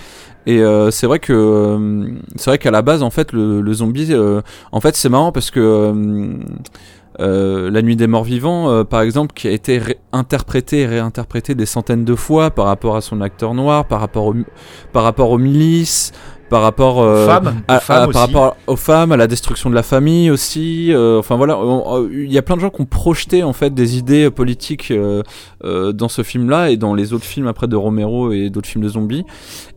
Et c'est vrai qu'à la base, en fait, le zombie, en fait, c'est marrant parce que La Nuit des Morts Vivants, par exemple, qui a été réinterprété des centaines de fois par rapport à son acteur noir, par rapport aux milices. par rapport aux femmes, à la destruction de la famille aussi. Enfin voilà, il y a plein de gens qui ont projeté en fait des idées politiques dans ce film-là et dans les autres films après de Romero et d'autres films de zombies.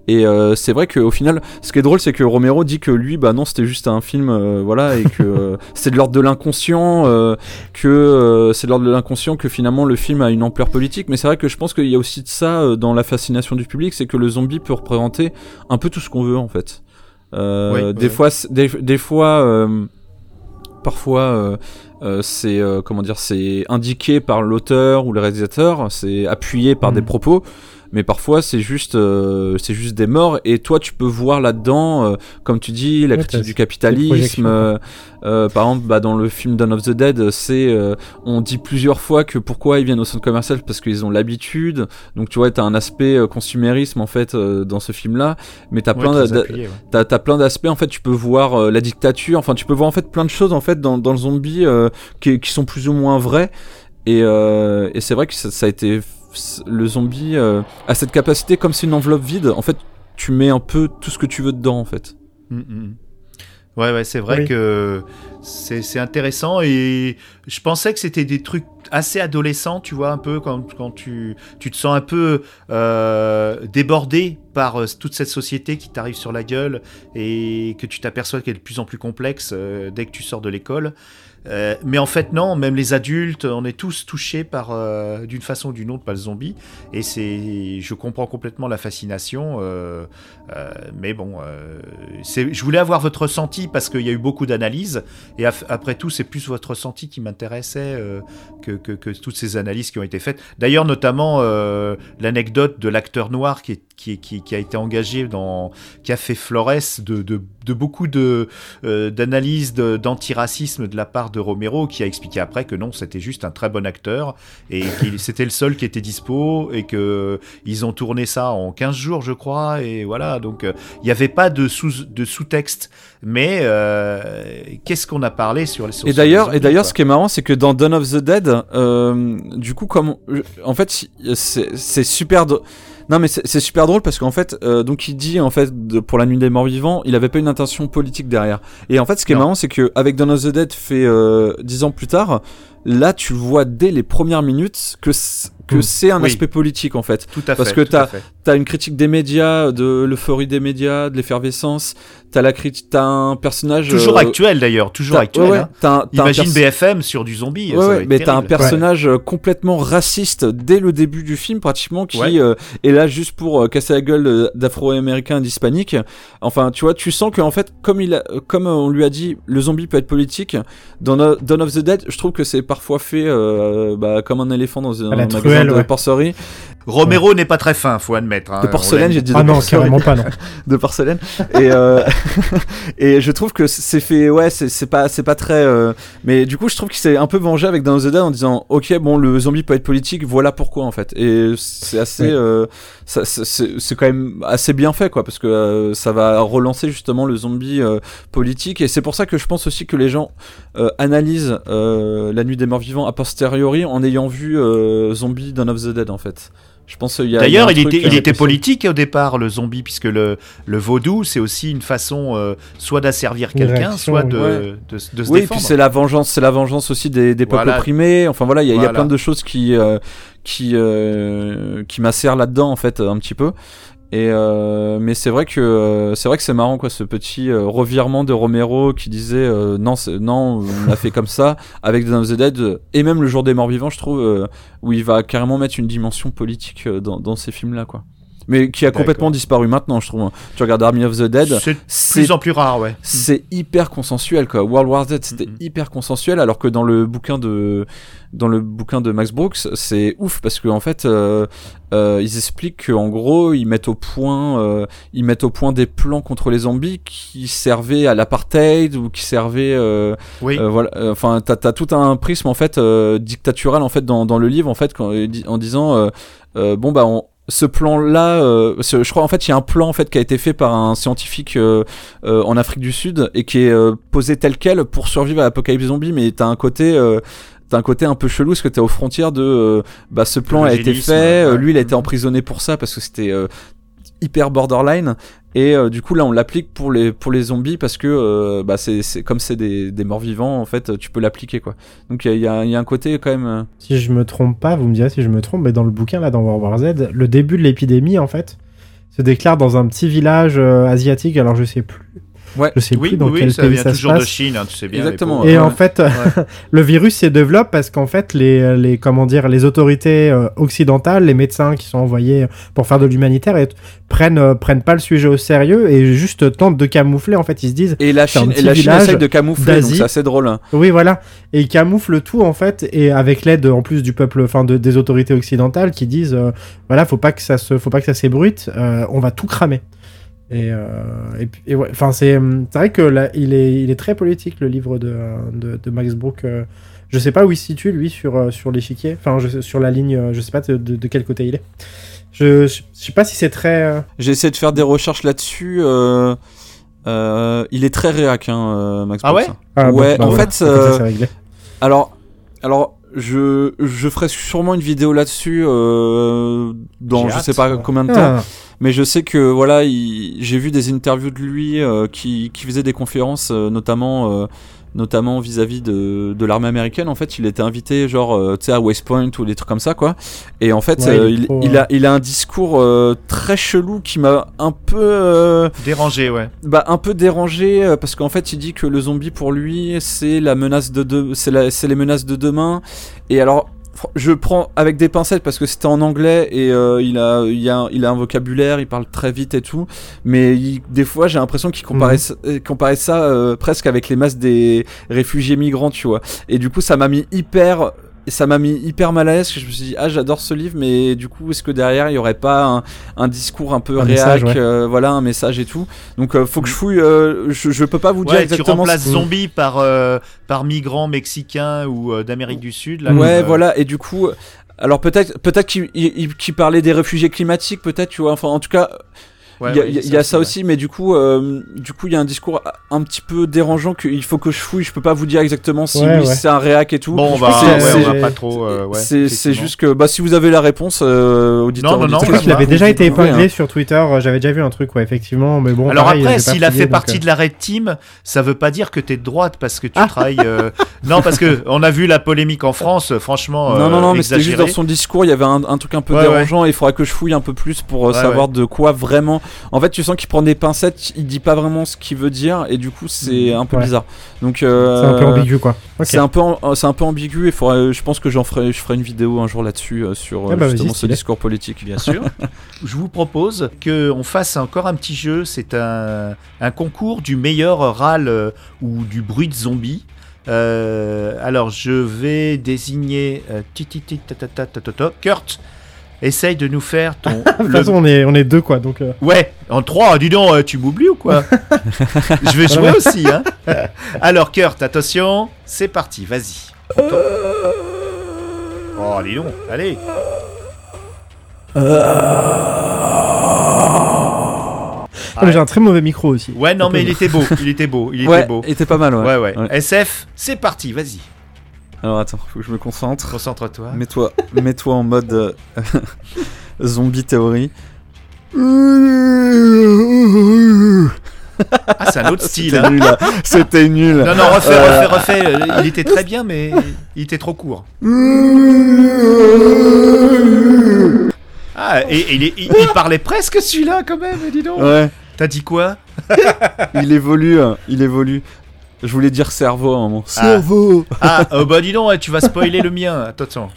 Et c'est vrai qu'au final, ce qui est drôle, c'est que Romero dit que lui, bah non, c'était juste un film, voilà, et que c'est de l'ordre de l'inconscient, que finalement le film a une ampleur politique. Mais c'est vrai que je pense qu'il y a aussi de ça dans la fascination du public, c'est que le zombie peut représenter un peu tout ce qu'on veut en fait. Parfois, c'est c'est indiqué par l'auteur ou le réalisateur, c'est appuyé par des propos. Mais parfois c'est juste des morts et toi tu peux voir là-dedans comme tu dis la critique du capitalisme par exemple dans le film Dawn of the Dead c'est on dit plusieurs fois que pourquoi ils viennent au centre commercial parce qu'ils ont l'habitude donc tu vois t'as un aspect consumérisme en fait dans ce film là mais t'as plein d'aspects en fait tu peux voir la dictature enfin tu peux voir en fait plein de choses en fait dans le zombie qui sont plus ou moins vraies et c'est vrai que ça a été le zombie a cette capacité comme c'est une enveloppe vide en fait tu mets un peu tout ce que tu veux dedans en fait. Ouais c'est vrai que c'est intéressant et je pensais que c'était des trucs assez adolescents tu vois un peu quand tu te sens un peu débordé par toute cette société qui t'arrive sur la gueule et que tu t'aperçois qu'elle est de plus en plus complexe dès que tu sors de l'école. Mais en fait non, même les adultes, on est tous touchés par, d'une façon ou d'une autre, par le zombie. Et je comprends complètement la fascination. Mais bon, je voulais avoir votre ressenti parce qu'il y a eu beaucoup d'analyses. Et après tout, c'est plus votre ressenti qui m'intéressait que toutes ces analyses qui ont été faites. D'ailleurs, notamment l'anecdote de l'acteur noir qui a été engagé qui a fait florès de beaucoup d'analyses d'antiracisme de la part de Romero, qui a expliqué après que non, c'était juste un très bon acteur et que c'était le seul qui était dispo et qu'ils ont tourné ça en 15 jours, je crois, et voilà. Donc, il n'y avait pas de sous-texte. Mais qu'est-ce qu'on a parlé sur et d'ailleurs, ce qui est marrant, c'est que dans Dawn of the Dead, du coup, en fait, c'est super... Non mais c'est super drôle parce qu'en fait donc il dit en fait pour la nuit des morts vivants il avait pas une intention politique derrière et en fait ce qui est marrant c'est que avec Dawn of the Dead fait 10 ans plus tard là tu vois dès les premières minutes que c'est un aspect politique en fait tout à fait, parce que t'as une critique des médias de l'euphorie des médias de l'effervescence t'as un personnage toujours actuel d'ailleurs hein. Imagine BFM sur du zombie ça va être mais terrible. T'as un personnage complètement raciste dès le début du film pratiquement qui est là juste pour casser la gueule d'afro-américains et d'hispaniques. Enfin, tu vois, tu sens que en fait, comme on lui a dit, le zombie peut être politique. Dans Dawn of the Dead, je trouve que c'est parfois fait comme un éléphant dans un magasin de porcerie. Romero n'est pas très fin, faut admettre. Hein, de porcelaine, j'ai dit. Ah non, carrément pas non. De porcelaine. Et et je trouve que c'est fait. Ouais, c'est pas très. Mais du coup, je trouve qu'il s'est un peu vengé avec Dawn of the Dead en disant, ok, bon, le zombie peut être politique. Voilà pourquoi en fait. Et c'est assez. C'est quand même assez bien fait quoi, parce que ça va relancer justement le zombie politique et c'est pour ça que je pense aussi que les gens analysent La Nuit des Morts Vivants a posteriori en ayant vu Zombie Dawn of the Dead en fait. Je pense qu'il y a d'ailleurs il était politique au départ le zombie puisque le vaudou c'est aussi une façon soit d'asservir quelqu'un soit de se défendre. Oui, puis c'est la vengeance aussi des peuples opprimés. Enfin voilà, il y a plein de choses qui macère là-dedans en fait un petit peu. Et mais c'est vrai que c'est marrant quoi, ce petit revirement de Romero qui disait non on l'a fait comme ça avec Dawn of the Dead et même le Jour des Morts Vivants je trouve où il va carrément mettre une dimension politique dans ces films là quoi, mais qui a complètement disparu maintenant je trouve. Tu regardes Army of the Dead, c'est plus en plus rare, c'est hyper consensuel quoi. World War Z c'était hyper consensuel alors que dans le bouquin de Max Brooks c'est ouf parce que en fait ils expliquent qu'en gros ils mettent au point des plans contre les zombies qui servaient à l'apartheid ou qui servaient t'as tout un prisme en fait dictatural en fait dans le livre en fait en disant ce plan-là, je crois en fait il y a un plan en fait qui a été fait par un scientifique en Afrique du Sud et qui est posé tel quel pour survivre à l'apocalypse zombie, mais t'as un côté un peu chelou parce que t'es aux frontières de ce plan a été fait, lui il a été emprisonné pour ça parce que c'était hyper borderline. Et du coup là on l'applique pour les zombies parce que c'est comme c'est des morts vivants, en fait tu peux l'appliquer quoi. Donc il y a un côté quand même. Si je me trompe pas, vous me direz si je me trompe, mais dans le bouquin là dans World War Z, le début de l'épidémie en fait se déclare dans un petit village asiatique, alors je sais plus. Ouais. Je sais plus dans quel ça pays vient ça toujours se passe. De Chine, hein, tu sais bien. Exactement. Et en fait, le virus se développe parce qu'en fait, les autorités occidentales, les médecins qui sont envoyés pour faire de l'humanitaire, prennent pas le sujet au sérieux et juste tentent de camoufler. En fait, ils se disent. Et la Chine, essaie de camoufler. D'Asie. Donc c'est assez drôle. Hein. Oui, voilà. Et ils camouflent tout en fait, et avec l'aide en plus du peuple, des autorités occidentales qui disent, faut pas que ça s'ébruite. On va tout cramer. Et ouais, enfin c'est vrai que là il est très politique le livre de Max Brooks. Je sais pas où il se situe lui sur l'échiquier, enfin sur la ligne, je sais pas de quel côté il est. Je sais pas si c'est très. J'ai essayé de faire des recherches là-dessus. Il est très réac, hein, Max Brooks. Ah ouais. Fait. Alors. Je ferai sûrement une vidéo là-dessus dans je sais pas combien de temps, mais je sais que voilà, j'ai vu des interviews de lui qui faisait des conférences notamment vis-à-vis de l'armée américaine. En fait, il était invité genre à West Point ou des trucs comme ça quoi. Et en fait, il a un discours très chelou qui m'a un peu dérangé, ouais. Bah un peu dérangé parce qu'en fait, il dit que le zombie pour lui, c'est la menace c'est les menaces de demain. Et alors je prends avec des pincettes parce que c'était en anglais et il a un vocabulaire, il parle très vite et tout, mais des fois j'ai l'impression qu'il comparait ça presque avec les masses des réfugiés migrants, tu vois. Et du coup ça m'a mis hyper mal à l'aise. Je me suis dit j'adore ce livre, mais du coup est-ce que derrière il y aurait pas un discours un peu réac, ouais. Un message et tout. Donc faut que je fouille. Je peux pas vous dire exactement. Tu remplaces zombie par migrant mexicain ou d'Amérique du Sud. Là, Et du coup, alors peut-être qu'il parlait des réfugiés climatiques, peut-être, tu vois. Enfin, en tout cas. Il y a ça aussi, mais du coup, il y a un discours un petit peu dérangeant qu'il faut que je fouille. Je peux pas vous dire exactement si c'est un réac et tout. Bon, on va pas trop. C'est juste que, si vous avez la réponse, auditeur. Non. Parce qu'il avait déjà été épinglé sur Twitter. J'avais déjà vu un truc, effectivement. Mais bon. Alors après, s'il a fait partie de la Red Team, ça veut pas dire que t'es de droite parce que tu travailles. Non, parce que on a vu la polémique en France. Franchement. Non, mais c'était juste dans son discours. Il y avait un truc un peu dérangeant. Il faudra que je fouille un peu plus pour savoir de quoi vraiment. En fait, tu sens qu'il prend des pincettes, il dit pas vraiment ce qu'il veut dire, et du coup, c'est un peu bizarre. Donc, c'est un peu ambigu, quoi. Okay. C'est un peu ambigu, et je pense que je ferai une vidéo un jour là-dessus sur justement ce discours politique, bien sûr. Je vous propose qu'on fasse encore un petit jeu. C'est un concours du meilleur râle ou du bruit de zombie. Alors, je vais désigner Kurt. Essaye de nous faire ton. De toute façon, on est deux quoi, donc. Ouais, en trois. Dis donc, tu m'oublies ou quoi? Je vais jouer aussi, hein. Alors Kurt, attention, c'est parti, vas-y. Oh, dis donc, allez. Ah, j'ai un très mauvais micro aussi. Ouais, non, mais il était beau. Il était pas mal, ouais. Ouais. SF, c'est parti, vas-y. Alors attends, faut que je me concentre. Concentre-toi. Mets-toi en mode zombie théorie. Ah, c'est un autre style. C'était nul. C'était nul. Non, refais. Il était très bien, mais il était trop court. Ah, et il parlait presque celui-là quand même, dis donc. Ouais. T'as dit quoi? Il évolue. Je voulais dire cerveau à un moment. Cerveau. Dis donc, tu vas spoiler le mien. Attention.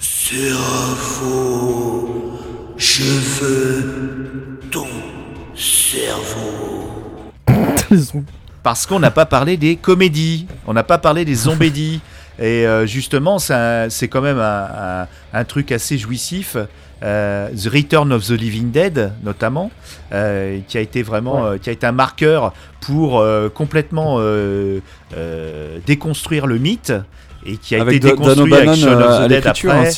Cerveau. Je veux ton cerveau. Parce qu'on n'a pas parlé des comédies. On n'a pas parlé des zombédies. Et justement, c'est quand même un truc assez jouissif. The Return of the Living Dead, notamment, qui a été un marqueur pour complètement déconstruire le myte et qui a été déconstruit avec Shaun of the Dead après.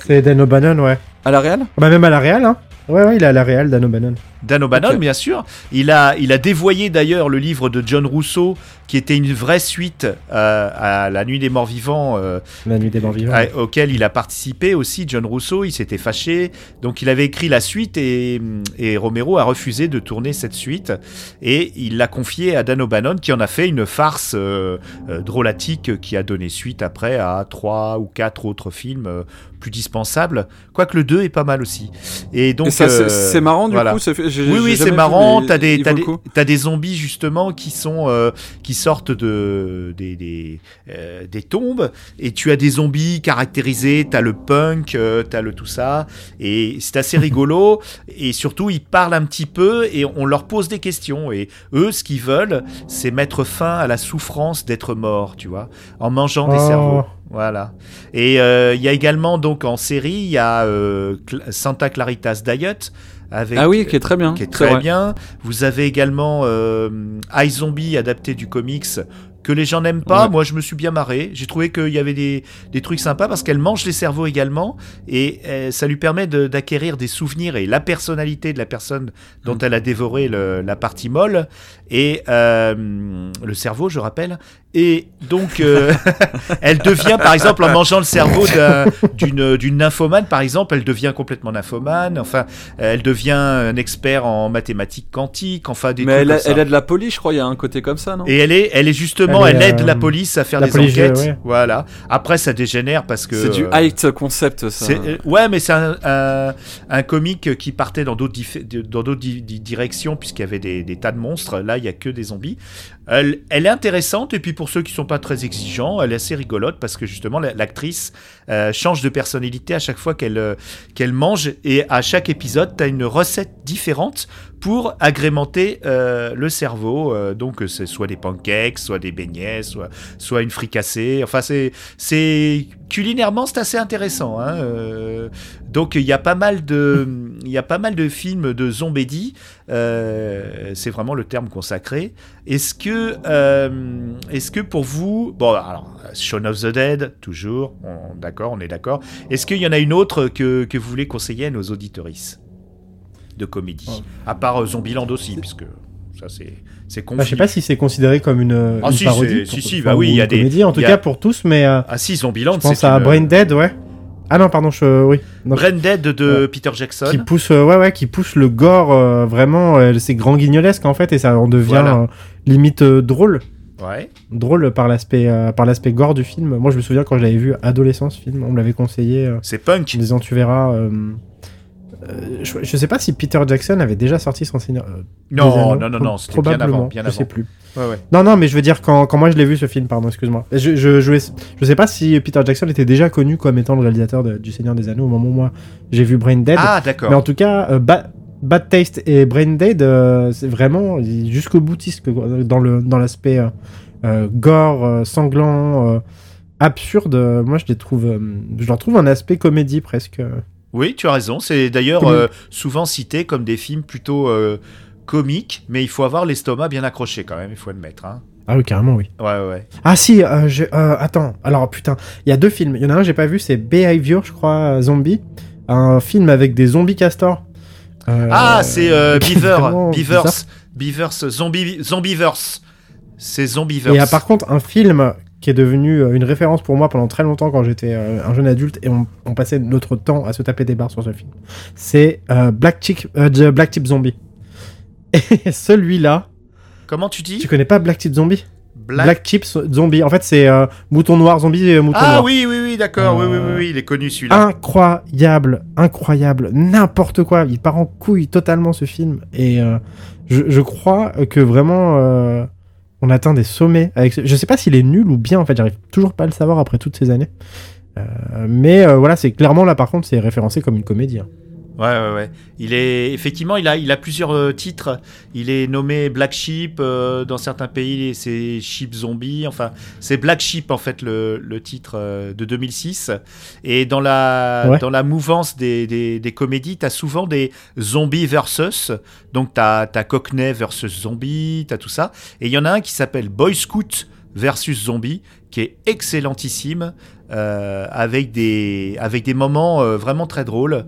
C'est Dan O'Bannon, ouais. À la réal? Bah même à la réal, hein. Ouais, il est à la réal, Dan O'Bannon. Dan O'Bannon, okay. Bien sûr. Il a dévoyé d'ailleurs le livre de John Rousseau, qui était une vraie suite à La Nuit des Morts Vivants. La Nuit des Morts Vivants. Auquel il a participé aussi, John Rousseau. Il s'était fâché. Donc, il avait écrit la suite et Romero a refusé de tourner cette suite. Et il l'a confiée à Dan O'Bannon, qui en a fait une farce drôlatique qui a donné suite après à 3 ou 4 autres films plus dispensables. Quoique le 2 est pas mal aussi. Et donc, et ça, c'est marrant du voilà. coup. Oui, c'est marrant. Vu, t'as des zombies justement qui sortent des tombes, et tu as des zombies caractérisés, t'as le punk, t'as le tout ça, et c'est assez rigolo. Et surtout, ils parlent un petit peu et on leur pose des questions. Et eux, ce qu'ils veulent, c'est mettre fin à la souffrance d'être mort, tu vois, en mangeant des cerveaux. Voilà. Et il y a également donc en série, il y a Santa Clarita's Diet. Avec, qui est très bien. Qui est très bien. Vous avez également I Zombie adapté du comics que les gens n'aiment pas. Ouais. Moi, je me suis bien marré. J'ai trouvé qu'il y avait des trucs sympas parce qu'elle mange les cerveaux également et ça lui permet d'acquérir des souvenirs et la personnalité de la personne dont elle a dévoré la partie molle et le cerveau, je rappelle. Et donc, elle devient, par exemple, en mangeant le cerveau d'une nymphomane, par exemple, elle devient complètement nymphomane. Enfin, elle devient un expert en mathématiques quantiques. Enfin, des trucs comme ça. Elle aide la police, je crois. Il y a un côté comme ça, non ? Et elle est justement, elle aide la police à faire des enquêtes. Ouais. Voilà. Après, ça dégénère parce que c'est du height concept. Ça. Mais c'est un comic qui partait dans d'autres directions puisqu'il y avait des tas de monstres. Là, il y a que des zombies. Elle est intéressante, et puis pour ceux qui sont pas très exigeants, elle est assez rigolote parce que justement l'actrice change de personnalité à chaque fois qu'elle mange, et à chaque épisode t'as une recette différente pour agrémenter le cerveau, donc c'est soit des pancakes, soit des beignets, soit une fricassée. Enfin, c'est culinairement c'est assez intéressant, hein. Donc il y a pas mal de films de zombédie, c'est vraiment le terme consacré. Est-ce que pour vous, bon, alors Shaun of the Dead toujours, on est d'accord. Est-ce qu'il y en a une autre que vous voulez conseiller à nos auditorices de comédie, à part Zombieland aussi, puisque ça c'est confus. Je sais pas si c'est considéré comme une parodie. Oui, il y a des comédies, en tout cas pour tous, mais Zombieland, je pense à Brain Dead, ouais. Ah non, pardon, oui. Brain Dead de Peter Jackson. Qui pousse, qui pousse le gore, vraiment, c'est grand guignolesque en fait, et ça en devient limite drôle. Ouais. Drôle par l'aspect gore du film. Moi, je me souviens quand je l'avais vu adolescent, ce film, on me l'avait conseillé. C'est punk. En disant, tu verras. Je sais pas si Peter Jackson avait déjà sorti son scénario. Non, c'était bien avant. Je sais plus. Ouais. Non, mais je veux dire, quand moi je l'ai vu ce film, pardon, excuse-moi. Je sais pas si Peter Jackson était déjà connu comme étant le réalisateur du Seigneur des Anneaux au moment où moi j'ai vu Brain Dead. Ah, d'accord. Mais en tout cas, Bad Taste et Brain Dead, c'est vraiment jusqu'au boutiste dans l'aspect gore, sanglant, absurde. Moi, je leur trouve un aspect comédie presque. Oui, tu as raison. C'est d'ailleurs souvent cité comme des films plutôt comiques, mais il faut avoir l'estomac bien accroché quand même, il faut admettre. Hein. Ah oui, carrément, oui. Ouais. Ah si, attends. Alors, putain, il y a 2 films. Il y en a un que j'ai pas vu, c'est Behavior, je crois, Zombie. Un film avec des zombies castors. C'est Beavers. Zombieverse. C'est Zombieverse. Et par contre, un film qui est devenu une référence pour moi pendant très longtemps quand j'étais un jeune adulte, et on passait notre temps à se taper des barres sur ce film. C'est Black Tip Zombie. Et celui-là... Comment tu dis ? Tu connais pas Black Tip Zombie ? Black Tip Zombie. En fait, c'est mouton noir, zombie et mouton noir. Ah oui, d'accord. Oui, il est connu celui-là. Incroyable. N'importe quoi. Il part en couille totalement, ce film. Et je crois que vraiment... on atteint des sommets avec ce... Je sais pas s'il est nul ou bien, en fait, j'arrive toujours pas à le savoir après toutes ces années. Mais c'est clairement là, par contre, c'est référencé comme une comédie. Hein. Ouais. Il est effectivement, il a plusieurs titres. Il est nommé Black Sheep dans certains pays, c'est Sheep Zombie. Enfin, c'est Black Sheep en fait le titre de 2006. Et dans la mouvance des comédies, t'as souvent des zombies versus. Donc t'as Cockney versus zombie, t'as tout ça. Et il y en a un qui s'appelle Boy Scout versus zombie, qui est excellentissime, avec des moments vraiment très drôles,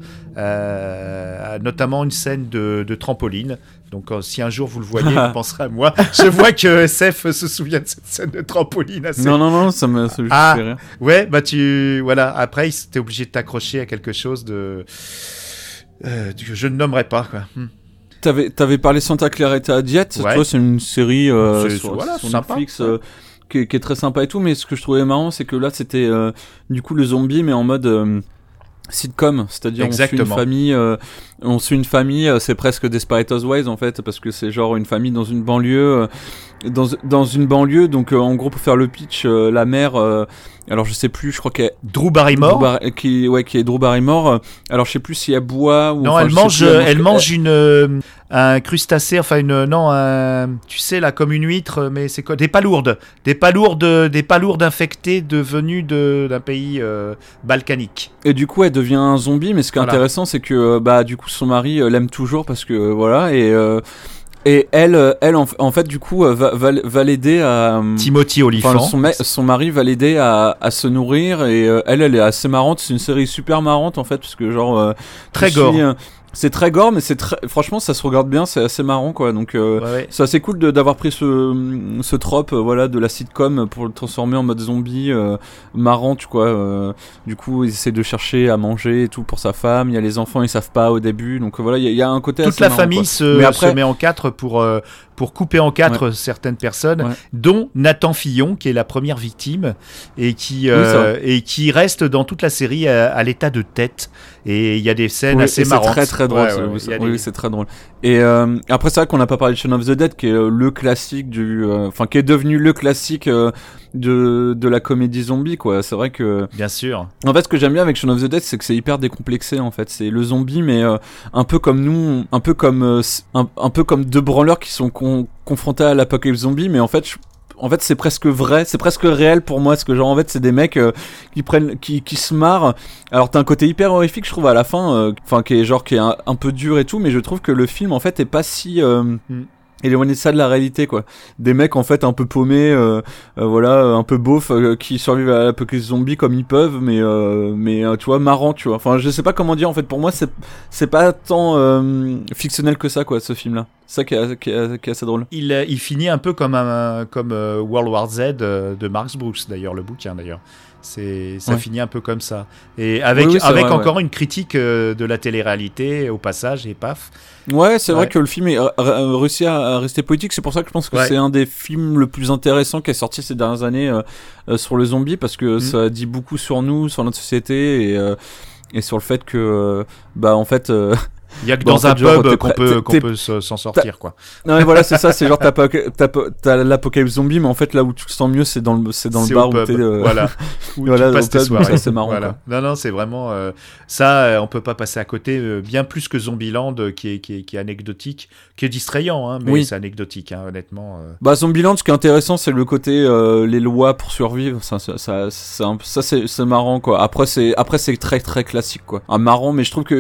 notamment une scène de trampoline. Donc si un jour vous le voyez, vous penserez à moi. Je vois que SF se souvient de cette scène de trampoline assez... Non, ça me fait rire. Ouais, bah tu... Voilà, après, t'es obligé de t'accrocher à quelque chose de... que je ne nommerai pas, quoi. T'avais parlé Santa Clarita Diet, ouais. Tu vois, c'est une série sur Netflix qui est très sympa et tout, mais ce que je trouvais marrant, c'est que là, c'était du coup le zombie, mais en mode sitcom, c'est-à-dire on suit une famille, c'est presque Desperate Housewives en fait, parce que c'est genre une famille dans une banlieue... donc en gros pour faire le pitch, la mère, alors je sais plus, je crois qu'elle est Drew Barrymore, qui est Drew Barrymore, alors je sais plus si elle boit ou... Non, elle mange un crustacé, tu sais là, comme une huître, mais c'est quoi, des palourdes infectées devenues d'un pays balkanique, et du coup elle devient un zombie, mais ce qui est intéressant, c'est que bah du coup son mari l'aime toujours, parce que voilà, et elle en fait du coup va l'aider à... Timothy Olyphant. Son mari va l'aider à se nourrir, et elle est assez marrante, c'est une série super marrante en fait, parce que genre... très gore. C'est très gore, mais franchement ça se regarde bien, c'est assez marrant quoi, donc ouais. C'est assez cool d'avoir pris ce trope de la sitcom pour le transformer en mode zombie marrant, tu vois. Du coup ils essaient de chercher à manger et tout pour sa femme, il y a les enfants, ils savent pas au début, donc voilà, il y a un côté toute assez marrant. Toute la famille se met en quatre pour couper en quatre certaines personnes, dont Nathan Fillon, qui est la première victime, et qui reste dans toute la série à l'état de tête, et il y a des scènes assez marrantes. C'est très drôle, c'est très drôle. Et après, c'est vrai qu'on n'a pas parlé de Shaun of the Dead, qui est le classique qui est devenu le classique de la comédie zombie, quoi. C'est vrai que... Bien sûr. En fait, ce que j'aime bien avec Shaun of the Dead, c'est que c'est hyper décomplexé, en fait. C'est le zombie, mais un peu comme nous, un peu comme deux branleurs qui sont confrontés à l'apocalypse zombie, mais en fait... En fait, c'est presque vrai, c'est presque réel pour moi, parce que genre en fait, c'est des mecs qui se marrent. Alors t'as un côté hyper horrifique, je trouve, à la fin, qui est un peu dur et tout, mais je trouve que le film en fait est pas si éloigné de ça, de la réalité, quoi. Des mecs en fait un peu paumés, un peu beaufs, qui survivent à l'apocalypse zombie comme ils peuvent, mais tu vois, marrant, tu vois. Enfin, je sais pas comment dire, en fait, pour moi c'est pas tant fictionnel que ça, quoi, ce film là. Ça qui est assez drôle. Il finit un peu comme World War Z de Max Brooks, d'ailleurs, le bouquin, d'ailleurs. Finit un peu comme ça. Et avec encore une critique de la télé-réalité au passage, et paf. Ouais, c'est vrai que le film est réussi à rester poétique. C'est pour ça que je pense que c'est un des films le plus intéressant qui est sorti ces dernières années sur le zombie, parce que ça dit beaucoup sur nous, sur notre société, et sur le fait que, en fait... Il y a que dans un pub qu'on peut s'en sortir, quoi. Non, mais voilà, c'est ça, c'est genre t'as l'apocalypse zombie, mais en fait là où tu te sens mieux, c'est dans le bar où t'es où tu passes tes soirées. Ça c'est marrant. Voilà. Non, c'est vraiment ça, on peut pas passer à côté, bien plus que Zombieland, qui est anecdotique, qui est distrayant, hein, mais c'est anecdotique, hein, honnêtement. Zombieland, ce qui est intéressant, c'est le côté les lois pour survivre, ça c'est marrant, quoi. Après c'est très très classique, quoi. Marrant, mais je trouve que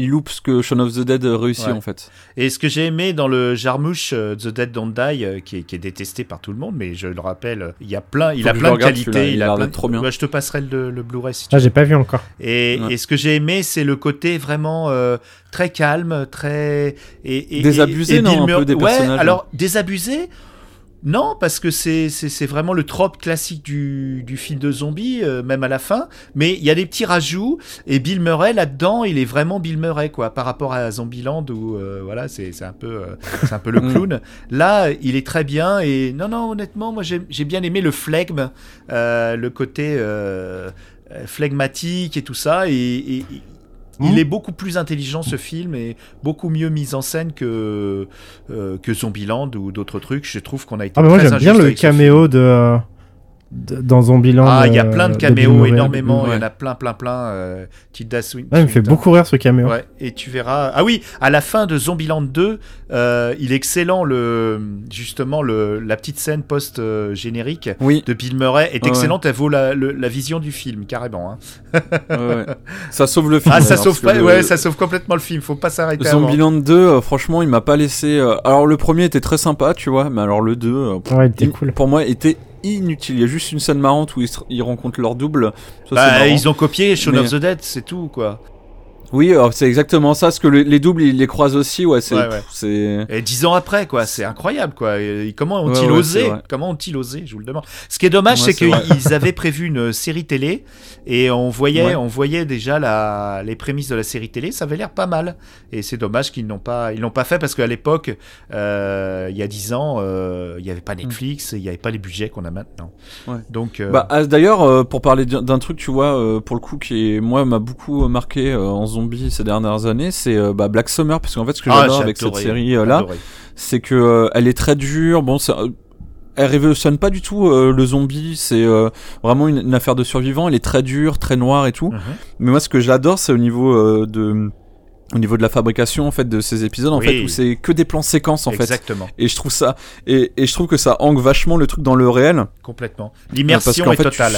il loupe ce que Shaun of the Dead réussit, en fait. Et ce que j'ai aimé dans le Jarmouche, The Dead Don't Die, qui est détesté par tout le monde, mais je le rappelle, il a plein de qualités, trop bien. Bah, je te passerai le Blu-ray si tu veux. J'ai pas vu encore. Et ce que j'ai aimé, c'est le côté vraiment très calme, très... Désabusé, un peu des personnages. Ouais, alors, désabusé... Non, parce que c'est vraiment le trope classique du film de zombie, même à la fin. Mais il y a des petits rajouts, et Bill Murray là-dedans, il est vraiment Bill Murray, quoi, par rapport à Zombieland où c'est un peu le clown. Là, il est très bien, et non, honnêtement, moi j'ai bien aimé le flegme, le côté flegmatique et tout ça, et il est beaucoup plus intelligent, ce film, et beaucoup mieux mis en scène que Zombieland ou d'autres trucs. Je trouve qu'on a été très injuste. Moi, j'aime bien le caméo de dans Zombieland. Ah, il y a plein de caméos, énormément. Il y en a plein. Tilda Swinton. Ah, il me fait beaucoup rire ce caméo. Ouais. Et tu verras. Ah oui, à la fin de Zombieland 2, il est excellent. La petite scène post-générique de Bill Murray est excellente. Elle vaut la vision du film, carrément. Hein. Ça sauve le film. Ah, ça sauve complètement le film. Faut pas s'arrêter avant. Zombieland 2, franchement, il m'a pas laissé. Alors, le premier était très sympa, tu vois, mais alors le 2, cool. Pour moi, était inutile. Il y a juste une scène marrante où ils rencontrent leur double. Ça, c'est ils ont copié Shaun of the Dead, c'est tout, quoi. Oui, c'est exactement ça. Parce que les doubles, ils les croisent aussi. C'est... Et 10 ans après, quoi, c'est incroyable, quoi. Et comment ont-ils osé ? Comment ont-ils osé ? Je vous le demande. Ce qui est dommage, c'est qu'ils avaient prévu une série télé et on voyait déjà les prémices de la série télé. Ça avait l'air pas mal. Et c'est dommage qu'ils l'ont pas fait parce qu'à l'époque, il y a 10 ans, il n'y avait pas Netflix, il n'y avait pas les budgets qu'on a maintenant. Ouais. Donc, d'ailleurs, pour parler d'un truc, tu vois, pour le coup, qui moi m'a beaucoup marqué en zombies ces dernières années, c'est Black Summer, parce qu'en fait ce que j'adore avec cette série là, c'est que elle est très dure. Bon, elle révolutionne pas du tout le zombie, c'est vraiment une affaire de survivants. Elle est très dure, très noire et tout. Mais moi ce que j'adore, c'est au niveau de la fabrication en fait de ces épisodes en fait, où c'est que des plans séquences en fait. Et je trouve ça et je trouve que ça ancre vachement le truc dans le réel. Complètement. L'immersion parce qu'en fait, totale.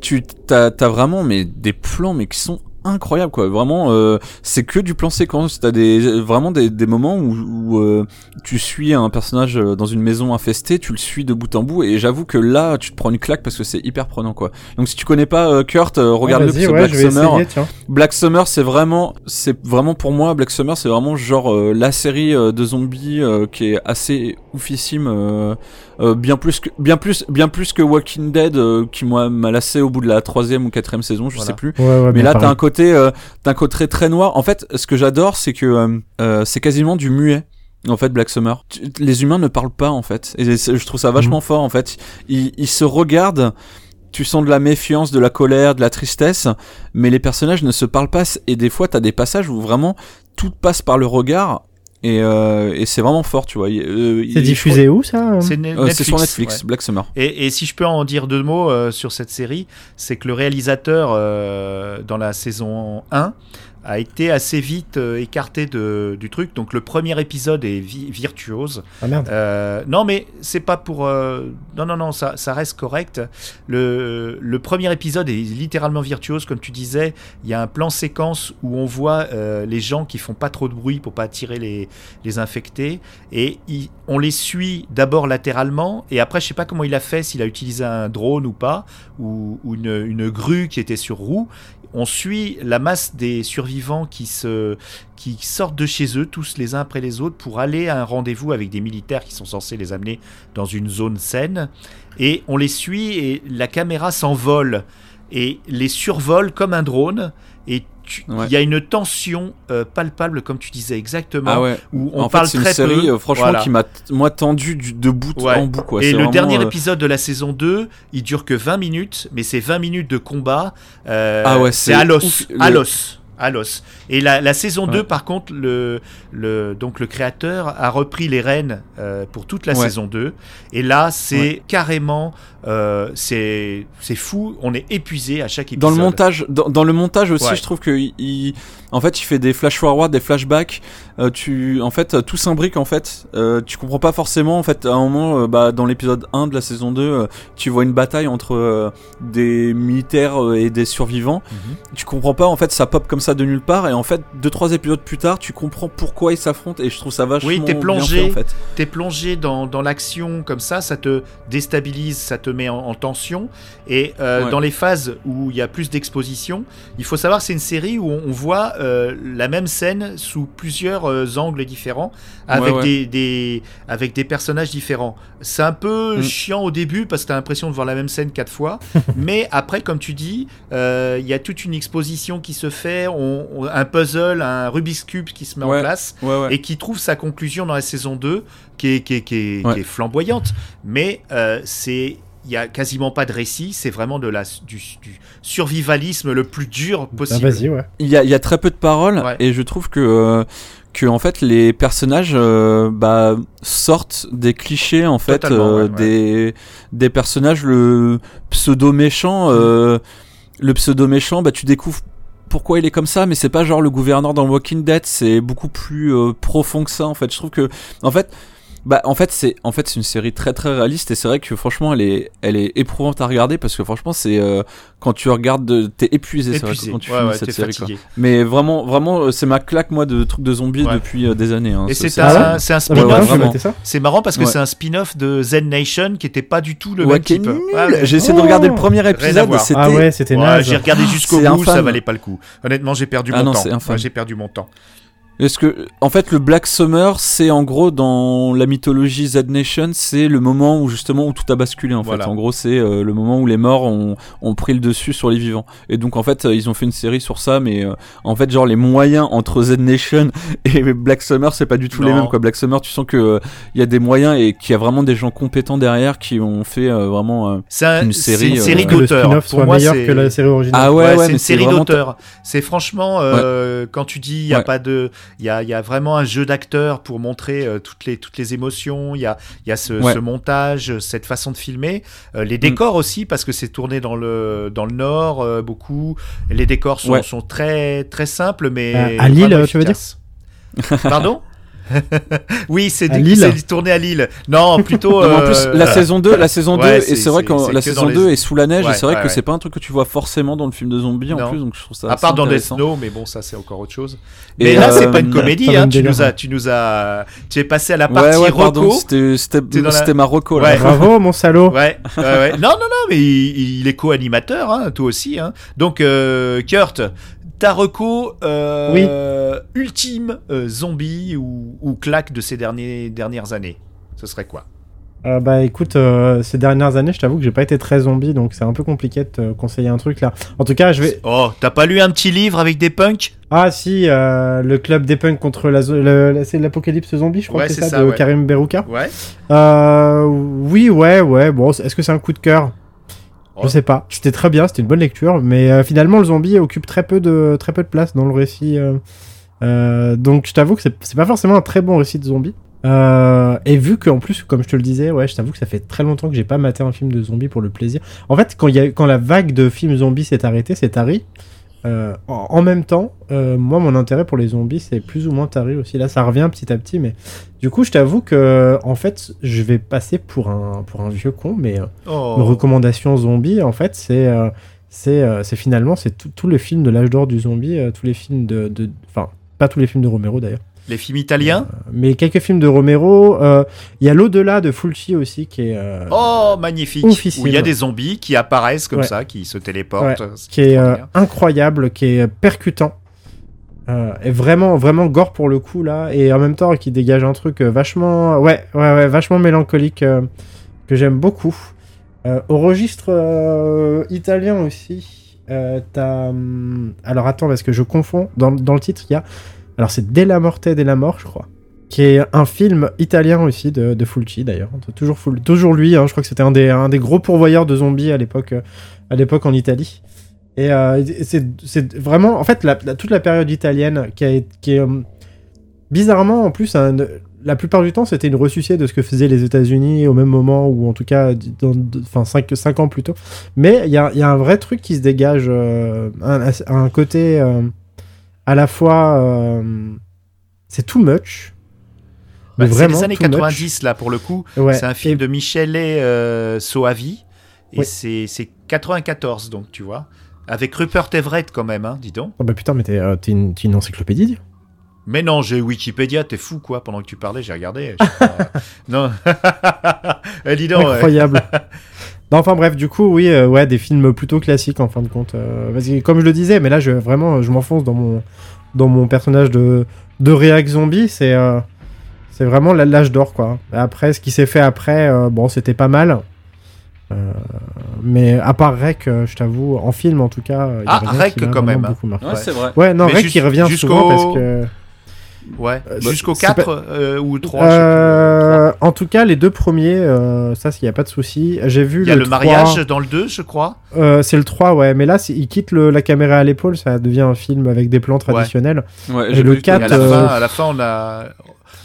Tu t'as vraiment des plans qui sont incroyable, quoi. Vraiment, c'est que du plan séquence. T'as des moments où tu suis un personnage dans une maison infestée, tu le suis de bout en bout, et j'avoue que là, tu te prends une claque parce que c'est hyper prenant, quoi. Donc si tu connais pas Kurt, regarde-le. Black Summer. Essayer, Black Summer, c'est vraiment pour moi. Black Summer, c'est vraiment genre la série de zombies qui est assez oufissime, bien plus que Walking Dead, qui moi m'a lassé au bout de la 3e ou 4e saison, je sais plus. Mais là, t'as un côté très, très noir. En fait, ce que j'adore, c'est que c'est quasiment du muet. En fait, Black Summer, les humains ne parlent pas en fait. Et je trouve ça vachement fort en fait. Ils se regardent. Tu sens de la méfiance, de la colère, de la tristesse, mais les personnages ne se parlent pas. Et des fois, t'as des passages où vraiment tout passe par le regard. Et c'est vraiment fort, tu vois. C'est diffusé où ça ? C'est sur Netflix, Black Summer. Et si je peux en dire deux mots sur cette série, c'est que le réalisateur dans la saison 1 a été assez vite écarté du truc. Donc le premier épisode est virtuose. Ah merde. Non mais c'est pas pour... Non, ça reste correct. Le premier épisode est littéralement virtuose, comme tu disais. Il y a un plan séquence où on voit les gens qui font pas trop de bruit pour pas attirer les infectés. Et on les suit d'abord latéralement. Et après, je sais pas comment il a fait, s'il a utilisé un drone ou pas, ou une grue qui était sur roue. On suit la masse des survivants qui sortent de chez eux, tous les uns après les autres, pour aller à un rendez-vous avec des militaires qui sont censés les amener dans une zone saine. Et on les suit et la caméra s'envole et les survole comme un drone. Et il y a une tension palpable, comme tu disais exactement. Ah ouais. Où on en parle fait, c'est très une série, peu. Franchement, qui m'a tendu de bout en bout. Quoi. Et c'est le dernier épisode de la saison 2, il dure que 20 minutes, mais c'est 20 minutes de combat. C'est à l'os. Et la saison 2, par contre, donc le créateur a repris les rênes pour toute la saison 2. Et là, c'est carrément, c'est fou. On est épuisé à chaque épisode. Dans le montage aussi, je trouve que en fait, il fait des flash-forward, des flashbacks. En fait, tout s'imbrique. En fait, tu comprends pas forcément. En fait, à un moment, dans l'épisode 1 de la saison 2, tu vois une bataille entre des militaires et des survivants. Tu comprends pas. En fait, ça pop comme ça de nulle part. Et en fait, 2-3 épisodes plus tard, tu comprends pourquoi ils s'affrontent. Et je trouve ça vachement bien fait, en fait. T'es plongé dans l'action comme ça. Ça te déstabilise, ça te met en tension. Et dans les phases où il y a plus d'exposition, il faut savoir, c'est une série où on voit la même scène sous plusieurs angles différents, avec avec des personnages différents. C'est un peu chiant au début parce que t'as l'impression de voir la même scène 4 fois. Mais après, comme tu dis, il y a toute une exposition qui se fait. Un puzzle, un Rubik's Cube qui se met en place et qui trouve sa conclusion dans la saison 2 qui est flamboyante. Mais il n'y a quasiment pas de récit, c'est vraiment de du survivalisme le plus dur possible. Ah, vas-y, ouais. Il y a très peu de paroles, ouais. Et je trouve que en fait les personnages sortent des clichés en fait, ouais, des personnages, le pseudo méchant, tu découvres pourquoi il est comme ça, mais c'est pas genre le gouverneur dans Walking Dead, c'est beaucoup plus profond que ça en fait. Je trouve que c'est une série très très réaliste, et c'est vrai que franchement elle est éprouvante à regarder, parce que franchement c'est quand tu regardes t'es épuisé. Quand tu finis cette série quoi. Mais vraiment c'est ma claque moi de trucs de zombies depuis des années hein, et c'est un spin-off, c'est marrant parce que c'est un spin-off de Zen Nation qui était pas du tout le même type. J'ai essayé de regarder le premier épisode, c'était naze. J'ai regardé jusqu'au bout, ça valait pas le coup honnêtement. J'ai perdu mon temps. Est-ce que, en fait, le Black Summer, c'est en gros dans la mythologie Z Nation, c'est le moment où justement où tout a basculé en fait. En gros, c'est le moment où les morts ont pris le dessus sur les vivants. Et donc en fait, ils ont fait une série sur ça, mais en fait, genre les moyens entre Z Nation et Black Summer, c'est pas du tout les mêmes quoi. Black Summer, tu sens que il y a des moyens et qu'il y a vraiment des gens compétents derrière qui ont fait vraiment une série. C'est une série d'auteur. Le spin-off pour soit meilleur que la série originale. Ah ouais, c'est une série d'auteur. C'est franchement quand tu dis il y a pas de Il y a vraiment un jeu d'acteur pour montrer toutes les émotions. Il y a ce montage, cette façon de filmer, les décors aussi, parce que c'est tourné dans le nord beaucoup. Les décors sont très très simples, mais à Lille, tu veux dire ? Pardon ? Oui, c'est tourné à Lille. Non, plutôt. Non, en plus, la saison 2, et c'est vrai que la saison 2 est sous la neige, et c'est vrai que c'est pas un truc que tu vois forcément dans le film de zombies en plus, donc je trouve ça. À part dans Death Snow, mais bon, ça c'est encore autre chose. Mais là, c'est pas une comédie, hein. Tu es passé à la partie reco. C'était ma reco. Bravo, mon salaud. Ouais. Non, mais il est co-animateur, hein, toi aussi, hein. Donc, Kurt. Ta reco ultime zombie ou claque de ces dernières années, ce serait quoi ? Écoute, ces dernières années, je t'avoue que j'ai pas été très zombie, donc c'est un peu compliqué de te conseiller un truc là. En tout cas, je vais. Oh, t'as pas lu un petit livre avec des punks ? Ah si, le club des punks contre c'est l'apocalypse zombie, je crois que c'est ça de Karim Berouka. Ouais. Bon, est-ce que c'est un coup de cœur ? Je sais pas, c'était très bien, c'était une bonne lecture, mais finalement le zombie occupe très peu de place dans le récit, donc je t'avoue que c'est pas forcément un très bon récit de zombie, et vu qu'en plus, comme je te le disais, je t'avoue que ça fait très longtemps que j'ai pas maté un film de zombie pour le plaisir. En fait, quand la vague de films zombies s'est arrêtée, c'est tari, en même temps, moi mon intérêt pour les zombies c'est plus ou moins tari aussi, là ça revient petit à petit, mais du coup je t'avoue que en fait je vais passer pour un vieux con, mais mes recommandations zombies en fait c'est finalement c'est tout le film de l'âge d'or du zombie, tous les films de enfin pas tous les films de Romero d'ailleurs, les films italiens, mais quelques films de Romero, il y a l'au-delà de Fulchi aussi qui est magnifique, officiel, où il y a des zombies qui apparaissent comme ça, qui se téléportent, qui est incroyable, qui est percutant. Et vraiment, vraiment gore pour le coup là, et en même temps qui dégage un truc vachement mélancolique, que j'aime beaucoup. Au registre italien aussi, t'as alors attends parce que je confonds, dans le titre il y a alors c'est Della Morte della Mort je crois, qui est un film italien aussi de Fulci d'ailleurs, toujours lui, hein, je crois que c'était un des gros pourvoyeurs de zombies à l'époque en Italie. Et c'est vraiment en fait toute la période italienne qui est bizarrement en plus la plupart du temps c'était une ressucée de ce que faisaient les États-Unis au même moment, ou en tout cas enfin 5 ans plus tôt, mais il y a un vrai truc qui se dégage, un côté à la fois c'est too much. C'est les années 90 much. Là pour le coup c'est un film de Michele Soavi et c'est 94 donc tu vois. Avec Rupert Everett, quand même, hein, dis donc. Oh bah putain, mais t'es une encyclopédie. Mais non, j'ai Wikipédia, t'es fou, quoi. Pendant que tu parlais, j'ai regardé. Non. Dis donc. Incroyable. Non, enfin bref, du coup, oui, des films plutôt classiques, en fin de compte. Parce que, comme je le disais, mais là, je m'enfonce dans mon personnage de réac zombie. C'est vraiment l'âge d'or, quoi. Après, ce qui s'est fait après, c'était pas mal. Mais à part Rec, je t'avoue, en film en tout cas, il y a Rec quand même. Beaucoup marqué. Ouais, c'est vrai. Ouais, non, mais Rec il revient souvent parce que Ouais, jusqu'au 4 pas... ou 3, je sais plus. En tout cas, les deux premiers, ça, il n'y a pas de souci. J'ai vu le 3. Il y a le mariage dans le 2, je crois. C'est le 3, ouais. Mais là, il quitte la caméra à l'épaule, ça devient un film avec des plans traditionnels. Ouais. Et le 4... À la fin, on a...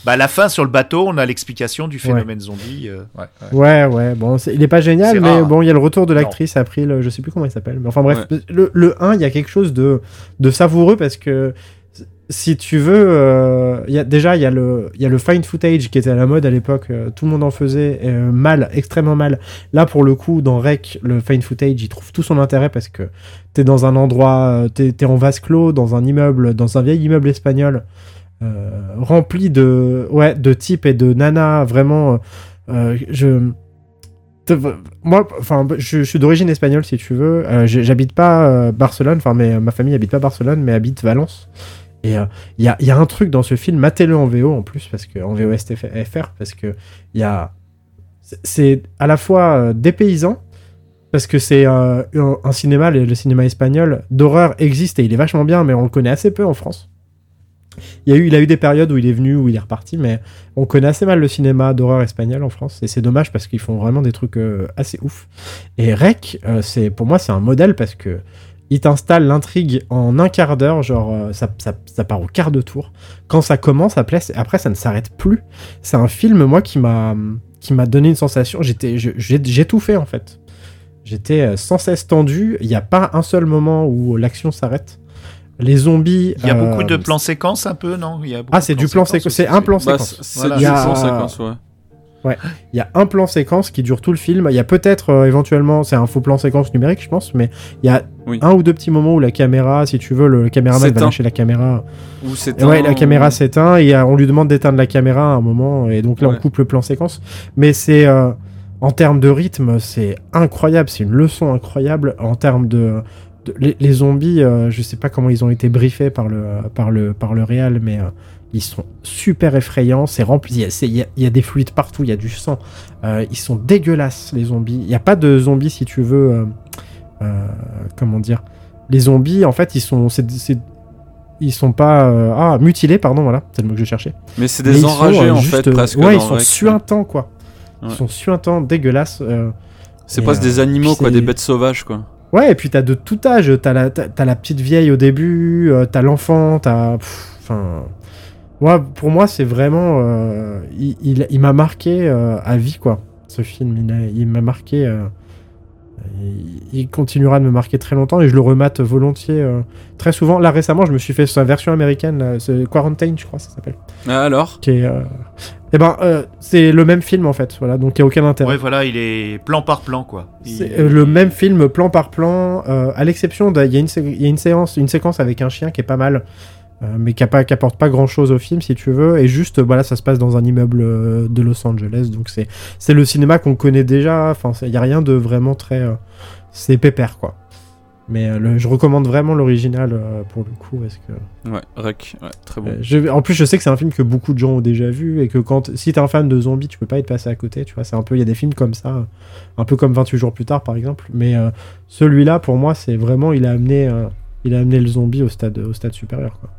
Bah, à la fin, sur le bateau, on a l'explication du phénomène zombie. Ouais. Bon, il n'est pas génial, mais bon, il y a le retour de l'actrice April, je ne sais plus comment il s'appelle. Mais enfin, bref, le 1, il y a quelque chose de savoureux parce que, si tu veux, il y a le find footage qui était à la mode à l'époque, tout le monde en faisait mal, extrêmement mal. Là, pour le coup, dans Rec, le find footage, il trouve tout son intérêt parce que t'es dans un endroit, t'es en vase clos, dans un immeuble, dans un vieil immeuble espagnol, rempli de types et de nanas, vraiment. Moi, enfin, je suis d'origine espagnole, si tu veux. J'habite pas Barcelone, enfin, mais ma famille habite pas Barcelone, mais habite Valence. Et il y a un truc dans ce film, matez-le en VO en plus, parce que en VOSTFR, parce que c'est à la fois dépaysant, parce que c'est un cinéma, le cinéma espagnol d'horreur existe et il est vachement bien, mais on le connaît assez peu en France. Il a eu des périodes où il est venu, où il est reparti, mais on connaît assez mal le cinéma d'horreur espagnol en France, et c'est dommage parce qu'ils font vraiment des trucs assez ouf. Et Rec, pour moi, c'est un modèle parce que il t'installe l'intrigue en un quart d'heure, genre ça part au quart de tour. Quand ça commence, après ça ne s'arrête plus. C'est un film, moi, qui m'a donné une sensation. J'ai tout fait en fait. J'étais sans cesse tendu. Il n'y a pas un seul moment où l'action s'arrête. Les zombies. Il y a beaucoup de plans séquences un peu, non ? C'est du plan séquence. C'est un plan séquence. C'est du plan séquence, ouais. Ouais, il y a un plan séquence qui dure tout le film. Il y a peut-être éventuellement, c'est un faux plan séquence numérique, je pense, mais il y a un ou deux petits moments où la caméra, si tu veux, le caméraman va lâcher la caméra. Ou s'éteint. Ouais, la caméra s'éteint et on lui demande d'éteindre la caméra à un moment, et donc là on coupe le plan séquence. Mais c'est en termes de rythme, c'est incroyable, c'est une leçon incroyable en termes de les zombies. Je sais pas comment ils ont été briefés par le réal, mais ils sont super effrayants, c'est rempli, il y a des fluides partout, il y a du sang, ils sont dégueulasses les zombies. Il n'y a pas de zombies, si tu veux, comment dire, les zombies en fait mutilés, pardon, voilà, c'est le mot que je cherchais. Mais c'est des enragés sont, en fait, presque. Ouais, ils sont suintants, quoi. Ouais. Ils sont suintants, dégueulasses. C'est presque des animaux, quoi, des bêtes sauvages, quoi. Ouais, et puis t'as de tout âge, t'as la petite vieille au début, t'as l'enfant, enfin... Ouais, pour moi, c'est vraiment... il m'a marqué à vie, quoi, ce film. Il m'a marqué... il continuera de me marquer très longtemps, et je le remate volontiers très souvent. Là, récemment, je me suis fait sa version américaine, là, c'est Quarantine, je crois, ça s'appelle. Ah, alors ? Qui est, c'est le même film, en fait, voilà, donc il n'y a aucun intérêt. Ouais, voilà, il est plan par plan, quoi. C'est le même film, plan par plan, à l'exception de... Il y a une séquence avec un chien qui est pas mal, mais qui apporte pas grand chose au film, si tu veux, et juste voilà, ça se passe dans un immeuble de Los Angeles, donc c'est le cinéma qu'on connaît déjà. Enfin, il n'y a rien de vraiment très c'est pépère, quoi, mais je recommande vraiment l'original pour le coup, parce que Rec, très bon. En plus, je sais que c'est un film que beaucoup de gens ont déjà vu, et que si t'es un fan de zombies, tu peux pas y passer à côté, tu vois. C'est un peu, il y a des films comme ça, un peu comme 28 jours plus tard par exemple, mais celui-là, pour moi, c'est vraiment, il a amené le zombie au stade supérieur, quoi.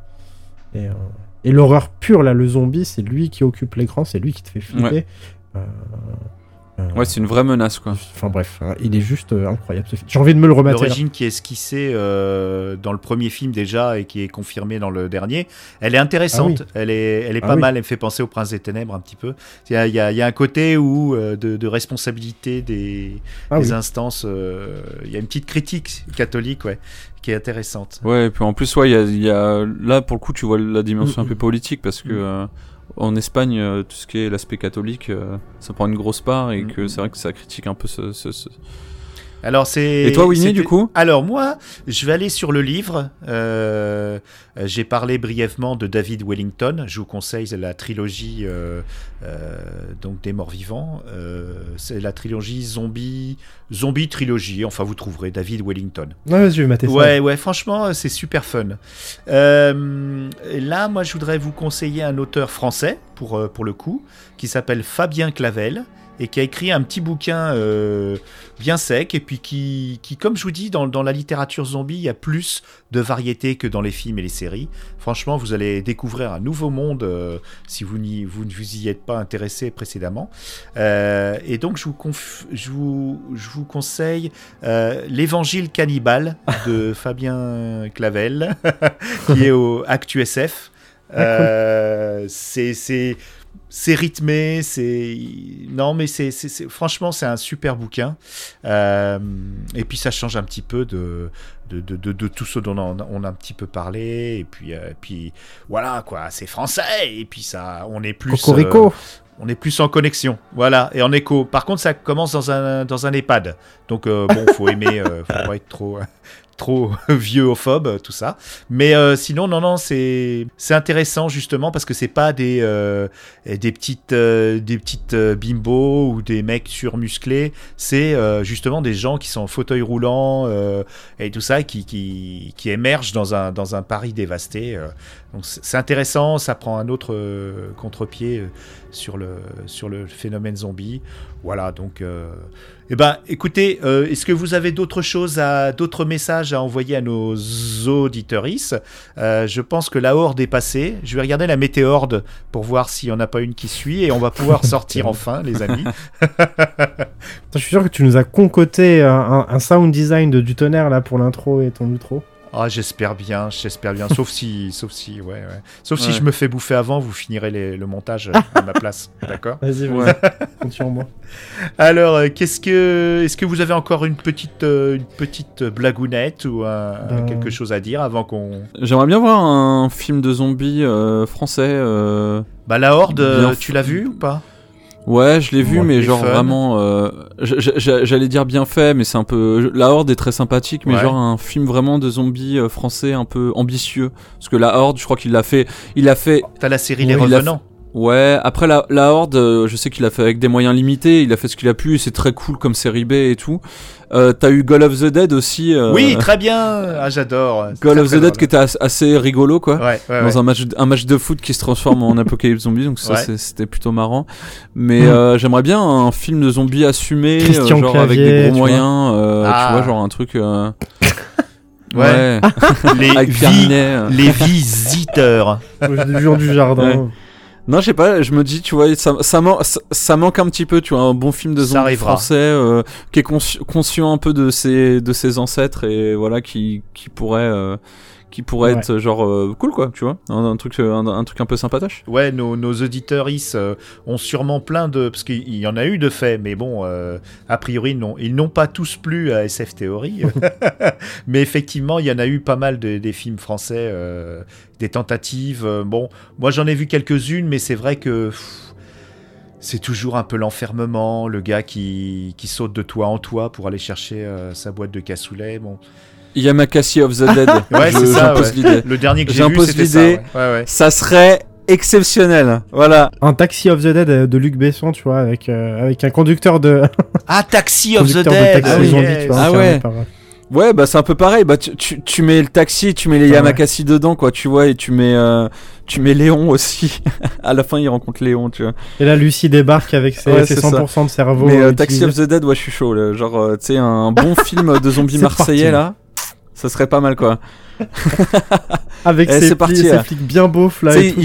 Et l'horreur pure, là, le zombie, c'est lui qui occupe l'écran, c'est lui qui te fait flipper. Ouais, c'est une vraie menace, quoi. Enfin bref, il est juste incroyable, ce film. J'ai envie de me le remettre. L'origine qui est esquissée dans le premier film déjà, et qui est confirmée dans le dernier, elle est intéressante, elle est pas mal, elle me fait penser au Prince des Ténèbres un petit peu. Il y a un côté où, de responsabilité des instances, il y a une petite critique catholique, ouais, qui est intéressante. Ouais, et puis en plus, il y a là, pour le coup, tu vois la dimension un peu politique, parce que en Espagne, tout ce qui est l'aspect catholique, ça prend une grosse part, et que c'est vrai que ça critique un peu ce... Alors c'est... Et toi, Winnie, du coup ? Alors moi, je vais aller sur le livre. J'ai parlé brièvement de David Wellington. Je vous conseille la trilogie donc des morts-vivants. C'est la trilogie zombie trilogie. Enfin, vous trouverez David Wellington. Ouais, je vais mater ça. Ouais, franchement, c'est super fun. Là, moi, je voudrais vous conseiller un auteur français, pour le coup, qui s'appelle Fabien Clavel, et qui a écrit un petit bouquin bien sec, et puis qui comme je vous dis, dans la littérature zombie, il y a plus de variété que dans les films et les séries. Franchement, vous allez découvrir un nouveau monde si vous ne vous y êtes pas intéressé précédemment. Et donc, je vous conseille l'Évangile cannibale de Fabien Clavel, qui est au ActuSF. C'est rythmé, franchement, c'est un super bouquin. Et puis ça change un petit peu de tout ce dont on a un petit peu parlé. Et puis voilà quoi, c'est français. Et puis ça, on est plus. Cocorico. On est plus en connexion, voilà, et en écho. Par contre, ça commence dans un EHPAD. Donc bon, faut aimer, faut pas être trop vieux-phobe, tout ça. Mais sinon, non, c'est intéressant justement parce que c'est pas des petites bimbos ou des mecs surmusclés. C'est justement des gens qui sont en fauteuil roulant et tout ça, qui émergent dans un Paris dévasté. Donc c'est intéressant, ça prend un autre contre-pied sur le phénomène zombie. Voilà, donc écoutez, est-ce que vous avez d'autres messages à envoyer à nos auditrices? Je pense que la horde est passée. Je vais regarder la météorde pour voir s'il n'y en a pas une qui suit et on va pouvoir sortir enfin, les amis. Je suis sûr que tu nous as concoté un sound design du tonnerre là pour l'intro et ton outro. Ah, j'espère bien. Sauf si, ouais. Sauf si je me fais bouffer avant, vous finirez le montage à ma place, d'accord ? Vas-y. Compte sur moi. Alors, est-ce que vous avez encore une petite blagounette ou quelque chose à dire avant qu'on... J'aimerais bien voir un film de zombies français. La Horde, tu l'as vu ou pas ? Ouais, je l'ai vu, mais genre fun. Vraiment, j'allais dire bien fait, mais c'est un peu... La Horde est très sympathique, mais genre un film vraiment de zombies français un peu ambitieux. Parce que La Horde, je crois qu'il l'a fait... T'as la série Les Revenants. Ouais, après la Horde, je sais qu'il a fait avec des moyens limités, il a fait ce qu'il a pu, c'est très cool comme série B et tout. T'as eu Goal of the Dead aussi. Oui, très bien. Ah, j'adore. Goal of the Dead qui était assez rigolo, quoi. Ouais, dans un match de foot qui se transforme en apocalypse zombie, donc ça c'était plutôt marrant. Mais j'aimerais bien un film de zombies assumé, genre Clavier, avec des gros moyens, tu vois, genre un truc. Ouais. Les visiteurs. Les gens du jardin. Ouais. Non, je sais pas, je me dis, tu vois, ça manque un petit peu, tu vois, un bon film de zombie français qui est conscient un peu de ses ancêtres et voilà qui pourrait être genre cool quoi, tu vois, un truc un peu sympatoche. Ouais, nos auditeurs ont sûrement plein de, parce qu'il y en a eu de faits, mais bon, a priori non, ils n'ont pas tous plu à SF Theory, mais effectivement il y en a eu pas mal des films français. Des tentatives, bon, moi j'en ai vu quelques-unes, mais c'est vrai que c'est toujours un peu l'enfermement, le gars qui saute de toit en toit pour aller chercher sa boîte de cassoulet, bon... I Am a Legend of the Dead, ouais, c'est ça, j'impose l'idée. Le dernier que j'ai vu, c'était ça. Ouais. Ça serait... exceptionnel, voilà. Un Taxi of the Dead de Luc Besson, tu vois, avec un conducteur de... Ah, Taxi of the Dead, ouais, bah c'est un peu pareil, bah tu mets le taxi, tu mets les Yamakasi dedans quoi, tu vois, et tu mets Léon aussi. À la fin il rencontre Léon, tu vois. Et là Lucie débarque avec ses 100% ça. De cerveau. Mais Taxi of the Dead, ouais, je suis chaud là. Genre tu sais, un bon film de zombies marseillais là, ça serait pas mal quoi. Avec ses flics bien beaufs là, et tout,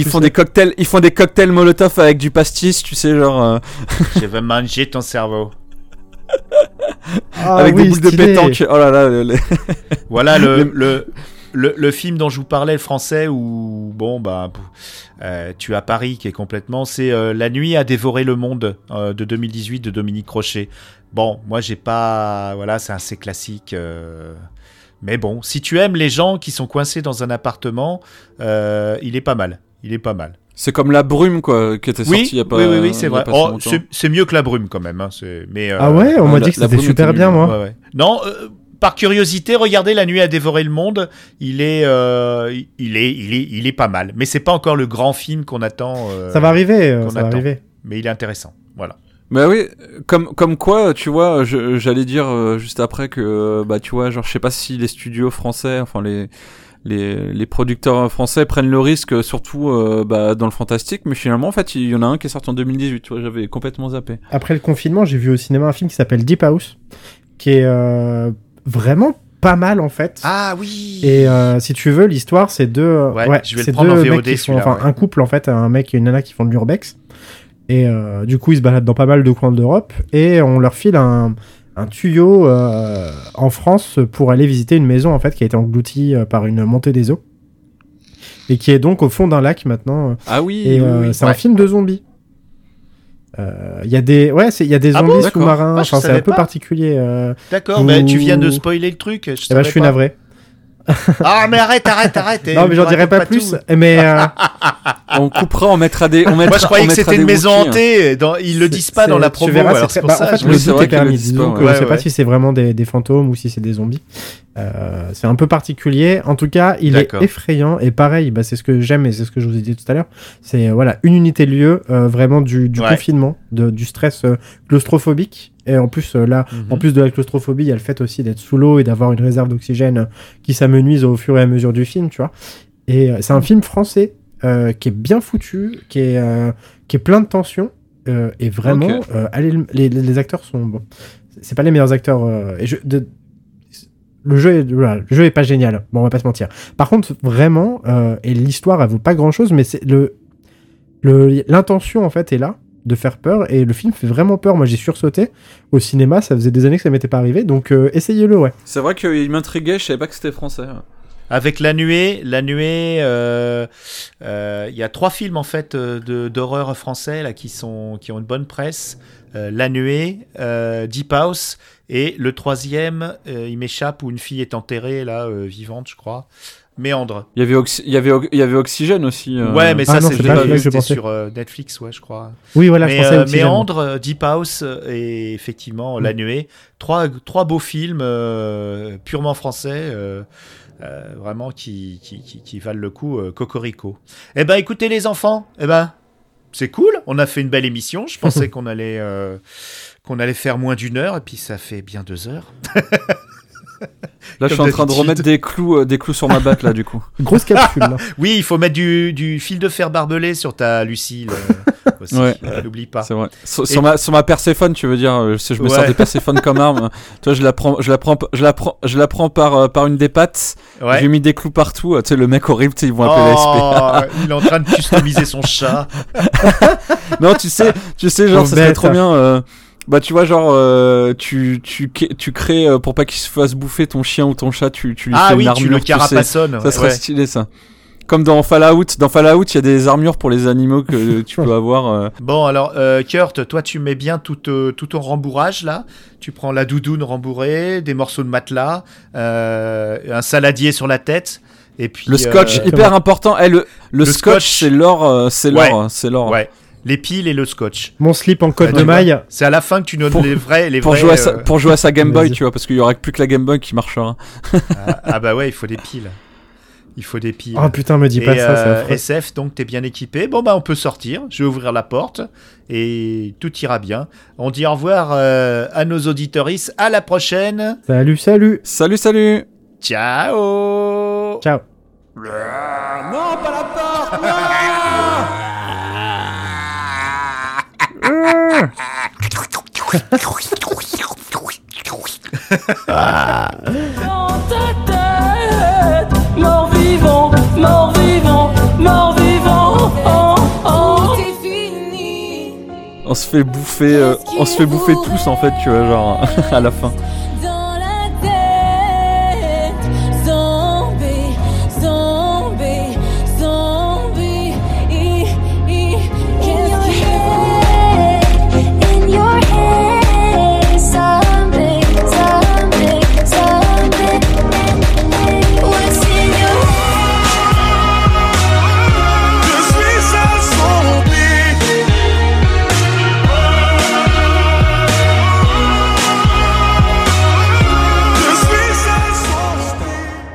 ils font des cocktails Molotov avec du pastis, tu sais, genre je vais manger ton cerveau. Ah, avec des boules de pétanque. Oh là là. Voilà le film dont je vous parlais, le français, où bon bah tu as Paris qui est complètement... C'est La nuit a dévoré le monde de 2018 de Dominique Crochet. Bon, moi j'ai pas... Voilà, c'est assez classique. Mais bon, si tu aimes les gens qui sont coincés dans un appartement, il est pas mal. C'est comme La Brume, quoi, qui était sortie il n'y a pas... Oui, c'est vrai. Oh, c'est mieux que La Brume, quand même. Hein. Mais, ah ouais, on m'a dit que c'était super bien, moi. Ouais. Non, par curiosité, regardez La nuit a dévoré le monde. Il est pas mal. Mais ce n'est pas encore le grand film qu'on attend. Ça va arriver. Mais il est intéressant, voilà. Bah oui, comme quoi, tu vois, j'allais dire juste après que, bah tu vois, genre je sais pas si les studios français, enfin les... les producteurs français prennent le risque, surtout dans le fantastique, mais finalement, en fait, il y en a un qui est sorti en 2018, tu vois, j'avais complètement zappé. Après le confinement, j'ai vu au cinéma un film qui s'appelle Deep House, qui est vraiment pas mal, en fait. Ah oui. Et si tu veux, l'histoire, c'est deux mecs qui sont, un couple, en fait, un mec et une nana qui font de l'urbex, et du coup, ils se baladent dans pas mal de coins d'Europe, et on leur file un tuyau en France pour aller visiter une maison en fait qui a été engloutie par une montée des eaux et qui est donc au fond d'un lac maintenant. Ah oui. Et oui, c'est un film de zombies. Il y a des zombies sous-marins. Ah, enfin, c'est un peu particulier. D'accord, mais tu viens de spoiler le truc. Je suis navré. Ah mais arrête. Non mais j'en dirai pas plus. Mais on coupera, on mettra. Moi je croyais que c'était une maison hantée. Ils le disent pas dans la promo. Tu verras, c'est pour ça. En fait, le doute est permis. Je sais pas si c'est vraiment des fantômes ou si c'est des zombies. C'est un peu particulier. En tout cas, il est effrayant et pareil. Bah c'est ce que j'aime et c'est ce que je vous ai dit tout à l'heure. C'est voilà une unité de lieu vraiment du confinement, du stress claustrophobique. Et en plus, là, en plus de la claustrophobie, il y a le fait aussi d'être sous l'eau et d'avoir une réserve d'oxygène qui s'amenuise au fur et à mesure du film, tu vois. Et c'est un film français qui est bien foutu, qui est plein de tension. Et vraiment, les acteurs sont... Bon, c'est pas les meilleurs acteurs. Le jeu est pas génial, bon, on va pas se mentir. Par contre, vraiment, et l'histoire, elle vaut pas grand-chose, mais c'est l'intention, en fait, est là. De faire peur, et le film fait vraiment peur. Moi j'ai sursauté au cinéma, ça faisait des années que ça m'était pas arrivé, donc essayez-le. C'est vrai qu'il m'intriguait, je savais pas que c'était français. Avec La Nuée, y a 3 films en fait d'horreur français là qui ont une bonne presse. La Nuée, Deep House, et le 3e il m'échappe, où une fille est enterrée là vivante je crois. Méandre. Il y avait Oxygène aussi. Ouais, mais ça, c'était sur Netflix, je crois. Oui, voilà, mais, Méandre, Deep House et effectivement La Nuée. 3 beaux films purement français, vraiment qui valent le coup, cocorico. Eh ben, écoutez les enfants, c'est cool. On a fait une belle émission. Je pensais qu'on allait faire moins d'une heure, et puis ça fait bien 2 heures. Là, je suis en train de remettre des clous sur ma batte, là, du coup. Grosse capsule, là. Oui, il faut mettre du fil de fer barbelé sur ta Lucille, aussi. Ouais. N'oublie pas. C'est vrai. Sur ma Perséphone, tu veux dire, si je me sers des Perséphone comme arme, tu vois, je la prends par une des pattes, j'ai mis des clous partout, tu sais, le mec horrible, tu sais, ils vont appeler l'ASP. Il est en train de customiser son chat. Non, tu sais, genre, ça serait trop bien, tu vois, genre, tu crées, pour pas qu'il se fasse bouffer ton chien ou ton chat, tu lui fais une armure. Ah oui, tu le carapassonnes. Ça serait stylé, ça. Comme dans Fallout. Dans Fallout, il y a des armures pour les animaux que tu peux avoir. Bon, alors, Kurt, toi, tu mets bien tout ton rembourrage, là. Tu prends la doudoune rembourrée, des morceaux de matelas, un saladier sur la tête. Et puis, le scotch, hyper important. Le scotch, c'est l'or. Ouais. Les piles et le scotch. Mon slip en côte de maille. C'est à la fin que tu donnes les vrais. Pour jouer à sa Game Boy, tu vois, parce qu'il y aura plus que la Game Boy qui marchera. Il faut des piles. Oh putain, me dis pas ça. C'est SF, donc t'es bien équipé. Bon on peut sortir. Je vais ouvrir la porte et tout ira bien. On dit au revoir à nos auditorices. À la prochaine. Salut. Salut. Ciao. Non, pas la porte. Non. Dans ta tête, mort vivant. Tout est fini. On se fait bouffer tous en fait, tu vois, genre à la fin.